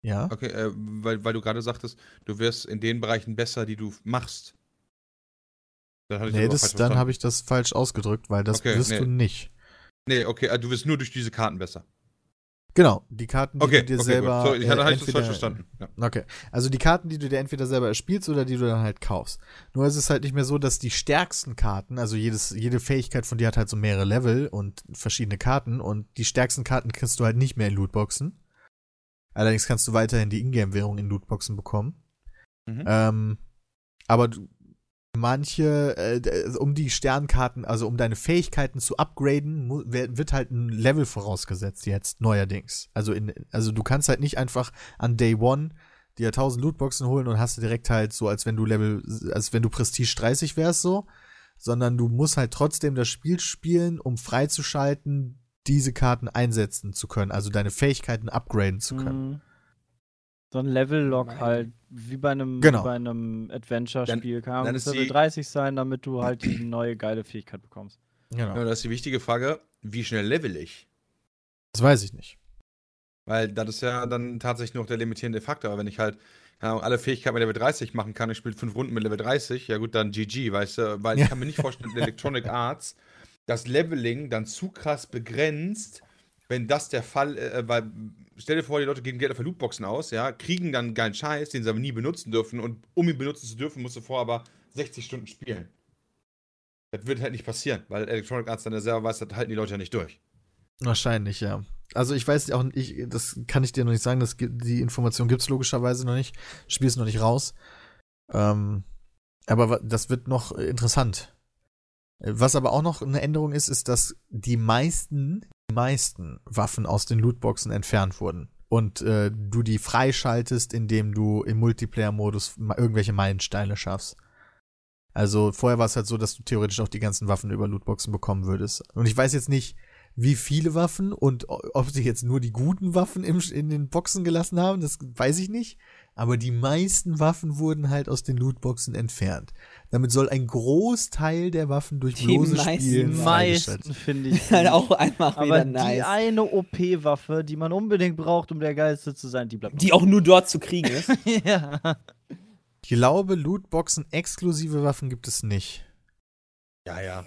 Ja. Okay, äh, weil, weil du gerade sagtest, du wirst in den Bereichen besser, die du machst. Dann hatte ich nee, das, dann habe ich das falsch ausgedrückt, weil das okay, wirst nee. du nicht. Nee, okay, du wirst nur durch diese Karten besser. Genau, die Karten, die okay, du dir okay, selber... Okay, so, ich hatte äh, halt entweder, das falsch verstanden. Ja. Okay, also die Karten, die du dir entweder selber erspielst oder die du dann halt kaufst. Nur ist es halt nicht mehr so, dass die stärksten Karten, also jedes, jede Fähigkeit von dir hat halt so mehrere Level und verschiedene Karten und die stärksten Karten kriegst du halt nicht mehr in Lootboxen. Allerdings kannst du weiterhin die Ingame-Währung in Lootboxen bekommen. Mhm. Ähm, aber du, manche, äh, um die Sternkarten, also um deine Fähigkeiten zu upgraden, mu- wird halt ein Level vorausgesetzt jetzt, neuerdings. Also, in, also du kannst halt nicht einfach an Day One dir tausend Lootboxen holen und hast du direkt halt so, als wenn du Level, als wenn du Prestige dreißig wärst so, sondern du musst halt trotzdem das Spiel spielen, um freizuschalten, diese Karten einsetzen zu können, also deine Fähigkeiten upgraden zu können. Mhm. So ein Level-Log halt, wie bei einem, genau. bei einem Adventure-Spiel. Kann man Level dreißig sein, damit du halt die neue geile Fähigkeit bekommst. Genau. Ja, das ist die wichtige Frage, wie schnell level ich? Das weiß ich nicht. Weil das ist ja dann tatsächlich noch der limitierende Faktor. Wenn ich halt ja, alle Fähigkeiten mit Level dreißig machen kann, ich spiele fünf Runden mit Level dreißig, ja gut, dann G G, weißt du? Weil ja. Ich kann mir nicht vorstellen, Electronic Arts das Leveling dann zu krass begrenzt, wenn das der Fall ist, äh, weil, stell dir vor, die Leute geben Geld auf Lootboxen aus, ja, kriegen dann einen geilen Scheiß, den sie aber nie benutzen dürfen und um ihn benutzen zu dürfen, musst du vorher aber sechzig Stunden spielen. Das wird halt nicht passieren, weil Electronic Arts dann ja selber weiß, das halten die Leute ja nicht durch. Wahrscheinlich, ja. Also ich weiß auch nicht, das kann ich dir noch nicht sagen, das, die Information gibt's logischerweise noch nicht, das Spiel ist noch nicht raus. Ähm, aber das wird noch interessant. Was aber auch noch eine Änderung ist, ist, dass die meisten, die meisten Waffen aus den Lootboxen entfernt wurden. Und äh, du die freischaltest, indem du im Multiplayer-Modus irgendwelche Meilensteine schaffst. Also vorher war es halt so, dass du theoretisch auch die ganzen Waffen über Lootboxen bekommen würdest. Und ich weiß jetzt nicht, wie viele Waffen und ob sie jetzt nur die guten Waffen im, in den Boxen gelassen haben, das weiß ich nicht. Aber die meisten Waffen wurden halt aus den Lootboxen entfernt. Damit soll ein Großteil der Waffen durch bloße Spielen freigeschaltet werden. Die meisten, finde ich. Halt auch einfach aber wieder nice. Aber die eine O P-Waffe, die man unbedingt braucht, um der Geilste zu sein, die bleibt. Die auch nur dort zu kriegen ist. Ja. Ich glaube, Lootboxen exklusive Waffen gibt es nicht. Ja, ja.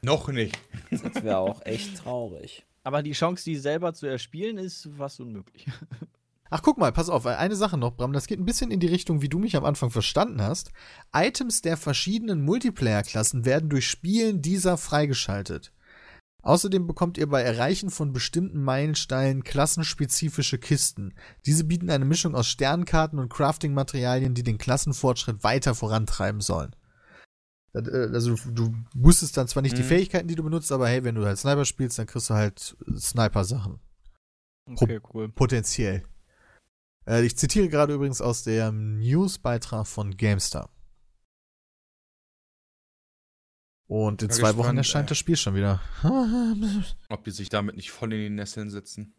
Noch nicht. Das wäre auch echt traurig. Aber die Chance, die selber zu erspielen, ist fast unmöglich. Ach, guck mal, pass auf, eine Sache noch, Bram, das geht ein bisschen in die Richtung, wie du mich am Anfang verstanden hast. Items der verschiedenen Multiplayer-Klassen werden durch Spielen dieser freigeschaltet. Außerdem bekommt ihr bei Erreichen von bestimmten Meilensteinen klassenspezifische Kisten. Diese bieten eine Mischung aus Sternkarten und Crafting-Materialien, die den Klassenfortschritt weiter vorantreiben sollen. Also du boostest dann zwar nicht mhm. die Fähigkeiten, die du benutzt, aber hey, wenn du halt Sniper spielst, dann kriegst du halt Sniper-Sachen. Okay, cool. Potenziell. Ich zitiere gerade übrigens aus dem Newsbeitrag von GameStar. Und in zwei Wochen erscheint das Spiel schon wieder. Ob die sich damit nicht voll in die Nesseln sitzen.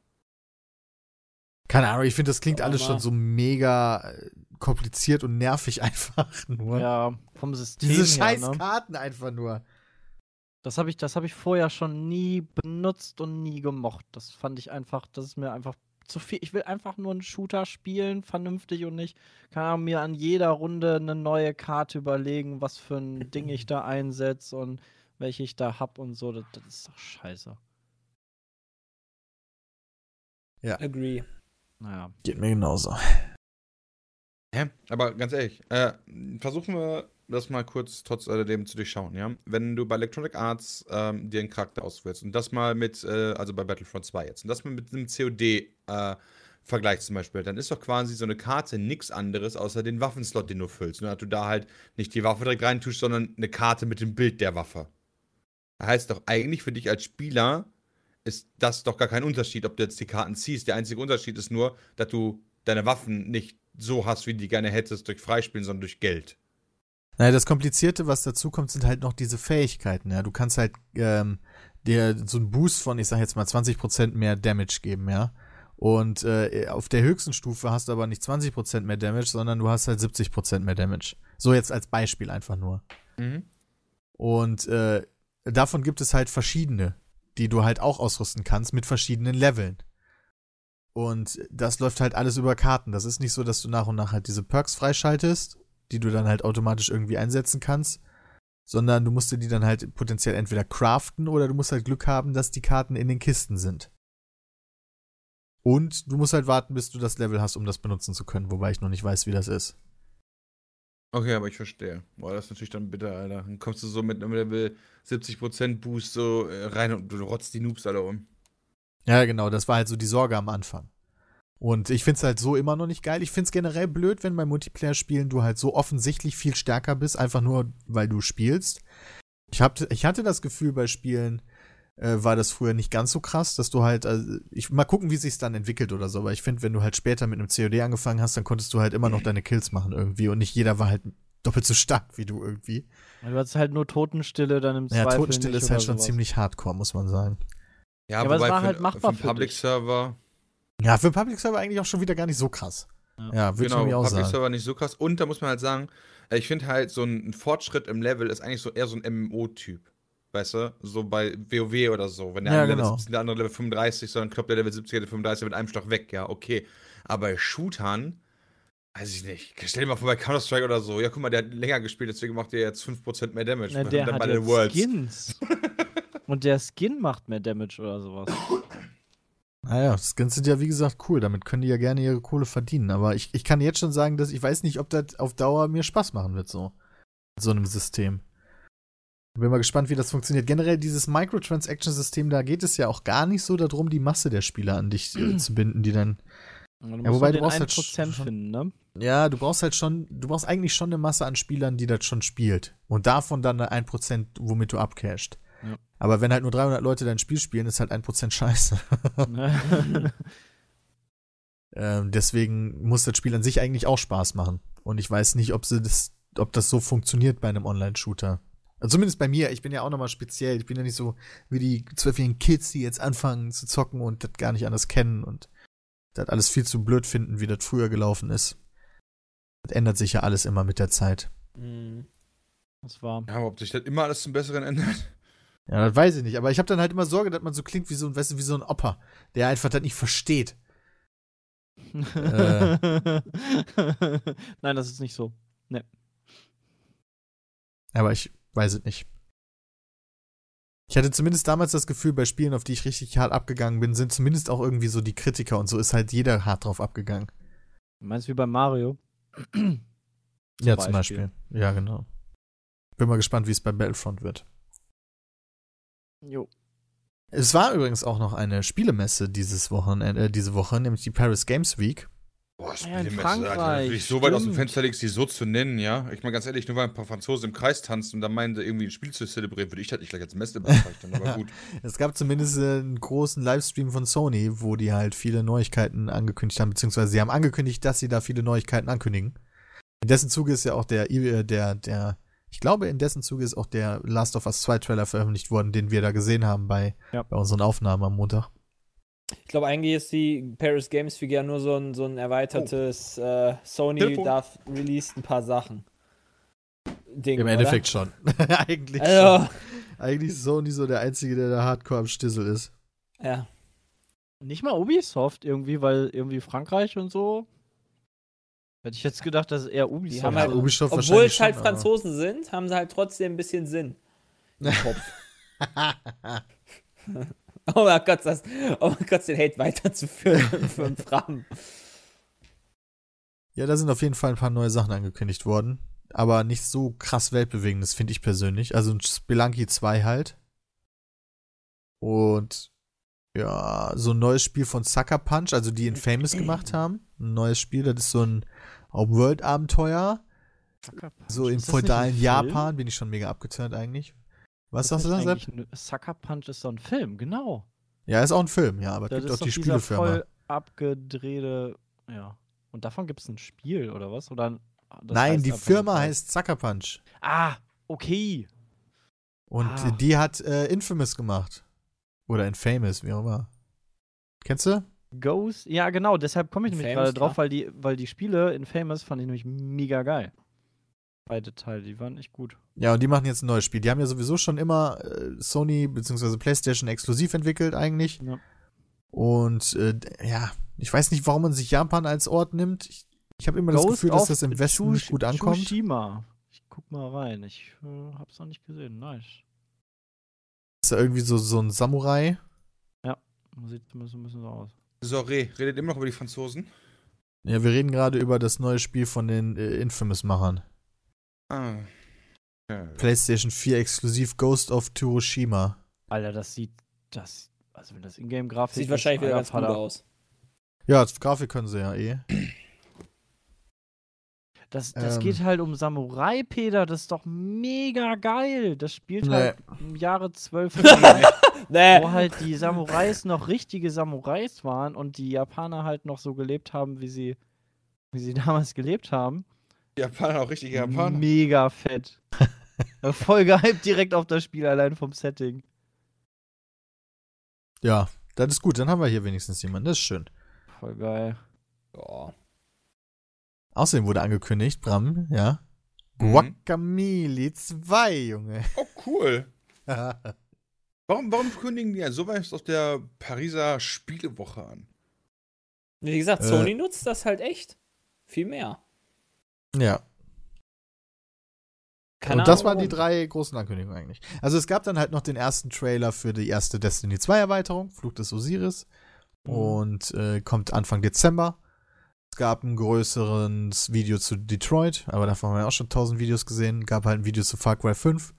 Keine Ahnung, ich finde, das klingt alles schon so mega kompliziert und nervig einfach nur. Ja, vom System her, ne? Diese scheiß Karten einfach nur. Das habe ich, das hab ich vorher schon nie benutzt und nie gemocht. Das fand ich einfach, das ist mir einfach so viel, ich will einfach nur einen Shooter spielen, vernünftig, und nicht kann mir an jeder Runde eine neue Karte überlegen, was für ein Ding ich da einsetze und welche ich da hab und so. Das, das ist doch scheiße. Ja. Agree. Naja. Geht mir genauso. Hä? Aber ganz ehrlich, äh, versuchen wir das mal kurz trotz alledem zu durchschauen, ja? Wenn du bei Electronic Arts ähm, dir einen Charakter auswählst und das mal mit, äh, also bei Battlefront zwei jetzt, und das mal mit einem C O D-Vergleich äh, zum Beispiel, dann ist doch quasi so eine Karte nichts anderes, außer den Waffenslot, den du füllst. Nur dass du da halt nicht die Waffe direkt reintuschst, sondern eine Karte mit dem Bild der Waffe. Das heißt doch eigentlich für dich als Spieler ist das doch gar kein Unterschied, ob du jetzt die Karten ziehst. Der einzige Unterschied ist nur, dass du deine Waffen nicht so hast, wie du die gerne hättest, durch Freispielen, sondern durch Geld. Naja, das Komplizierte, was dazu kommt, sind halt noch diese Fähigkeiten. Ja, du kannst halt ähm, dir so einen Boost von, ich sag jetzt mal, zwanzig Prozent mehr Damage geben, ja. Und äh, auf der höchsten Stufe hast du aber nicht zwanzig Prozent mehr Damage, sondern du hast halt siebzig Prozent mehr Damage. So jetzt als Beispiel einfach nur. Mhm. Und äh, davon gibt es halt verschiedene, die du halt auch ausrüsten kannst mit verschiedenen Leveln. Und das läuft halt alles über Karten. Das ist nicht so, dass du nach und nach halt diese Perks freischaltest, die du dann halt automatisch irgendwie einsetzen kannst, sondern du musst dir die dann halt potenziell entweder craften oder du musst halt Glück haben, dass die Karten in den Kisten sind. Und du musst halt warten, bis du das Level hast, um das benutzen zu können, wobei ich noch nicht weiß, wie das ist. Okay, aber ich verstehe. Boah, das ist natürlich dann bitter, Alter. Dann kommst du so mit einem Level siebzig Prozent Boost so rein und du rotzt die Noobs alle um. Ja, genau, das war halt so die Sorge am Anfang. Und ich find's halt so immer noch nicht geil. Ich find's generell blöd, wenn bei Multiplayer-Spielen du halt so offensichtlich viel stärker bist, einfach nur, weil du spielst. Ich, hab, ich hatte das Gefühl, bei Spielen äh, war das früher nicht ganz so krass, dass du halt, also ich, mal gucken, wie sich's dann entwickelt oder so, aber ich find, wenn du halt später mit einem C O D angefangen hast, dann konntest du halt immer noch deine Kills machen irgendwie und nicht jeder war halt doppelt so stark wie du irgendwie. Du hattest halt nur Totenstille dann im Zweifel. Ja, Totenstille ist halt schon sowas. Ziemlich hardcore, muss man sagen. Ja, ja, aber es war halt machbar für Public Server. Ja, für Public Server eigentlich auch schon wieder gar nicht so krass. Ja, ja, würde genau, ich mir auch sagen. Public Server nicht so krass. Und da muss man halt sagen, ich finde halt so ein Fortschritt im Level ist eigentlich so eher so ein M M O-Typ. Weißt du? So bei WoW oder so. Wenn der ja, eine genau. Level siebzig, der andere Level fünfunddreißig, sondern kloppt der Level siebzig, der fünfunddreißig mit einem Schlag weg. Ja, okay. Aber bei Shootern, weiß ich nicht. Stell dir mal vor, bei Counter-Strike oder so. Ja, guck mal, der hat länger gespielt, deswegen macht der jetzt fünf Prozent mehr Damage. Na, der hat jetzt Worlds. Skins. Und der Skin macht mehr Damage oder sowas. Naja, Skins sind ja wie gesagt cool, damit können die ja gerne ihre Kohle verdienen, aber ich, ich kann jetzt schon sagen, dass ich weiß nicht, ob das auf Dauer mir Spaß machen wird, so. Mit so einem System. Bin mal gespannt, wie das funktioniert. Generell dieses Microtransaction-System, da geht es ja auch gar nicht so darum, die Masse der Spieler an dich äh, zu binden, die dann... Du musst ja, wobei du brauchst halt schon, finden, ne? Ja, du brauchst halt schon, du brauchst eigentlich schon eine Masse an Spielern, die das schon spielt. Und davon dann ein Prozent, womit du abcashst. Ja. Aber wenn halt nur dreihundert Leute dein Spiel spielen, ist halt ein Prozent scheiße. ähm, deswegen muss das Spiel an sich eigentlich auch Spaß machen. Und ich weiß nicht, ob, sie das, ob das so funktioniert bei einem Online-Shooter. Also zumindest bei mir. Ich bin ja auch nochmal speziell. Ich bin ja nicht so wie die zwölfjährigen Kids, die jetzt anfangen zu zocken und das gar nicht anders kennen und das alles viel zu blöd finden, wie das früher gelaufen ist. Das ändert sich ja alles immer mit der Zeit. Mhm. Das war. Ja, aber ob sich das immer alles zum Besseren ändert? Ja, das weiß ich nicht. Aber ich habe dann halt immer Sorge, dass man so klingt wie so ein, weißt du, wie so ein Opa, der einfach das nicht versteht. äh. Nein, das ist nicht so. Nee. Aber ich weiß es nicht. Ich hatte zumindest damals das Gefühl, bei Spielen, auf die ich richtig hart abgegangen bin, sind zumindest auch irgendwie so die Kritiker und so ist halt jeder hart drauf abgegangen. Du meinst wie bei Mario? zum ja, Beispiel. zum Beispiel. Ja, genau. Bin mal gespannt, wie es bei Battlefront wird. Jo. Es war übrigens auch noch eine Spielemesse dieses Wochenende, äh, diese Woche, nämlich die Paris Games Week. Boah, Spielemesse, ja, Alter, wenn du dich so weit aus dem Fenster legst, die so zu nennen, ja. Ich meine, ganz ehrlich, nur weil ein paar Franzosen im Kreis tanzen und dann meinen, irgendwie ein Spiel zu zelebrieren, würde ich das nicht gleich als Messe bezeichnen, aber gut. Es gab zumindest einen großen Livestream von Sony, wo die halt viele Neuigkeiten angekündigt haben, beziehungsweise sie haben angekündigt, dass sie da viele Neuigkeiten ankündigen. In dessen Zuge ist ja auch der, der, der Ich glaube, in dessen Zuge ist auch der Last of Us zwei Trailer veröffentlicht worden, den wir da gesehen haben bei, ja. bei unseren Aufnahmen am Montag. Ich glaube, eigentlich ist die Paris Games Week ja nur so ein, so ein erweitertes oh. äh, Sony Telefon. darf released ein paar Sachen. Ding, Im oder? Endeffekt schon. Eigentlich also. schon. Eigentlich ist Sony so der Einzige, der da hardcore am Stissel ist. Ja. Nicht mal Ubisoft irgendwie, weil irgendwie Frankreich und so. Hätte ich jetzt gedacht, dass es eher Ubisoft haben halt, Ubisoft obwohl es halt schon, Franzosen aber. Sind, haben sie halt trotzdem ein bisschen Sinn im Kopf. Oh mein Gott, das, oh mein Gott, den Hate weiterzuführen für einen Fram. Ja, da sind auf jeden Fall ein paar neue Sachen angekündigt worden. Aber nicht so krass weltbewegendes, finde ich persönlich. Also ein Spelunky zwei halt. Und ja, so ein neues Spiel von Sucker Punch, also die Infamous gemacht haben. Ein neues Spiel, das ist so ein Open-World-Abenteuer. So im feudalen Japan, bin ich schon mega abgeturnt eigentlich. Was sagst du da, Sepp? Sucker Punch ist so ein Film, genau. Ja, ist auch ein Film, ja, aber es gibt auch die Spielefirma. Voll abgedrehte, ja. Und davon gibt es ein Spiel, oder was? Oder das Nein, die Firma heißt Sucker Punch. Ah, okay. Und ah. die hat äh, Infamous gemacht. Oder Infamous, wie auch immer. Kennst du? Ghost? Ja, genau, deshalb komme ich nämlich gerade drauf, weil die, weil die Spiele Infamous fand ich nämlich mega geil. Beide Teile, die waren echt gut. Ja, und die machen jetzt ein neues Spiel. Die haben ja sowieso schon immer äh, Sony bzw. PlayStation exklusiv entwickelt eigentlich. Ja. Und äh, ja, ich weiß nicht, warum man sich Japan als Ort nimmt. Ich, ich habe immer Ghost das Gefühl, dass das im Westen Shush- nicht gut ankommt. Tsushima. Ich guck mal rein. Ich äh, habe es noch nicht gesehen. Nice. Ist da irgendwie so, so ein Samurai? Ja, sieht zumindest ein bisschen so aus. Sorry, redet immer noch über die Franzosen? Ja, wir reden gerade über das neue Spiel von den äh, Infamous-Machern. Ah. Ja. PlayStation vier exklusiv Ghost of Tsushima. Alter, das sieht das, also wenn das Ingame-Grafik sieht ist, wahrscheinlich wieder ganz gut aus. Ja, das Grafik können sie ja eh. Das, das ähm. geht halt um Samurai, Peter, das ist doch mega geil. Das spielt nee. halt im Jahre zwölfhundert, nee. wo halt die Samurais noch richtige Samurais waren und die Japaner halt noch so gelebt haben, wie sie, wie sie damals gelebt haben. Japaner, auch richtige Japaner. Mega fett. Voll gehypt direkt auf das Spiel, allein vom Setting. Ja, das ist gut. Dann haben wir hier wenigstens jemanden. Das ist schön. Voll geil. Ja. Außerdem wurde angekündigt, Bram, ja. Mhm. Guacamelee zwei, Junge. Oh, cool. warum, warum kündigen die ja sowas auf der Pariser Spielewoche an? Wie gesagt, Sony äh. nutzt das halt echt viel mehr. Ja. Keine Und das Ahnung, waren die drei großen Ankündigungen eigentlich. Also es gab dann halt noch den ersten Trailer für die erste Destiny zwei Erweiterung, Flug des Osiris. Mhm. Und äh, kommt Anfang Dezember. Es gab ein größeres Video zu Detroit, aber davon haben wir auch schon tausend Videos gesehen. Gab halt ein Video zu Far Cry fünf.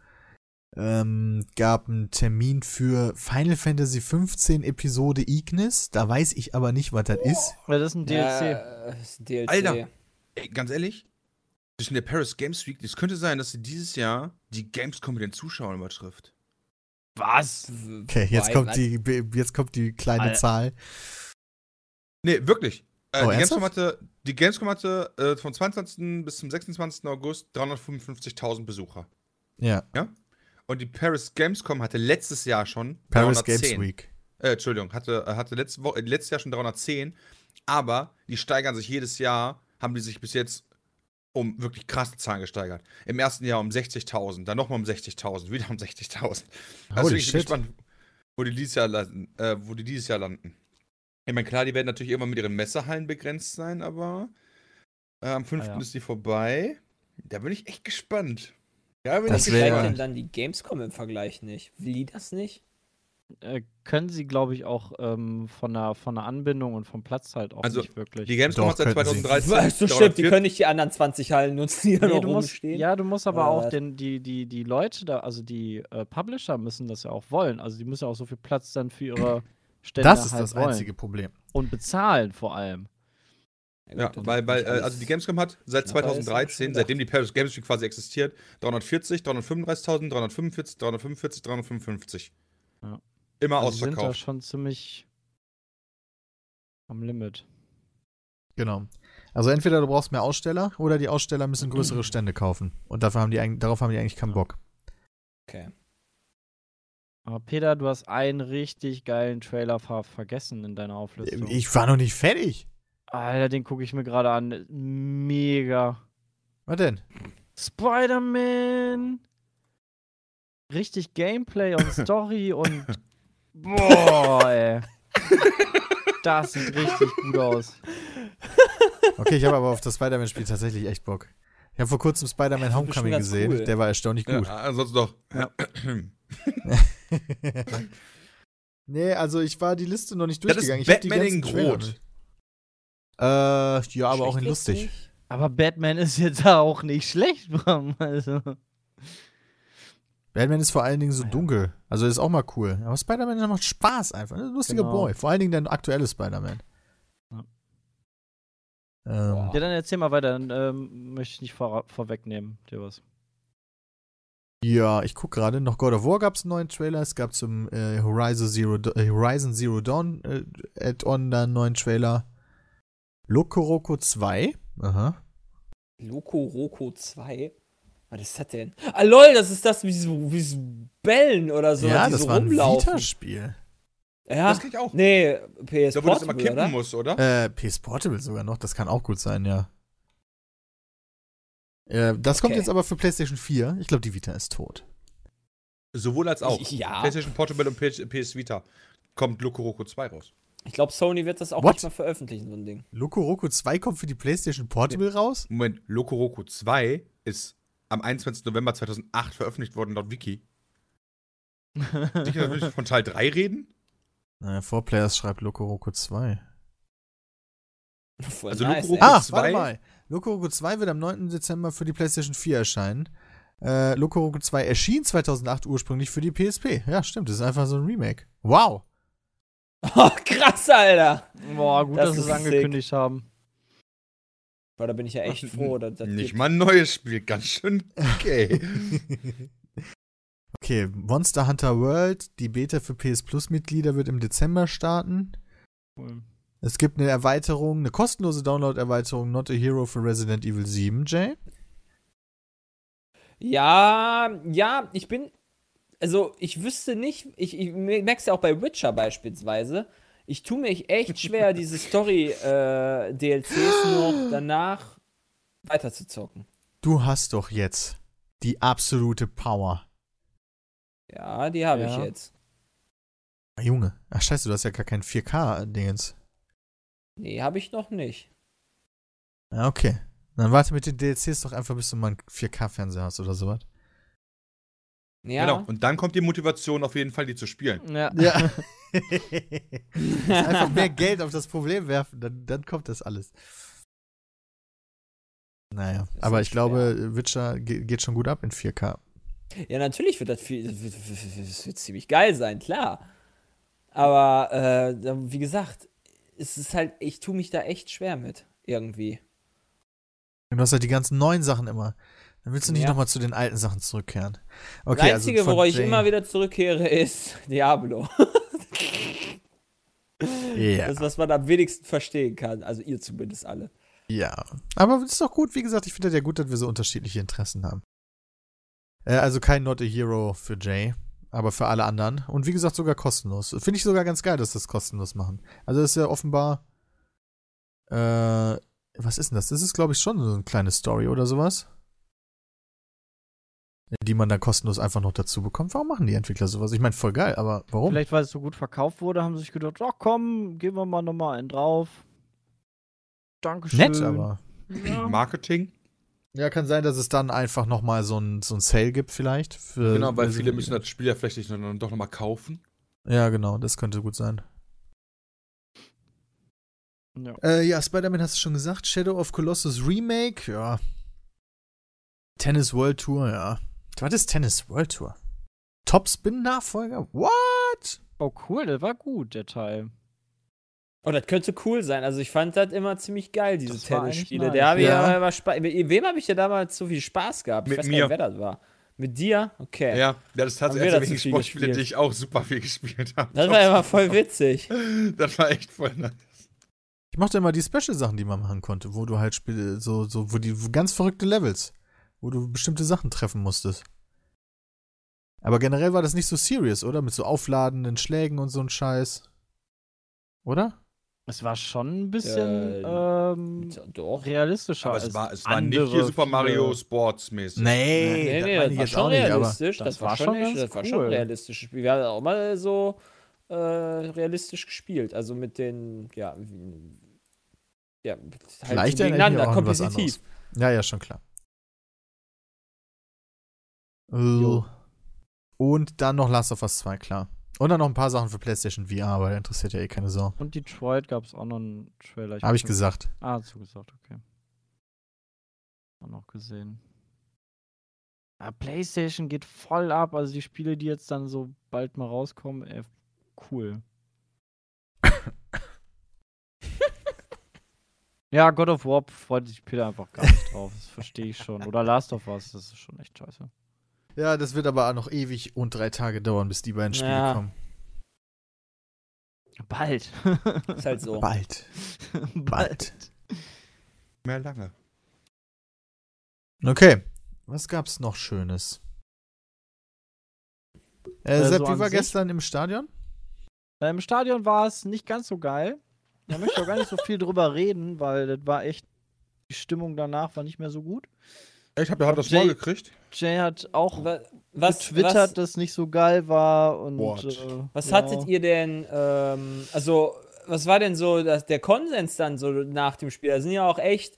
Ähm, gab einen Termin für Final Fantasy fünfzehn Episode Ignis. Da weiß ich aber nicht, was das oh. ist. Das ist ein D L C. Ja, das ist ein D L C. Alter, ey, ganz ehrlich, zwischen der Paris Games Week, es könnte sein, dass sie dieses Jahr die Gamescom mit den Zuschauern übertrifft. Was? Okay, jetzt kommt die, jetzt kommt die kleine Alter. Zahl. Nee, wirklich. Äh, oh, die, Gamescom hatte, die Gamescom hatte äh, vom zweiundzwanzigsten bis zum sechsundzwanzigsten August dreihundertfünfundfünfzigtausend Besucher. Ja. ja. Und die Paris Gamescom hatte letztes Jahr schon Paris dreihundertzehn. Games Week. Äh, Entschuldigung, hatte, hatte letzte Woche, letztes Jahr schon dreihundertzehn, aber die steigern sich jedes Jahr, haben die sich bis jetzt um wirklich krasse Zahlen gesteigert. Im ersten Jahr um sechzigtausend, dann nochmal um sechzigtausend, wieder um sechzigtausend. Also ich bin gespannt, wo die dieses Jahr landen. Äh, wo die dieses Jahr landen. Ich meine, klar, die werden natürlich irgendwann mit ihren Messerhallen begrenzt sein, aber äh, am fünften Ah, ja. ist die vorbei. Da bin ich echt gespannt. Ja, wenn das ich gespannt. Denn dann die Gamescom im Vergleich nicht? Will die das nicht? Äh, können sie, glaube ich, auch ähm, von, der, von der Anbindung und vom Platz halt auch also, nicht wirklich. Die Gamescom hat seit zweitausenddreizehn. Das ist so stimmt, die können nicht die anderen zwanzig Hallen nutzen, die nee, da noch rumstehen. Musst, ja, du musst aber Oder auch den, die, die, die Leute da, also die äh, Publisher müssen das ja auch wollen. Also die müssen ja auch so viel Platz dann für ihre Stände Das ist halt das wollen. einzige Problem. Und bezahlen vor allem. Ja, weil, weil äh, also die Gamescom hat seit zweitausenddreizehn, seitdem die Paris Games Week quasi existiert, dreihundertvierzig, dreihundertfünfunddreißigtausend, dreihundertfünfundvierzig, dreihundertfünfundvierzig, dreihundertfünfundfünfzig. Ja. Immer also ausverkauft. Die sind da schon ziemlich am Limit. Genau. Also entweder du brauchst mehr Aussteller oder die Aussteller müssen größere Stände kaufen. Und dafür haben die, darauf haben die eigentlich keinen Bock. Okay. Aber Peter, du hast einen richtig geilen Trailer vergessen in deiner Auflistung. Ich war noch nicht fertig. Alter, den gucke ich mir gerade an. Mega. Was denn? Spider-Man. Richtig Gameplay und Story und boah, ey. Das sieht richtig gut aus. Okay, ich habe aber auf das Spider-Man-Spiel tatsächlich echt Bock. Ich habe vor kurzem Spider-Man Homecoming gesehen. Cool. Der war erstaunlich gut. Ja, ansonsten doch. Ja. Nee, also ich war die Liste noch nicht durchgegangen. Das ist Batman in Rot. Äh, ja, schlecht, aber auch in lustig. Nicht. Aber Batman ist jetzt auch nicht schlecht, Bram. Also. Batman ist vor allen Dingen so dunkel. Also ist auch mal cool. Aber Spider-Man macht Spaß einfach. Ein lustiger genau. Boy. Vor allen Dingen dein aktuelles Spider-Man. Ja. Ähm. ja, dann erzähl mal weiter. Dann ähm, möchte ich nicht vor- vorwegnehmen. Dir was. Ja, ich guck gerade, noch God of War gab's einen neuen Trailer, es gab zum äh, Horizon Zero, äh, Horizon Zero Dawn äh, Add-on da einen neuen Trailer. Loco-Roco zwei. Aha. Loco-Roco zwei? Was ist das denn? Ah lol, das ist das, wie so, wie so bellen oder so. Ja, die das so war rumlaufen. Ein Vita-Spiel. Ja, das kann ich auch. Nee, P S da, Portable, wo du das immer kippen oder? Musst, oder? Äh, P S Portable sogar noch, das kann auch gut sein, ja. Das okay. kommt jetzt aber für PlayStation vier. Ich glaube, die Vita ist tot. Sowohl als auch. Ja. PlayStation Portable und P S Vita kommt Loco-Roco zwei raus. Ich glaube, Sony wird das auch What? nicht mal veröffentlichen, so ein Ding. Loco-Roco zwei kommt für die PlayStation Portable ja. raus? Moment, Loco-Roco zwei ist am einundzwanzigsten November zweitausendacht veröffentlicht worden laut Wiki. Sicher, will ich von Teil drei reden? Naja, Four Players schreibt Loco-Roco zwei. Voll also nice, Loco-Roco ah, zwei... Warte mal. Loco-Roco zwei wird am neunten Dezember für die PlayStation vier erscheinen. Äh, Loco-Roco zwei erschien zweitausendacht ursprünglich für die P S P. Ja, stimmt, das ist einfach so ein Remake. Wow! Oh, krass, Alter! Boah, gut, das dass sie es angekündigt sick. haben. Boah, da bin ich ja echt Ach, froh. Dass das nicht geht. Mal ein neues Spiel, ganz schön okay. Okay, Monster Hunter World, die Beta für P S Plus-Mitglieder wird im Dezember starten. Cool. Es gibt eine Erweiterung, eine kostenlose Download-Erweiterung, Not a Hero für Resident Evil sieben, Jay? Ja, ja, ich bin, also ich wüsste nicht, ich, ich merk's ja auch bei Witcher beispielsweise, ich tue mich echt schwer, diese Story-D L Cs äh, noch danach weiterzuzocken. Du hast doch jetzt die absolute Power. Ja, die habe ja. ich jetzt. Ah, Junge, ach scheiße, du hast ja gar kein vier K-Dingens. Nee, habe ich noch nicht. Ja, okay. Dann warte mit den D L Cs doch einfach, bis du mal einen vier K-Fernseher hast oder sowas. Ja. Genau. Und dann kommt die Motivation auf jeden Fall, die zu spielen. Ja. ja. Einfach mehr Geld auf das Problem werfen, dann, dann kommt das alles. Naja, aber ich schwer. glaube, Witcher geht schon gut ab in vier K. Ja, natürlich wird das, viel, das, wird, das wird ziemlich geil sein, klar. Aber, äh, wie gesagt, es ist halt, ich tue mich da echt schwer mit, irgendwie. Du hast halt die ganzen neuen Sachen immer. Dann willst du nicht ja. nochmal zu den alten Sachen zurückkehren. Okay, das Einzige, also worauf ich immer wieder zurückkehre, ist Diablo. yeah. Das, was man am wenigsten verstehen kann. Also ihr zumindest alle. Ja, aber es ist doch gut. Wie gesagt, ich finde das ja gut, dass wir so unterschiedliche Interessen haben. Äh, also kein Not a Hero für Jay. Aber für alle anderen. Und wie gesagt, sogar kostenlos. Finde ich sogar ganz geil, dass das kostenlos machen. Also das ist ja offenbar äh, was ist denn das? Das ist, glaube ich, schon so eine kleine Story oder sowas. Die man dann kostenlos einfach noch dazu bekommt. Warum machen die Entwickler sowas? Ich meine, voll geil, aber warum? Vielleicht, weil es so gut verkauft wurde, haben sie sich gedacht, ach komm, geben wir mal nochmal einen drauf. Dankeschön. Nett, aber. Ja. Marketing? Ja, kann sein, dass es dann einfach nochmal so ein, so ein Sale gibt vielleicht. Für genau, weil viele müssen das Spiel ja vielleicht nicht, noch, doch nochmal kaufen. Ja, genau, das könnte gut sein. Ja, äh, ja Spider-Man hast du schon gesagt. Shadow of Colossus Remake, ja. Tennis World Tour, ja. Was ist Tennis World Tour? Topspin-Nachfolger? What? Oh, cool, das war gut, der Teil. Oh, das könnte cool sein. Also ich fand das immer ziemlich geil, diese Tennisspiele. Der habe ja. ich immer Spaß. Mit wem habe ich ja damals so viel Spaß gehabt? Ich Mit weiß mir. gar nicht, wer das war. Mit dir? Okay. Ja, das ist tatsächlich eins der wenigen Sportspiele, die ich auch super viel gespielt habe. Das war immer voll witzig. Das war echt voll nice. Ich mochte immer die Special-Sachen, die man machen konnte, wo du halt Spiele, so, so, wo die wo ganz verrückte Levels, wo du bestimmte Sachen treffen musstest. Aber generell war das nicht so serious, oder? Mit so aufladenden Schlägen und so ein Scheiß. Oder? Es war schon ein bisschen äh, ähm, doch. realistischer. Aber es war, es war nicht hier Super Mario Sports mäßig. Nee, nee, nee, das war schon realistisch. Das war schon realistisch. Das war schon realistisches Spiel. Wir hatten auch mal so äh, realistisch gespielt. Also mit den, ja, ja halt so gegeneinander, kompetitiv. Ja, ja, schon klar. Jo. Und dann noch Last of Us zwei, klar. Und dann noch ein paar Sachen für PlayStation V R, aber interessiert ja eh keine Sau. Und Detroit gab es auch noch einen Trailer. Ich Hab ich gesagt. gesagt. Ah, dazu gesagt, okay. Auch noch gesehen. Ja, PlayStation geht voll ab. Also die Spiele, die jetzt dann so bald mal rauskommen, ey, cool. Ja, God of War freut sich Peter einfach gar nicht drauf. Das verstehe ich schon. Oder Last of Us, das ist schon echt scheiße. Ja, das wird aber noch ewig und drei Tage dauern, bis die beiden Spiele ja. kommen. Bald. Ist halt so. Bald. Bald. Bald. Mehr lange. Okay. Was gab's noch Schönes? Äh, äh, Sepp, so wie war gestern im Stadion? Äh, Im Stadion war es nicht ganz so geil. Da möchte ich auch gar nicht so viel drüber reden, weil das war echt, die Stimmung danach war nicht mehr so gut. Ich habe ja das Maul gekriegt. Jay hat auch was, getwittert, was, dass nicht so geil war. Und, äh, was ja. hattet ihr denn, ähm, also was war denn so dass der Konsens dann so nach dem Spiel? Da sind ja auch echt...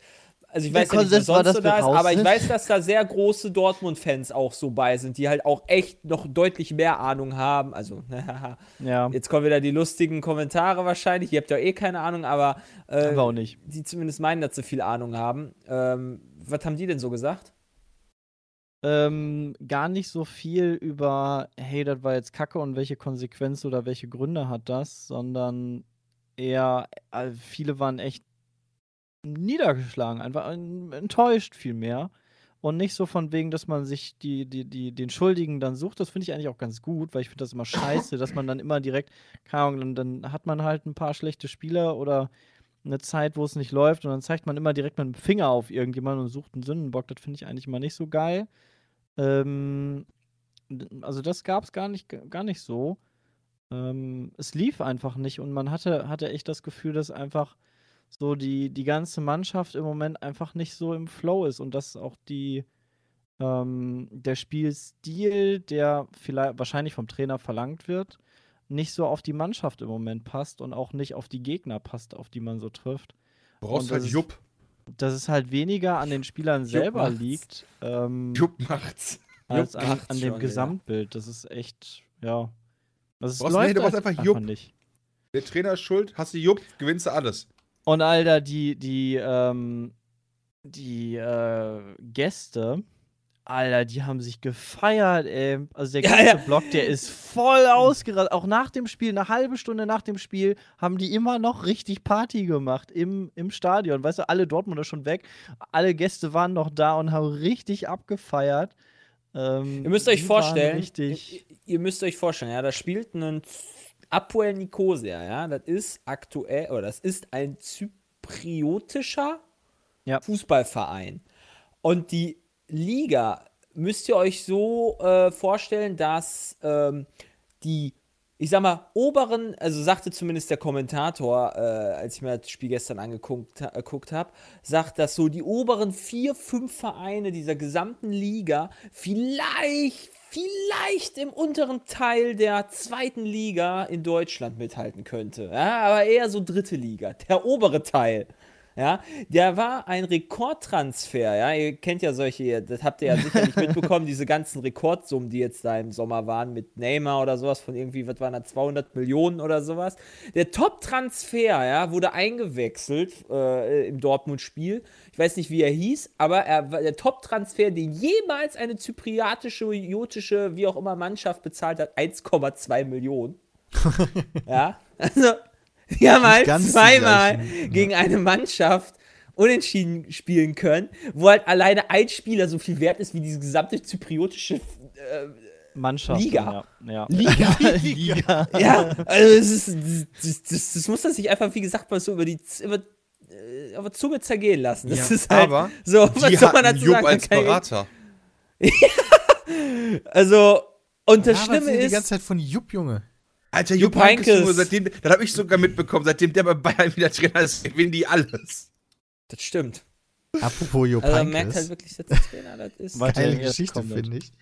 Also ich der weiß ja nicht, was sonst das so da ist, aber ich weiß, dass da sehr große Dortmund-Fans auch so bei sind, die halt auch echt noch deutlich mehr Ahnung haben. Also, ja. Jetzt kommen wieder die lustigen Kommentare wahrscheinlich. Ihr habt ja eh keine Ahnung, aber, äh, aber auch nicht. Die zumindest meinen, dass sie viel Ahnung haben. Ähm, was haben die denn so gesagt? Ähm, gar nicht so viel über, hey, das war jetzt Kacke und welche Konsequenz oder welche Gründe hat das, sondern eher, also viele waren echt niedergeschlagen, einfach enttäuscht viel mehr und nicht so von wegen, dass man sich die, die, die, den Schuldigen dann sucht, das finde ich eigentlich auch ganz gut, weil ich finde das immer scheiße, dass man dann immer direkt, keine Ahnung, dann, dann hat man halt ein paar schlechte Spieler oder eine Zeit, wo es nicht läuft und dann zeigt man immer direkt mit dem Finger auf irgendjemanden und sucht einen Sündenbock, das finde ich eigentlich immer nicht so geil. Ähm, also das gab es gar nicht, gar nicht so. Ähm, es lief einfach nicht und man hatte, hatte echt das Gefühl, dass einfach so die, die ganze Mannschaft im Moment einfach nicht so im Flow ist und dass auch die ähm, der Spielstil, der vielleicht wahrscheinlich vom Trainer verlangt wird, nicht so auf die Mannschaft im Moment passt und auch nicht auf die Gegner passt, auf die man so trifft. Du brauchst halt Jupp. Dass es halt weniger an den Spielern selber liegt. Ähm, Jupp macht's. Als an, an dem Gesamtbild. Das ist echt, ja. Das läuft halt einfach Jupp. Nicht. Der Trainer ist schuld, hast du Jupp, gewinnst du alles. Und Alter, die, die, ähm, die, äh, Gäste, Alter, die haben sich gefeiert, ey. Also der ganze ja, ja. Block, der ist voll ausgerastet. Auch nach dem Spiel, eine halbe Stunde nach dem Spiel, haben die immer noch richtig Party gemacht im, im Stadion. Weißt du, alle Dortmunder schon weg, alle Gäste waren noch da und haben richtig abgefeiert. Ähm, ihr müsst euch vorstellen, richtig ihr, ihr müsst euch vorstellen, ja, da spielt ein Apoel Nicosia, ja, das ist aktuell, oder das ist ein zypriotischer ja. Fußballverein. Und die Liga müsst ihr euch so äh, vorstellen, dass ähm, die, ich sag mal, oberen, also sagte zumindest der Kommentator, äh, als ich mir das Spiel gestern angeguckt äh, habe, sagt, dass so die oberen vier, fünf Vereine dieser gesamten Liga vielleicht vielleicht im unteren Teil der zweiten Liga in Deutschland mithalten könnte. Ja, aber eher so dritte Liga, der obere Teil. Ja, der war ein Rekordtransfer. Ja, ihr kennt ja solche, das habt ihr ja sicherlich mitbekommen, diese ganzen Rekordsummen, die jetzt da im Sommer waren mit Neymar oder sowas von irgendwie, was waren da, zweihundert Millionen oder sowas. Der Top-Transfer, ja, wurde eingewechselt äh, im Dortmund-Spiel. Ich weiß nicht, wie er hieß, aber er war der Top-Transfer, den jemals eine zypriatische, jotische, wie auch immer Mannschaft bezahlt hat, eins Komma zwei Millionen. Ja, also die haben halt zweimal gegen eine Mannschaft unentschieden spielen können, wo halt alleine ein Spieler so viel wert ist wie diese gesamte zypriotische äh, Mannschaft. Liga. Ja. Ja. Liga. Liga. Ja, also das, ist, das, das, das muss man sich einfach, wie gesagt, mal so über die über, über Zunge zergehen lassen. Das ja. ist halt aber so, was die soll man dazu Jupp sagen? Als Berater. Ja. Also, und das ja, Schlimme ist die ganze Zeit von Jupp, Junge. Alter, Jupp Heynckes, seitdem, das habe ich sogar mitbekommen, seitdem der bei Bayern wieder Trainer ist, gewinnen die alles. Das stimmt. Apropos Jo Pankes. Also man merkt halt wirklich, dass der Trainer das ist. Geile Geschichte, finde ich.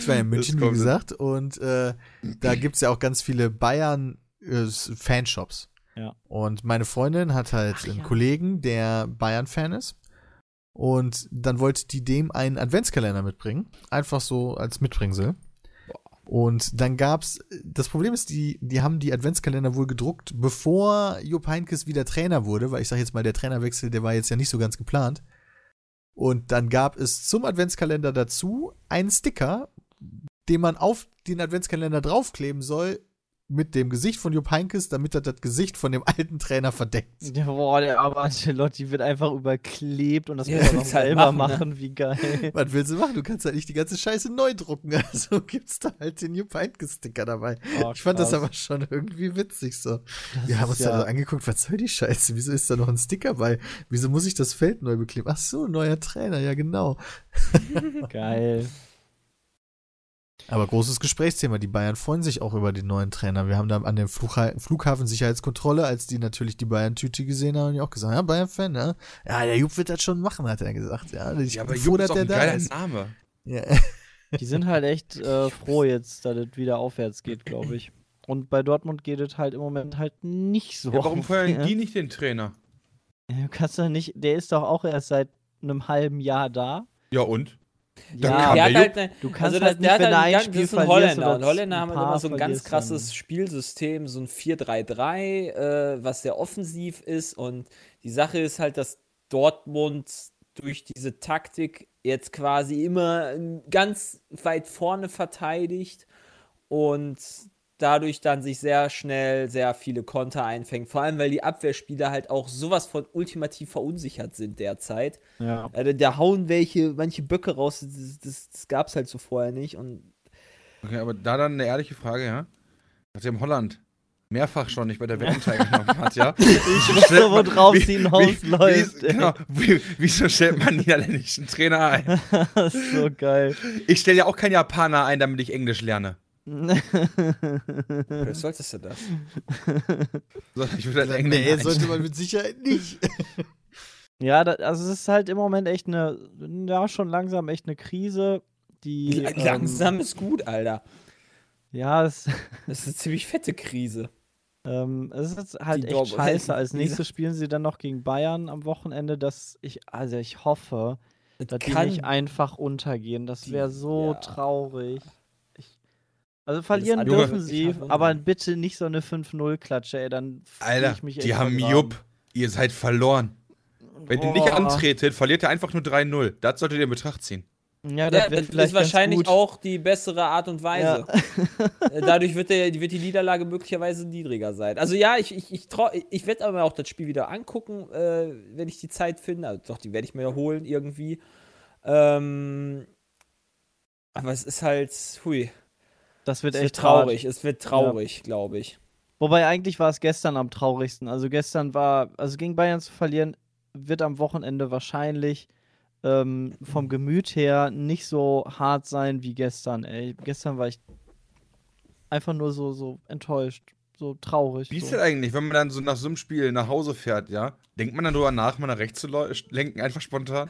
Ich war ja in München, wie gesagt, und äh, da gibt es ja auch ganz viele Bayern-Fanshops. Äh, ja. Und meine Freundin hat halt Ach, einen ja. Kollegen, der Bayern-Fan ist. Und dann wollte die dem einen Adventskalender mitbringen. Einfach so als Mitbringsel. Und dann gab's, das Problem ist, die, die haben die Adventskalender wohl gedruckt, bevor Jupp Heynckes wieder Trainer wurde, weil ich sag jetzt mal, der Trainerwechsel, der war jetzt ja nicht so ganz geplant. Und dann gab es zum Adventskalender dazu einen Sticker, den man auf den Adventskalender draufkleben soll, mit dem Gesicht von Jupp Heynckes, damit er das Gesicht von dem alten Trainer verdeckt. Boah, der arme Ancelotti wird einfach überklebt und das muss ja, er noch selber machen, machen. Ne? Wie geil. Was willst du machen? Du kannst halt nicht die ganze Scheiße neu drucken, also gibt's da halt den Jupp Heynckes-Sticker dabei. Oh, ich fand krass. Das aber schon irgendwie witzig so. Das Wir haben uns ja dann so angeguckt, was soll die Scheiße? Wieso ist da noch ein Sticker bei? Wieso muss ich das Feld neu bekleben? Ach so, neuer Trainer, ja genau. Geil. Aber großes Gesprächsthema. Die Bayern freuen sich auch über den neuen Trainer. Wir haben da an der Flughafen-Sicherheitskontrolle, als die natürlich die Bayern-Tüte gesehen haben, die auch gesagt, ja, Bayern-Fan, ja. Ja, der Jupp wird das schon machen, hat er gesagt. Ja, ich ja aber Jupp ist auch ein geiler Name. Ja. Die sind halt echt äh, froh jetzt, dass es wieder aufwärts geht, glaube ich. Und bei Dortmund geht es halt im Moment halt nicht so. Ja, warum feuern die nicht den Trainer? Du kannst doch nicht, der ist doch auch erst seit einem halben Jahr da. Ja und? Ja, der der halt eine, du kannst also halt nicht, wenn ein Spiel ist ein Holländer. Und Holländer haben immer so ein ganz krasses dann. Spielsystem, so ein vier drei drei, äh, was sehr offensiv ist. Und die Sache ist halt, dass Dortmund durch diese Taktik jetzt quasi immer ganz weit vorne verteidigt und dadurch dann sich sehr schnell sehr viele Konter einfängt. Vor allem, weil die Abwehrspieler halt auch sowas von ultimativ verunsichert sind derzeit. Ja. Also, da hauen welche, manche Böcke raus, das, das, das gab es halt so vorher nicht. Und okay, aber da dann eine ehrliche Frage, ja? Nachdem Holland mehrfach schon nicht bei der W M teilgenommen hat, ja? Ich muss so, wo drauf sie hinaus läuft. Wie, genau, wie, wieso stellt man niederländischen Trainer ein? Das ist so geil. Ich stelle ja auch keinen Japaner ein, damit ich Englisch lerne. Vielleicht solltest du das. Ich würde sagen, nee, sollte man mit Sicherheit nicht. Ja, das, also es ist halt im Moment echt eine, ja, schon langsam echt eine Krise. Die, langsam ähm, ist gut, Alter. Ja, es das ist eine ziemlich fette Krise. Ähm, es ist jetzt halt die echt Dorf scheiße. Als nächstes spielen sie dann noch gegen Bayern am Wochenende, dass ich, also ich hoffe, das dass die nicht einfach untergehen. Das wäre so ja. traurig. Also verlieren dürfen sie, aber bitte nicht so eine fünf null Klatsche, ey, dann Alter, ich mich echt die haben Jupp, ihr seid verloren. Wenn Boah. ihr nicht antretet, verliert ihr einfach nur drei null. Das solltet ihr in Betracht ziehen. Ja, das, ja, wird das ist wahrscheinlich gut. auch die bessere Art und Weise. Ja. Dadurch wird, der, wird die Niederlage möglicherweise niedriger sein. Also ja, ich, ich, ich, trau, ich werde aber auch das Spiel wieder angucken, äh, wenn ich die Zeit finde. Also, doch, die werde ich mir holen irgendwie. Ähm, aber es ist halt, hui. Das wird es echt wird traurig. traurig. Es wird traurig, ja. glaube ich. Wobei eigentlich war es gestern am traurigsten. Also gestern war, also gegen Bayern zu verlieren, wird am Wochenende wahrscheinlich ähm, vom Gemüt her nicht so hart sein wie gestern. Ey, gestern war ich einfach nur so, so enttäuscht, so traurig. Wie so. Ist das eigentlich, wenn man dann so nach so einem Spiel nach Hause fährt, ja? Denkt man dann drüber nach, mal nach rechts zu lenken, einfach spontan?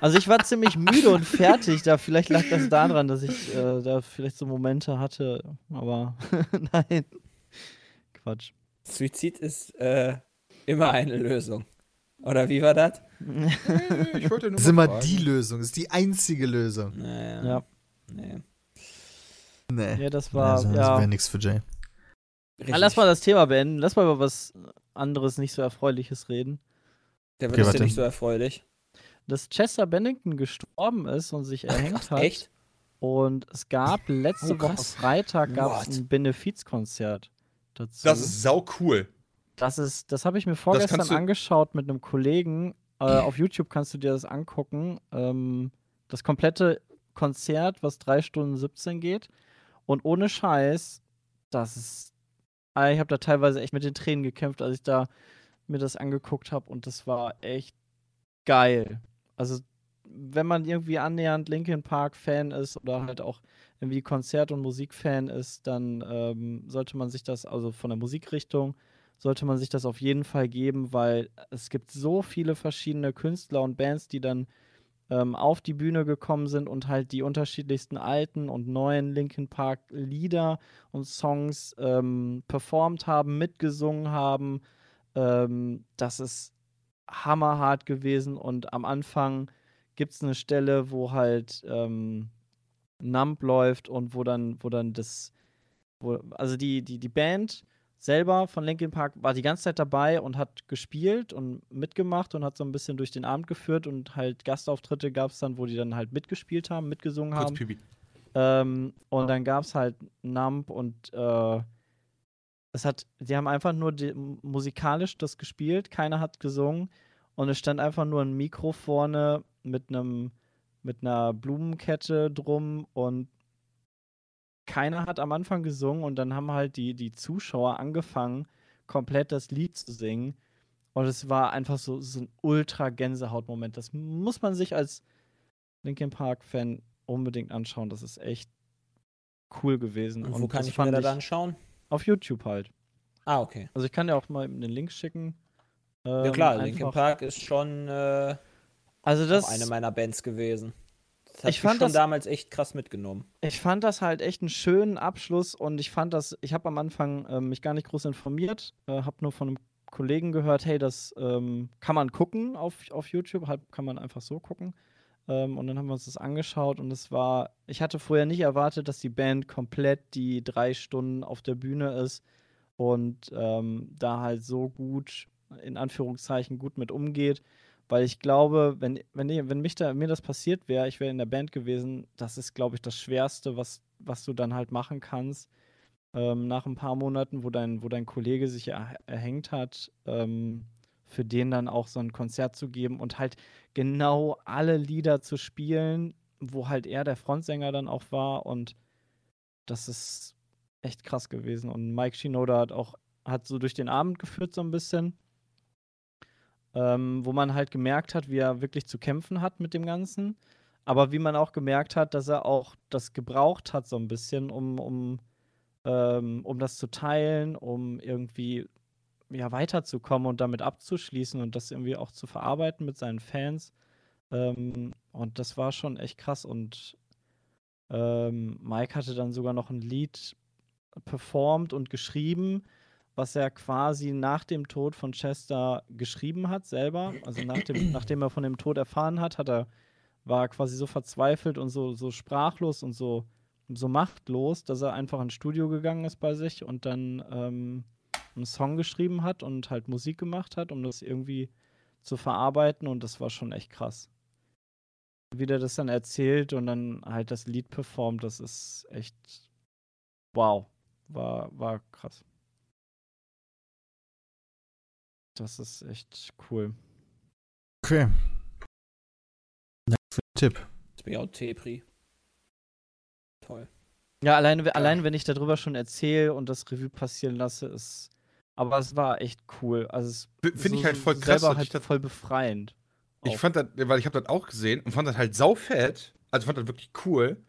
Also ich war ziemlich müde und fertig, da vielleicht lag das daran, dass ich äh, da vielleicht so Momente hatte, aber nein, Quatsch. Suizid ist äh, immer eine Lösung, oder wie war das? Ich wollte nur das ist immer fragen. Die Lösung, das ist die einzige Lösung. Naja. Ja. Nee. Nee. Ja, das war, also, das ja. wäre nichts für Jay. Ah, lass mal das Thema beenden, lass mal über was anderes, nicht so Erfreuliches reden. Der wird okay, ist ja nicht so erfreulich. Dass Chester Bennington gestorben ist und sich erhängt hat. Echt? Und es gab letzte oh, Woche Freitag gab es ein Benefizkonzert dazu. Das ist sau cool. Das ist, das habe ich mir vorgestern angeschaut mit einem Kollegen. Äh, auf YouTube kannst du dir das angucken. Ähm, das komplette Konzert, was drei Stunden siebzehn geht. Und ohne Scheiß, das ist. Ich habe da teilweise echt mit den Tränen gekämpft, als ich da mir das angeguckt habe. Und das war echt geil. Also, wenn man irgendwie annähernd Linkin Park-Fan ist oder halt auch irgendwie Konzert- und Musikfan ist, dann ähm, sollte man sich das, also von der Musikrichtung, sollte man sich das auf jeden Fall geben, weil es gibt so viele verschiedene Künstler und Bands, die dann ähm, auf die Bühne gekommen sind und halt die unterschiedlichsten alten und neuen Linkin Park Lieder und Songs ähm, performt haben, mitgesungen haben. Ähm, das ist hammerhart gewesen, und am Anfang gibt es eine Stelle, wo halt ähm, Numb läuft und wo dann, wo dann das, wo, also die, die, die Band selber von Linkin Park war die ganze Zeit dabei und hat gespielt und mitgemacht und hat so ein bisschen durch den Abend geführt, und halt Gastauftritte gab es dann, wo die dann halt mitgespielt haben, mitgesungen haben. Ähm, und dann gab es halt Numb, und äh, es hat, die haben einfach nur die, musikalisch das gespielt, keiner hat gesungen, und es stand einfach nur ein Mikro vorne mit einem mit einer Blumenkette drum, und keiner hat am Anfang gesungen, und dann haben halt die, die Zuschauer angefangen, komplett das Lied zu singen, und es war einfach so, so ein ultra Gänsehautmoment. Das muss man sich als Linkin Park Fan unbedingt anschauen, das ist echt cool gewesen. Und wo und kann ich mir das anschauen? Auf YouTube halt. Ah, okay. Also ich kann dir auch mal den Link schicken. Ähm, ja klar, Linkin Park ist schon äh Also das, eine meiner Bands gewesen. Das hat ich fand schon das, damals echt krass mitgenommen. Ich fand das halt echt einen schönen Abschluss, und ich fand das, ich habe am Anfang äh, mich gar nicht groß informiert, äh, habe nur von einem Kollegen gehört, hey, das ähm, kann man gucken auf, auf YouTube, halt kann man einfach so gucken. Ähm, und dann haben wir uns das angeschaut, und es war, ich hatte vorher nicht erwartet, dass die Band komplett die drei Stunden auf der Bühne ist und ähm, da halt so gut, in Anführungszeichen, gut mit umgeht. Weil ich glaube, wenn, wenn, ich, wenn mich da, mir das passiert wäre, ich wäre in der Band gewesen, das ist, glaube ich, das Schwerste, was, was du dann halt machen kannst. Ähm, nach ein paar Monaten, wo dein, wo dein Kollege sich er, erhängt hat, ähm, für den dann auch so ein Konzert zu geben und halt genau alle Lieder zu spielen, wo halt er der Frontsänger dann auch war. Und das ist echt krass gewesen. Und Mike Shinoda hat auch hat so durch den Abend geführt so ein bisschen. Ähm, wo man halt gemerkt hat, wie er wirklich zu kämpfen hat mit dem Ganzen, aber wie man auch gemerkt hat, dass er auch das gebraucht hat so ein bisschen, um, um, ähm, um das zu teilen, um irgendwie ja, weiterzukommen und damit abzuschließen und das irgendwie auch zu verarbeiten mit seinen Fans. Ähm, und das war schon echt krass, und ähm, Mike hatte dann sogar noch ein Lied performt und geschrieben, was er quasi nach dem Tod von Chester geschrieben hat selber. Also nach dem, nachdem er von dem Tod erfahren hat, hat er, war er quasi so verzweifelt und so, so sprachlos und so, so machtlos, dass er einfach ins Studio gegangen ist bei sich und dann ähm, einen Song geschrieben hat und halt Musik gemacht hat, um das irgendwie zu verarbeiten. Und das war schon echt krass. Wie der das dann erzählt und dann halt das Lied performt, das ist echt wow. War, war krass. Das ist echt cool. Okay. Danke für den Tipp. Jetzt bin ich auch Tepri. Toll. Ja, alleine, ja. allein wenn ich darüber schon erzähle und das Revue passieren lasse, ist. Aber es war echt cool. Also finde so, ich halt voll krass. Selber halt ich das, voll befreiend. Ich auch. fand das, weil ich habe das auch gesehen und fand das halt saufett. Also fand das wirklich cool.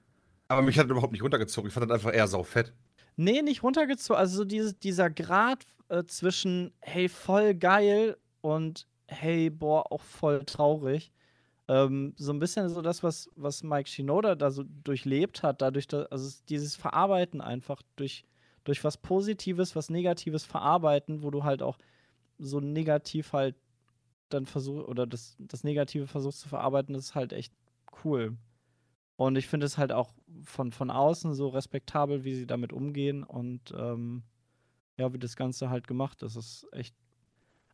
Aber mich hat das überhaupt nicht runtergezogen. Ich fand das einfach eher saufett. Nee, nicht runtergezogen. Also so dieses, dieser Grad zwischen hey, voll geil und hey, boah, auch voll traurig. Ähm, so ein bisschen so das, was, was Mike Shinoda da so durchlebt hat, dadurch, dass, also dieses Verarbeiten einfach durch, durch was Positives, was Negatives verarbeiten, wo du halt auch so negativ halt dann versuchst, oder das, das Negative versuchst zu verarbeiten, das ist halt echt cool. Und ich finde es halt auch von, von außen so respektabel, wie sie damit umgehen und ähm, ja, wie das Ganze halt gemacht ist. Das ist echt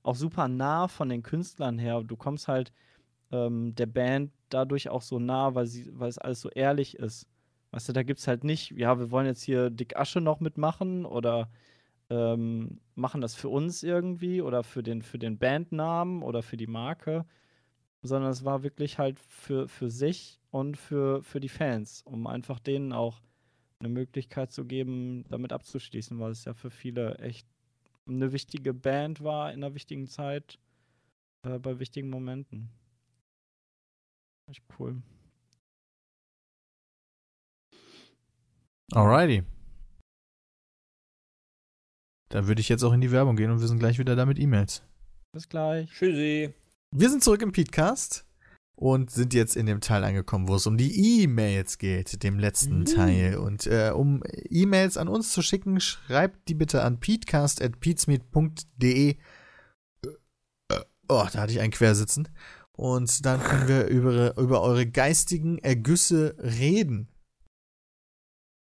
auch super nah von den Künstlern her. Du kommst halt ähm, der Band dadurch auch so nah, weil sie, weil es alles so ehrlich ist. Weißt du, da gibt's halt nicht, ja, wir wollen jetzt hier Dick Asche noch mitmachen oder ähm, machen das für uns irgendwie oder für den, für den Bandnamen oder für die Marke, sondern es war wirklich halt für, für sich und für, für die Fans, um einfach denen auch eine Möglichkeit zu geben, damit abzuschließen, weil es ja für viele echt eine wichtige Band war in einer wichtigen Zeit, äh, bei wichtigen Momenten. Echt cool. Alrighty. Dann würde ich jetzt auch in die Werbung gehen und wir sind gleich wieder da mit E-Mails. Bis gleich. Tschüssi. Wir sind zurück im Podcast und sind jetzt in dem Teil angekommen, wo es um die E-Mails geht, dem letzten mhm. Teil. Und äh, um E-Mails an uns zu schicken, schreibt die bitte an peatcast at peatsmeet punkt de. Oh, da hatte ich einen Quersitzen. Und dann können wir über, über eure geistigen Ergüsse reden.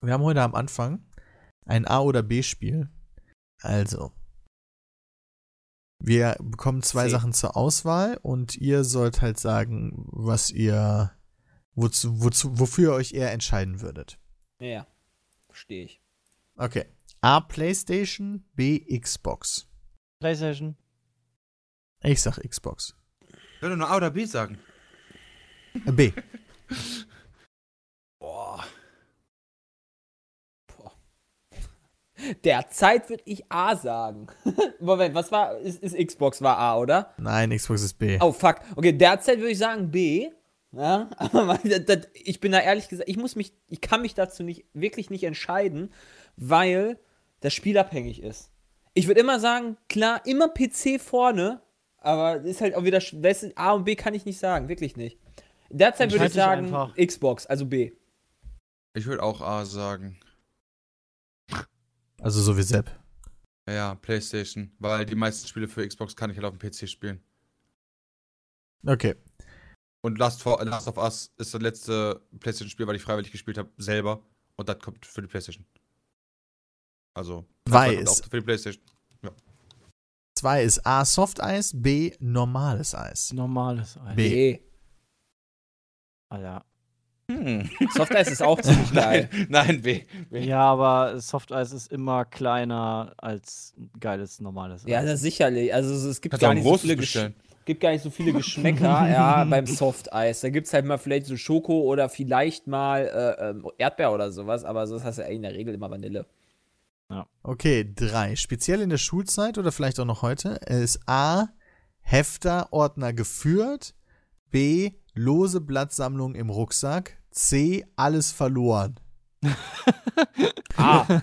Wir haben heute am Anfang ein A- oder B-Spiel. Also, wir bekommen zwei See. Sachen zur Auswahl und ihr sollt halt sagen, was ihr, wozu, wozu, wofür ihr euch eher entscheiden würdet. Ja, verstehe ich. Okay. A, PlayStation, B, Xbox. PlayStation. Ich sag Xbox. Ich würde nur A oder B sagen. B. Boah. Boah. Derzeit würde ich A sagen. Moment, was war? Ist, ist Xbox war A, oder? Nein, Xbox ist B. Oh, fuck. Okay, derzeit würde ich sagen B. Ja, aber das, das, ich bin da ehrlich gesagt, ich muss mich, ich kann mich dazu nicht, wirklich nicht entscheiden, weil das spielabhängig ist. Ich würde immer sagen, klar, immer P C vorne, aber ist halt auch wieder, weißt du, A und B kann ich nicht sagen, wirklich nicht. Derzeit würde ich sagen einfach. Xbox, also B. Ich würde auch A sagen. Also so wie Sepp. Ja, PlayStation, weil die meisten Spiele für Xbox kann ich halt auf dem P C spielen. Okay. Und Last, for, Last of Us ist das letzte PlayStation-Spiel, weil ich freiwillig gespielt habe, selber. Und das kommt für die PlayStation. Also, weiß. Auch für die PlayStation. Ja. Zwei ist A, Softeis, B, normales Eis. Normales Eis. B. Alter. Hm. Softeis ist auch ziemlich geil. Nein, nein B. B. Ja, aber Softeis ist immer kleiner als geiles normales Eis. Ja, das sicherlich. Also es gibt gar, nicht so viele Gesch- gibt gar nicht so viele Geschmäcker ja, beim Softeis. Da gibt es halt mal vielleicht so Schoko oder vielleicht mal äh, Erdbeer oder sowas, aber sonst hast du ja in der Regel immer Vanille. Ja. Okay, drei. Speziell in der Schulzeit oder vielleicht auch noch heute ist A, Hefter, Ordner geführt, B, lose Blattsammlung im Rucksack, C, alles verloren. A.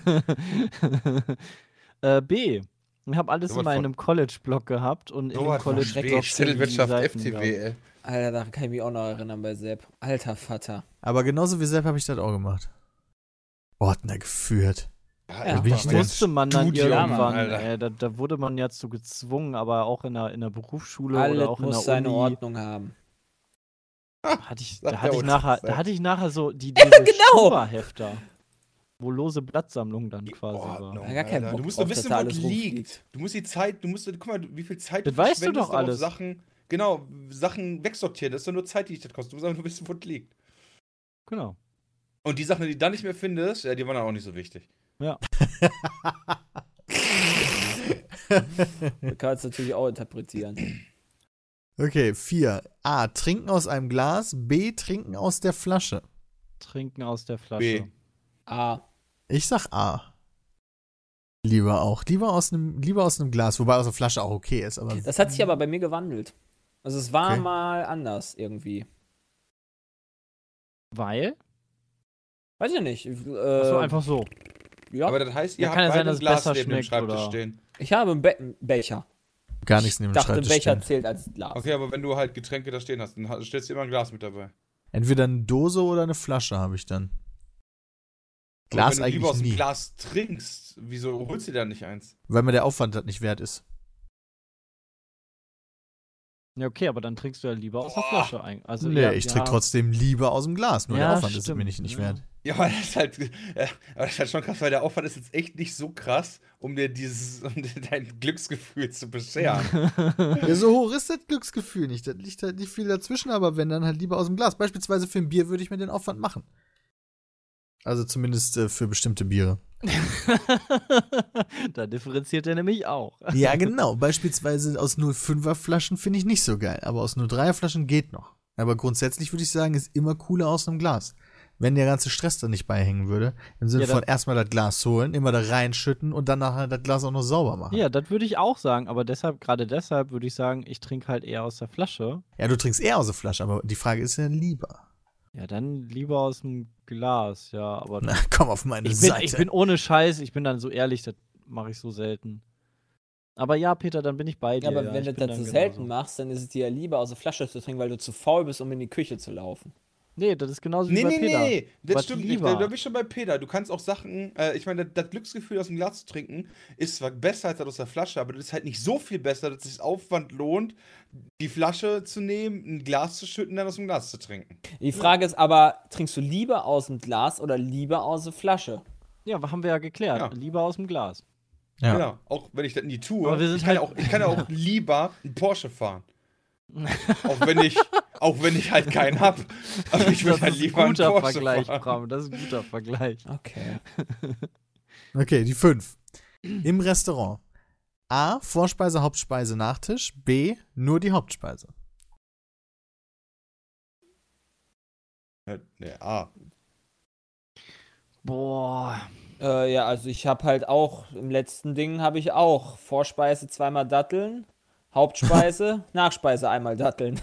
äh, B. Ich habe alles so in meinem College-Block gehabt und so in dem College-Block Stellwirtschaft F T W, ey. Alter, da kann ich mich auch noch erinnern bei Sepp. Alter Vater. Aber genauso wie Sepp habe ich das auch gemacht. Ordner geführt. Ja, ja, das musste man dann Studium, irgendwann, ey, da, da wurde man ja zu gezwungen, aber auch in der, in der Berufsschule Alles oder auch in der Uni. Alles muss seine Ordnung haben. Hatte ich, da, hatte ich nachher, da hatte ich nachher so die, diese ja, genau. Schuberhefter, wo lose Blattsammlung dann quasi Ordnung, war. Ja, gar kein Bock, du musst nur wissen, wo es liegt. Du musst die Zeit, du musst, guck mal, wie viel Zeit das weißt du doch alles. Sachen, genau, Sachen wegsortieren, das ist doch nur Zeit, die dich das kostet. Du musst einfach nur wissen, wo es liegt. Genau. Und die Sachen, die du dann nicht mehr findest, ja, die waren dann auch nicht so wichtig. Ja. Man kann es natürlich auch interpretieren. Okay, vier. A, trinken aus einem Glas. B, trinken aus der Flasche. Trinken aus der Flasche. B. A. Ich sag A. Lieber auch. Lieber aus einem, lieber aus einem Glas, wobei aus der Flasche auch okay ist. Aber das hat sich aber bei mir gewandelt. Also es war okay. mal anders irgendwie. Weil? Weiß ich nicht. Äh, Achso, einfach so. Ja. Aber das heißt, ihr ja, habt ja beide sein, Glas neben dem Schreibtisch oder? Stehen. Ich habe einen Be- Becher. Gar nichts neben dem Schreibtisch stehen. Ich dachte, Becher zählt als Glas. Okay, aber wenn du halt Getränke da stehen hast, dann stellst du immer ein Glas mit dabei. Entweder eine Dose oder eine Flasche habe ich dann. Glas eigentlich nie. Wenn du lieber aus dem Glas trinkst, wieso holst du da nicht eins? Weil mir der Aufwand das nicht wert ist. Ja, okay, aber dann trinkst du ja lieber aus der Flasche eigentlich. Also, nee, ja, ich trinke ja. trotzdem lieber aus dem Glas, nur ja, der Aufwand stimmt. ist mir nicht, nicht ja. wert. Ja, aber das ist halt, ja, aber das ist halt schon krass, weil der Aufwand ist jetzt echt nicht so krass, um dir dieses, um dir dein Glücksgefühl zu bescheren. Ja, so hoch ist das Glücksgefühl nicht. Da liegt halt nicht viel dazwischen, aber wenn, dann halt lieber aus dem Glas. Beispielsweise für ein Bier würde ich mir den Aufwand machen. Also zumindest äh, für bestimmte Biere. Da differenziert er nämlich auch. Ja, genau. Beispielsweise aus null Komma fünfer Flaschen finde ich nicht so geil, aber aus null Komma dreier Flaschen geht noch. Aber grundsätzlich würde ich sagen, ist immer cooler aus einem Glas. Wenn der ganze Stress da nicht beihängen würde, im Sinne ja, von erstmal das Glas holen, immer da reinschütten und dann nachher das Glas auch noch sauber machen. Ja, das würde ich auch sagen, aber deshalb, gerade deshalb würde ich sagen, ich trinke halt eher aus der Flasche. Ja, du trinkst eher aus der Flasche, aber die Frage ist ja lieber. Ja, dann lieber aus dem Glas, ja, aber... Na, komm auf meine ich bin, Seite. Ich bin ohne Scheiß, ich bin dann so ehrlich, das mache ich so selten. Aber ja, Peter, dann bin ich bei dir. Ja, aber ja, wenn du das so selten genauso. machst, dann ist es dir ja lieber, aus der Flasche zu trinken, weil du zu faul bist, um in die Küche zu laufen. Nee, das ist genauso nee, wie bei nee, Peter. Nee, nee, nee, das stimmt lieber. nicht. Da bin ich schon bei Peter. Du kannst auch Sachen, äh, ich meine, das, das Glücksgefühl aus dem Glas zu trinken, ist zwar besser als das aus der Flasche, aber das ist halt nicht so viel besser, dass es sich Aufwand lohnt, die Flasche zu nehmen, ein Glas zu schütten, dann aus dem Glas zu trinken. Die Frage ja. ist aber, trinkst du lieber aus dem Glas oder lieber aus der Flasche? Ja, haben wir ja geklärt. Ja. Lieber aus dem Glas. Ja. Genau, auch wenn ich das nie tue. Aber wir sind ich, kann halt auch, ich kann ja auch lieber einen Porsche fahren. auch, wenn ich, auch wenn ich halt keinen hab. Aber ich würde halt lieber einen Porsche fahren. Das ist ein guter Vergleich, Bram. Das ist ein guter Vergleich. Okay. Okay, die fünf. Im Restaurant. A. Vorspeise, Hauptspeise, Nachtisch. B. Nur die Hauptspeise. Ne, A. Boah. Äh, ja, also ich habe halt auch, im letzten Ding habe ich auch Vorspeise zweimal Datteln, Hauptspeise, Nachspeise einmal Datteln.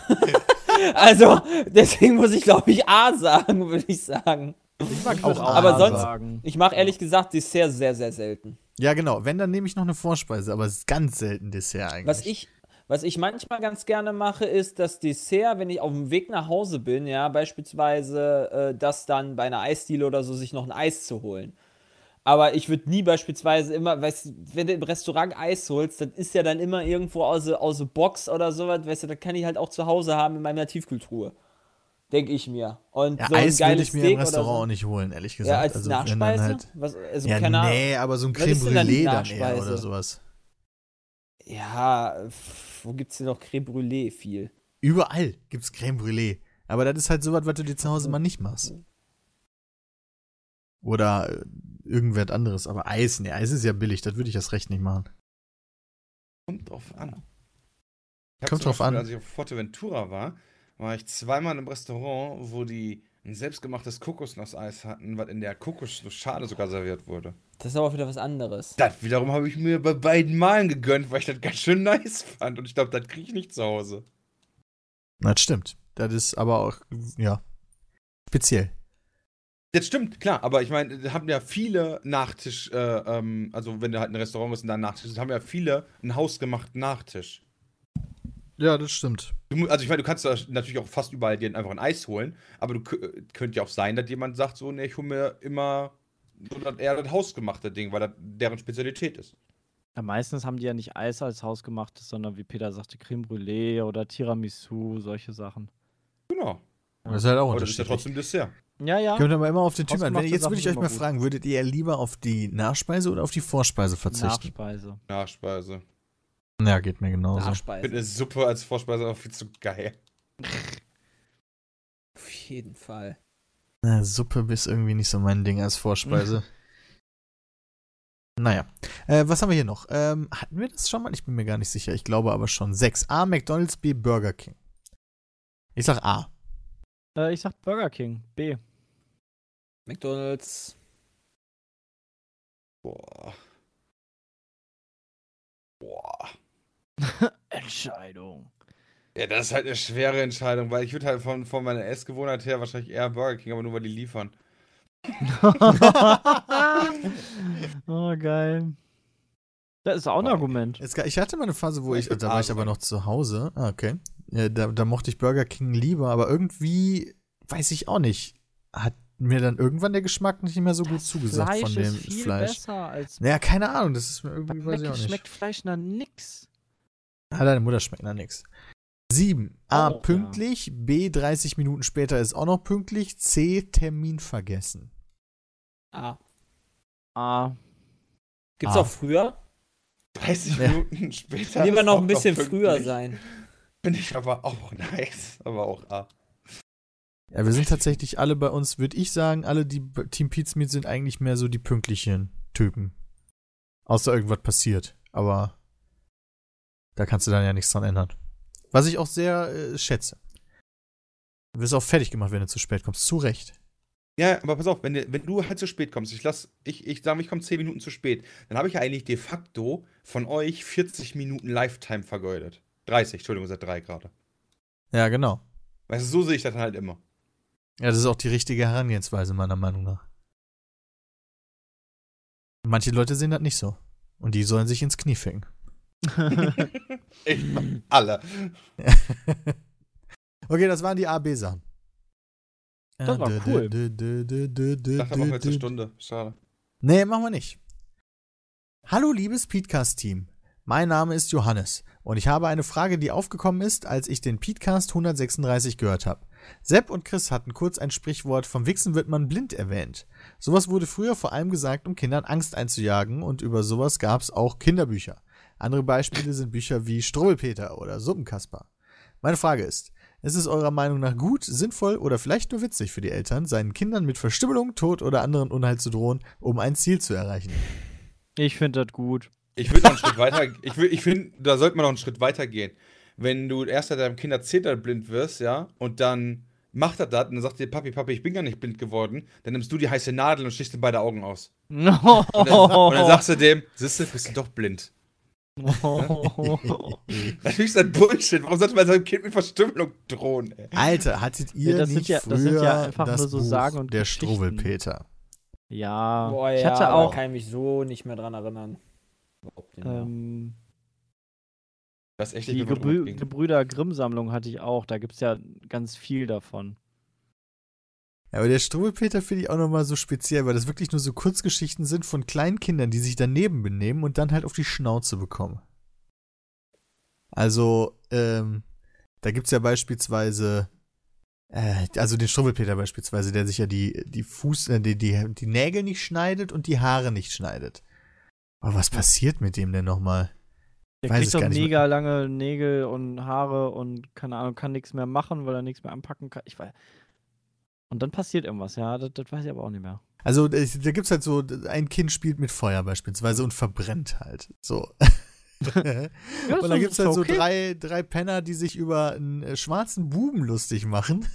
Also deswegen muss ich, glaube ich, A sagen, würde ich sagen. Ich mag auch A aber sonst, sagen. Ich mache ehrlich gesagt Dessert sehr, sehr selten. Ja, genau. Wenn, dann nehme ich noch eine Vorspeise, aber es ist ganz selten Dessert eigentlich. Was ich... Was ich manchmal ganz gerne mache, ist das Dessert, wenn ich auf dem Weg nach Hause bin, ja, beispielsweise äh, das dann bei einer Eisdiele oder so, sich noch ein Eis zu holen. Aber ich würde nie beispielsweise immer, weißt du, wenn du im Restaurant Eis holst, das ist ja dann immer irgendwo aus der Box oder sowas, weißt du, das kann ich halt auch zu Hause haben in meiner Tiefkühltruhe. Denke ich mir. Und ja, so Eis würde ich mir Steak im Restaurant so. nicht holen, ehrlich gesagt. Ja, als also, Nachspeise? Halt, Was, also, ja, keine nee, aber so ein Creme Brûlée dann eher oder sowas. Ja, wo gibt's denn noch Crème Brûlée viel? Überall gibt's Crème Brûlée. Aber das ist halt sowas, was du dir zu Hause mal nicht machst. Oder irgendwas anderes. Aber Eis, ne, Eis ist ja billig. Das würde ich erst recht nicht machen. Kommt drauf an. Ich Kommt drauf Beispiel, an. Als ich auf Forteventura war, war ich zweimal in einem Restaurant, wo die ein selbstgemachtes Kokosnusseis hatten, was in der Kokosnussschale sogar serviert wurde. Das ist aber wieder was anderes. Das wiederum habe ich mir bei beiden Malen gegönnt, weil ich das ganz schön nice fand. Und ich glaube, das kriege ich nicht zu Hause. Das stimmt. Das ist aber auch, ja, speziell. Das stimmt, klar. Aber ich meine, da haben ja viele Nachtisch, äh, ähm, also wenn du halt in ein Restaurant bist und da ein Nachtisch ist, haben ja viele einen hausgemachten Nachtisch. Ja, das stimmt. Du, also ich meine, du kannst natürlich auch fast überall dir einfach ein Eis holen, aber du könnte ja auch sein, dass jemand sagt so, ne, ich hole mir immer so das, eher das hausgemachte Ding, weil das deren Spezialität ist. Ja, meistens haben die ja nicht Eis als hausgemachtes, sondern wie Peter sagte, Creme Brûlée oder Tiramisu, solche Sachen. Genau. Das ist halt auch unterschiedlich. Aber das ist ja trotzdem Dessert. Ja, ja. Könnt ihr aber immer auf den Typen an. Jetzt würde ich euch mal gut. fragen, würdet ihr lieber auf die Nachspeise oder auf die Vorspeise verzichten? Nachspeise. Nachspeise. Ja, geht mir genauso. Nachspeise. Ich finde eine Suppe als Vorspeise auch viel zu geil. Auf jeden Fall. Na, Suppe ist irgendwie nicht so mein Ding als Vorspeise. Naja. Äh, was haben wir hier noch? Ähm, hatten wir das schon mal? Ich bin mir gar nicht sicher. Ich glaube aber schon. sechs. A, McDonald's, B, Burger King. Ich sag A. Äh, ich sag Burger King. B. McDonald's. Boah. Boah. Entscheidung. Ja, das ist halt eine schwere Entscheidung, weil ich würde halt von, von meiner Essgewohnheit her wahrscheinlich eher Burger King, aber nur weil die liefern. Oh, geil. Das ist auch ein Boah. Argument. Es, ich hatte mal eine Phase, wo ich, ich da war ich aber noch zu Hause. Ah, okay. Ja, da, da mochte ich Burger King lieber, aber irgendwie, weiß ich auch nicht, hat mir dann irgendwann der Geschmack nicht mehr so gut das zugesagt Fleisch von dem ist viel Fleisch. Besser als ja, keine Ahnung, das ist mir irgendwie, weiß ich auch nicht. Schmeckt Fleisch nach nix. Ah, deine Mutter schmeckt nach nix. sieben. A, oh, pünktlich. Ja. B, dreißig Minuten später ist auch noch pünktlich. C, Termin vergessen. A. A. Gibt's A. auch früher? dreißig ja. Minuten später. Nehmen wir noch ein bisschen noch früher sein. Bin ich aber auch nice. Aber auch A. Ja, wir sind tatsächlich alle bei uns, würde ich sagen, alle, die Team Pizmeet sind, eigentlich mehr so die pünktlichen Typen. Außer irgendwas passiert. Aber da kannst du dann ja nichts dran ändern. Was ich auch sehr äh, schätze. Du wirst auch fertig gemacht, wenn du zu spät kommst. Zu Recht. Ja, aber pass auf, wenn, wenn du halt zu spät kommst, ich lass, ich, ich sage, ich komme zehn Minuten zu spät, dann habe ich ja eigentlich de facto von euch vierzig Minuten Lifetime vergeudet. dreißig, Entschuldigung, seit drei gerade. Ja, genau. Weißt du, so sehe ich das halt immer. Ja, das ist auch die richtige Herangehensweise, meiner Meinung nach. Manche Leute sehen das nicht so. Und die sollen sich ins Knie ficken. Ich mach alle. Okay, das waren die A B-Sachen. Das war cool. Das haben wir jetzt eine Stunde. Schade. Nee, machen wir nicht. Hallo, liebes Podcast-Team. Mein Name ist Johannes und ich habe eine Frage, die aufgekommen ist, als ich den Podcast hundertsechsunddreißig gehört habe. Sepp und Chris hatten kurz ein Sprichwort, vom Wichsen wird man blind, erwähnt. Sowas wurde früher vor allem gesagt, um Kindern Angst einzujagen, und über sowas gab's auch Kinderbücher. Andere Beispiele sind Bücher wie Strubbelpeter oder Suppenkasper. Meine Frage ist, ist es eurer Meinung nach gut, sinnvoll oder vielleicht nur witzig für die Eltern, seinen Kindern mit Verstümmelung, Tod oder anderen Unheil zu drohen, um ein Ziel zu erreichen? Ich finde das gut. Ich würde noch einen Schritt weiter, ich, ich finde, da sollte man noch einen Schritt weiter gehen. Wenn du erst an deinem Kind erzählt, dass du blind wirst, ja, und dann macht er das und dann sagt dir, Papi, Papi, ich bin gar nicht blind geworden, dann nimmst du die heiße Nadel und stichst dir beide Augen aus. No. Und, dann, und dann sagst du dem, siehst du, bist du doch blind. No. Natürlich ist das Bullshit. Warum sollte man seinem Kind mit Verstümmelung drohen, ey? Alter, hattet ihr ja, das nicht sind ja, früher das sind ja einfach das nur so Buch sagen und der Struwwelpeter. Ja. Boah, ja, ich hatte auch, kann mich so nicht mehr dran erinnern. Ähm... Was echt die Gebrü- Gebrüder Grimm-Sammlung hatte ich auch. Da gibt es ja ganz viel davon. Ja, aber der Struwwelpeter finde ich auch nochmal so speziell, weil das wirklich nur so Kurzgeschichten sind von kleinen Kindern, die sich daneben benehmen und dann halt auf die Schnauze bekommen. Also, ähm, da gibt es ja beispielsweise, äh, also den Struwwelpeter beispielsweise, der sich ja die, die, Fuß, äh, die, die, die Nägel nicht schneidet und die Haare nicht schneidet. Aber was passiert mit dem denn nochmal? Der Weiß kriegt doch mega mehr. lange Nägel und Haare und keine Ahnung, kann nichts mehr machen, weil er nichts mehr anpacken kann. Ich weiß. Und dann passiert irgendwas, ja, das, das weiß ich aber auch nicht mehr. Also da gibt's halt so, ein Kind spielt mit Feuer beispielsweise und verbrennt halt. So. Ja, und da gibt's halt so okay. drei, drei Penner, die sich über einen schwarzen Buben lustig machen.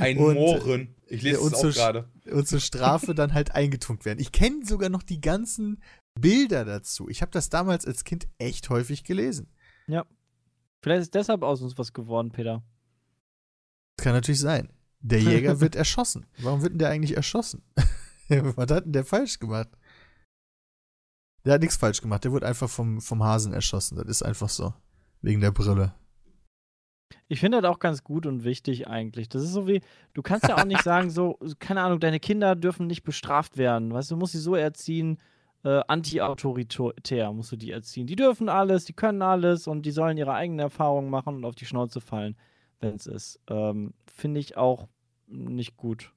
Ein und, Mohren. Ich lese es auch gerade. Und zur Strafe dann halt eingetunkt werden. Ich kenne sogar noch die ganzen Bilder dazu. Ich habe das damals als Kind echt häufig gelesen. Ja. Vielleicht ist deshalb aus uns was geworden, Peter. Das kann natürlich sein. Der Jäger wird erschossen. Warum wird denn der eigentlich erschossen? Was hat denn der falsch gemacht? Der hat nichts falsch gemacht. Der wurde einfach vom, vom Hasen erschossen. Das ist einfach so. Wegen der Brille. Ich finde das auch ganz gut und wichtig eigentlich. Das ist so wie, du kannst ja auch nicht sagen so, keine Ahnung, deine Kinder dürfen nicht bestraft werden. Weißt du, du musst sie so erziehen, Äh, anti-autoritär musst du die erziehen. Die dürfen alles, die können alles und die sollen ihre eigenen Erfahrungen machen und auf die Schnauze fallen, wenn es ist. Ähm, finde ich auch nicht gut.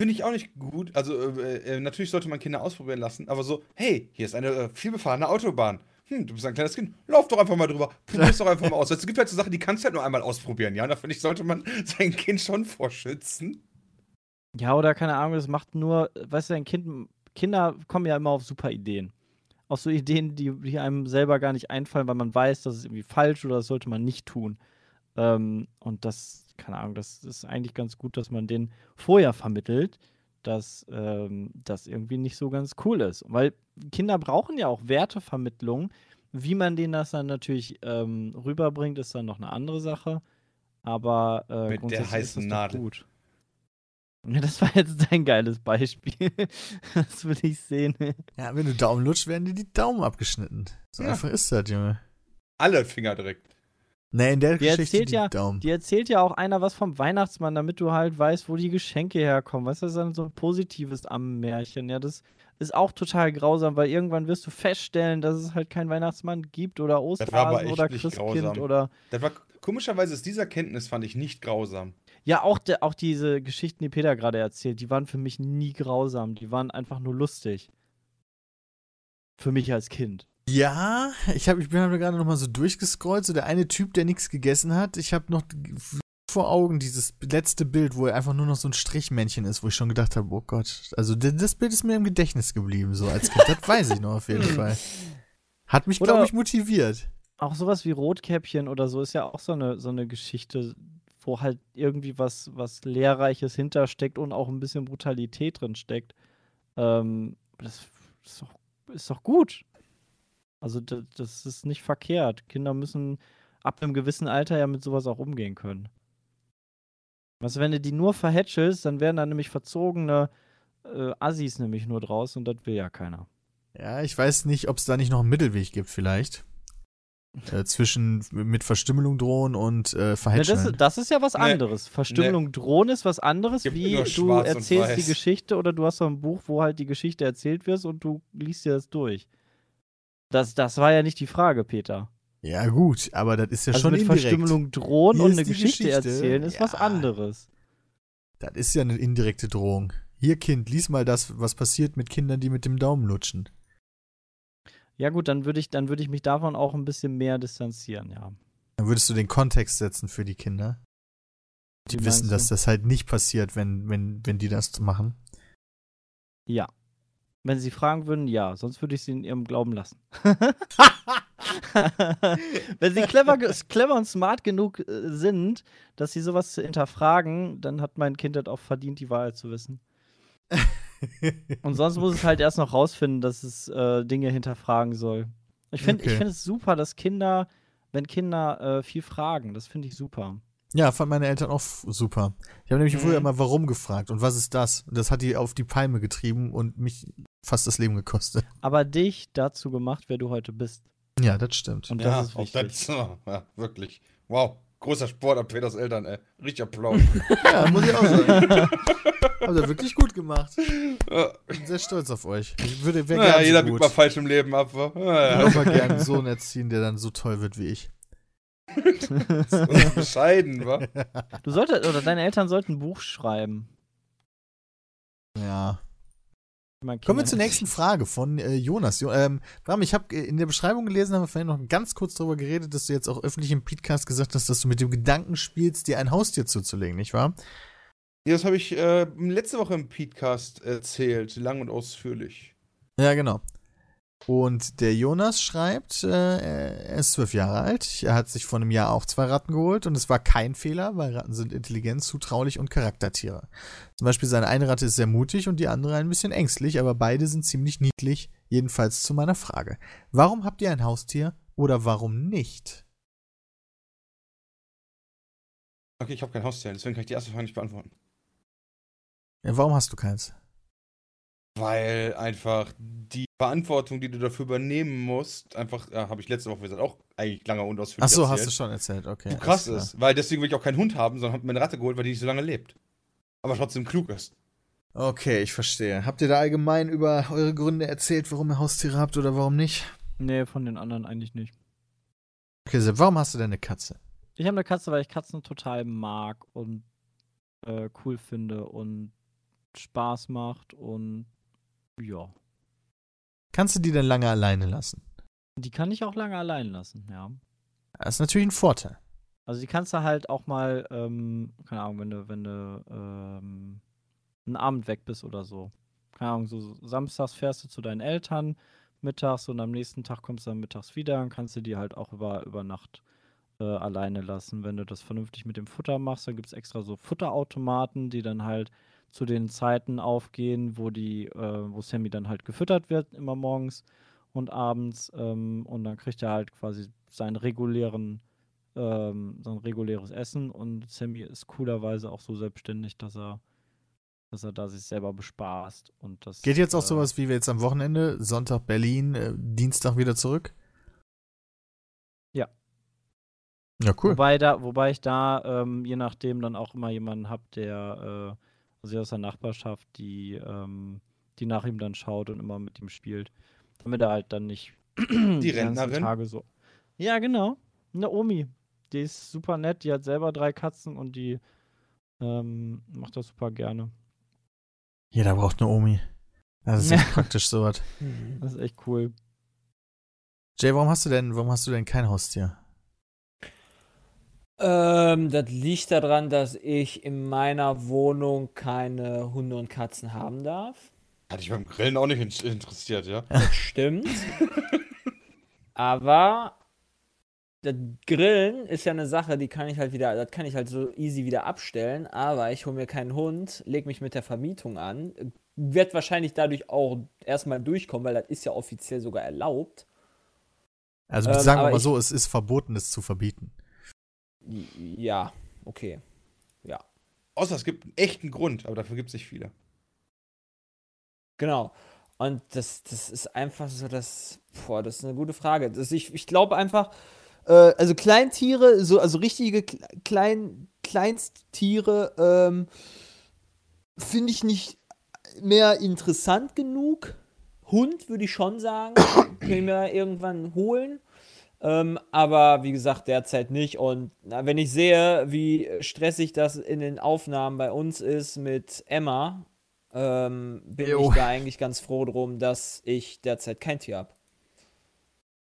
Finde ich auch nicht gut. Also äh, äh, natürlich sollte man Kinder ausprobieren lassen, aber so, hey, hier ist eine äh, vielbefahrene Autobahn. Hm, du bist ein kleines Kind, lauf doch einfach mal drüber, probier's doch einfach mal aus. Es gibt halt so Sachen, die kannst du halt nur einmal ausprobieren, ja? Und da finde ich, sollte man sein Kind schon vorschützen. Ja, oder keine Ahnung, das macht nur, weißt du, ein Kind... Kinder kommen ja immer auf super Ideen. Auf so Ideen, die, die einem selber gar nicht einfallen, weil man weiß, das ist irgendwie falsch oder das sollte man nicht tun. Ähm, und das, keine Ahnung, das ist eigentlich ganz gut, dass man denen vorher vermittelt, dass ähm, das irgendwie nicht so ganz cool ist. Weil Kinder brauchen ja auch Wertevermittlung. Wie man denen das dann natürlich ähm, rüberbringt, ist dann noch eine andere Sache. Aber äh, mit grundsätzlich der heißen ist das Nadel. Gut. Das war jetzt ein geiles Beispiel. Das will ich sehen. Ja, wenn du Daumen lutscht, werden dir die Daumen abgeschnitten. So ja. Einfach ist das, Junge. Alle Finger direkt. Nee, in der die Geschichte die ja, Daumen. Dir erzählt ja auch einer was vom Weihnachtsmann, damit du halt weißt, wo die Geschenke herkommen. Weißt du, das ist dann so ein positives Ammenmärchen. Ja, das ist auch total grausam, weil irgendwann wirst du feststellen, dass es halt keinen Weihnachtsmann gibt oder Osterhasen oder Christkind oder... Das war komischerweise ist dieser Kenntnis, fand ich, nicht grausam. Ja, auch, de, auch diese Geschichten, die Peter gerade erzählt, die waren für mich nie grausam. Die waren einfach nur lustig. Für mich als Kind. Ja, ich, hab, ich bin gerade noch mal so durchgescrollt. So der eine Typ, der nichts gegessen hat. Ich habe noch vor Augen dieses letzte Bild, wo er einfach nur noch so ein Strichmännchen ist, wo ich schon gedacht habe, oh Gott. Also das Bild ist mir im Gedächtnis geblieben, so als Kind. Das weiß ich noch auf jeden Fall. Hat mich, glaube ich, motiviert. Auch sowas wie Rotkäppchen oder so ist ja auch so eine, so eine Geschichte, wo halt irgendwie was, was Lehrreiches hintersteckt und auch ein bisschen Brutalität drin steckt. Ähm, das ist doch, ist doch gut. Also das, das ist nicht verkehrt. Kinder müssen ab einem gewissen Alter ja mit sowas auch umgehen können. Also wenn du die nur verhätschelst, dann werden da nämlich verzogene äh, Assis nämlich nur draus und das will ja keiner. Ja, ich weiß nicht, ob es da nicht noch einen Mittelweg gibt vielleicht. Äh, zwischen mit Verstümmelung drohen und äh, Verhätscheln. Ja, das, das ist ja was anderes. Nee. Verstümmelung nee. drohen ist was anderes, gibt wie du erzählst die Geschichte oder du hast so ein Buch, wo halt die Geschichte erzählt wird und du liest dir das durch. Das, das war ja nicht die Frage, Peter. Ja gut, aber das ist ja also schon mit indirekt. Verstümmelung drohen hier und eine Geschichte, Geschichte erzählen ist ja was anderes. Das ist ja eine indirekte Drohung. Hier, Kind, lies mal das, was passiert mit Kindern, die mit dem Daumen lutschen. Ja gut, dann würde ich, dann würde ich mich davon auch ein bisschen mehr distanzieren, ja. Dann würdest du den Kontext setzen für die Kinder. Die Wie wissen, dass das halt nicht passiert, wenn, wenn, wenn die das machen. Ja. Wenn sie fragen würden, ja. Sonst würde ich sie in ihrem Glauben lassen. Wenn sie clever, clever und smart genug sind, dass sie sowas hinterfragen, dann hat mein Kind halt auch verdient, die Wahrheit zu wissen. Und sonst muss es halt erst noch rausfinden, dass es äh, Dinge hinterfragen soll. Ich finde okay. ich find es super, dass Kinder, wenn Kinder äh, viel fragen, das finde ich super. Ja, fand meine Eltern auch super. Ich habe nämlich mhm. früher immer warum gefragt und was ist das? Und das hat die auf die Palme getrieben und mich fast das Leben gekostet. Aber dich dazu gemacht, wer du heute bist. Ja, das stimmt. Und das ja, ist wichtig. Das, ja, wirklich. Wow, großer Sport an Peters Eltern, ey. Richtig Applaus. Ja, muss ich auch sagen. Habt ihr wirklich gut gemacht. Ich bin sehr stolz auf euch. Ich würde, wär ja, jeder so biegt mal falsch im Leben ab. Ja, ja. Ich würde mal gerne einen Sohn erziehen, der dann so toll wird wie ich. Das ist bescheiden, wa? Du solltest, oder deine Eltern sollten ein Buch schreiben. Ja. Kommen wir zur nächsten Frage von äh, Jonas. Jo, ähm, ich habe in der Beschreibung gelesen, haben wir vorhin noch ganz kurz darüber geredet, dass du jetzt auch öffentlich im Podcast gesagt hast, dass du mit dem Gedanken spielst, dir ein Haustier zuzulegen, nicht wahr? Ja, das habe ich äh, letzte Woche im Podcast erzählt, lang und ausführlich. Ja, genau. Und der Jonas schreibt, äh, er ist zwölf Jahre alt, er hat sich vor einem Jahr auch zwei Ratten geholt und es war kein Fehler, weil Ratten sind intelligent, zutraulich und Charaktertiere. Zum Beispiel seine eine Ratte ist sehr mutig und die andere ein bisschen ängstlich, aber beide sind ziemlich niedlich, jedenfalls zu meiner Frage. Warum habt ihr ein Haustier oder warum nicht? Okay, ich habe kein Haustier, deswegen kann ich die erste Frage nicht beantworten. Ja, warum hast du keins? Weil einfach die Verantwortung, die du dafür übernehmen musst, einfach, äh, habe ich letzte Woche gesagt, auch eigentlich lange und ausführlich erzählt. Ach so, hast du schon erzählt, okay. Du krass ist, klar. Weil deswegen will ich auch keinen Hund haben, sondern habe mir eine Ratte geholt, weil die nicht so lange lebt. Aber trotzdem klug ist. Okay, ich verstehe. Habt ihr da allgemein über eure Gründe erzählt, warum ihr Haustiere habt oder warum nicht? Nee, von den anderen eigentlich nicht. Okay, Sepp, warum hast du denn eine Katze? Ich habe eine Katze, weil ich Katzen total mag und äh, cool finde und Spaß macht und ja. Kannst du die dann lange alleine lassen? Die kann ich auch lange allein lassen, ja. Das ist natürlich ein Vorteil. Also die kannst du halt auch mal, ähm, keine Ahnung, wenn du, wenn du ähm, einen Abend weg bist oder so. Keine Ahnung, so samstags fährst du zu deinen Eltern mittags und am nächsten Tag kommst du dann mittags wieder und kannst du die halt auch über, über Nacht äh, alleine lassen. Wenn du das vernünftig mit dem Futter machst, dann gibt es extra so Futterautomaten, die dann halt zu den Zeiten aufgehen, wo die, äh, wo Sammy dann halt gefüttert wird, immer morgens und abends. Ähm, und dann kriegt er halt quasi seinen regulären, ähm, sein reguläres Essen. Und Sammy ist coolerweise auch so selbstständig, dass er, dass er da sich selber bespaßt. Und das geht jetzt auch äh, sowas, wie wir jetzt am Wochenende, Sonntag Berlin, äh, Dienstag wieder zurück? Ja. Ja, cool. Wobei, da, wobei ich da, ähm, je nachdem, dann auch immer jemanden habe, der, äh, also aus der Nachbarschaft, die, ähm, die nach ihm dann schaut und immer mit ihm spielt. Damit er halt dann nicht die, die Rentnerin? Tage so. Ja, genau. Eine Omi. Die ist super nett. Die hat selber drei Katzen und die ähm, macht das super gerne. Jeder braucht eine Omi. Das ist ja praktisch sowas. Das ist echt cool. Jay, warum hast du denn, warum hast du denn kein Haustier? Ähm, das liegt daran, dass ich in meiner Wohnung keine Hunde und Katzen haben darf. Hat dich beim Grillen auch nicht interessiert, ja? Das stimmt. Aber das Grillen ist ja eine Sache, die kann ich halt wieder, das kann ich halt so easy wieder abstellen, aber ich hole mir keinen Hund, lege mich mit der Vermietung an, wird wahrscheinlich dadurch auch erstmal durchkommen, weil das ist ja offiziell sogar erlaubt. Also ähm, sagen wir mal ich, so, es ist verboten, es zu verbieten. Ja, okay. Ja. Außer es gibt einen echten Grund, aber dafür gibt es nicht viele. Genau. Und das, das ist einfach so, das, boah, das ist eine gute Frage. Das, ich ich glaube einfach, äh, also Kleintiere, so, also richtige Klein, Kleinsttiere, ähm, finde ich nicht mehr interessant genug. Hund würde ich schon sagen, können wir irgendwann holen. Ähm, aber wie gesagt, derzeit nicht. Und na, wenn ich sehe, wie stressig das in den Aufnahmen bei uns ist mit Emma, ähm, bin jo. ich da eigentlich ganz froh drum, dass ich derzeit kein Tier habe.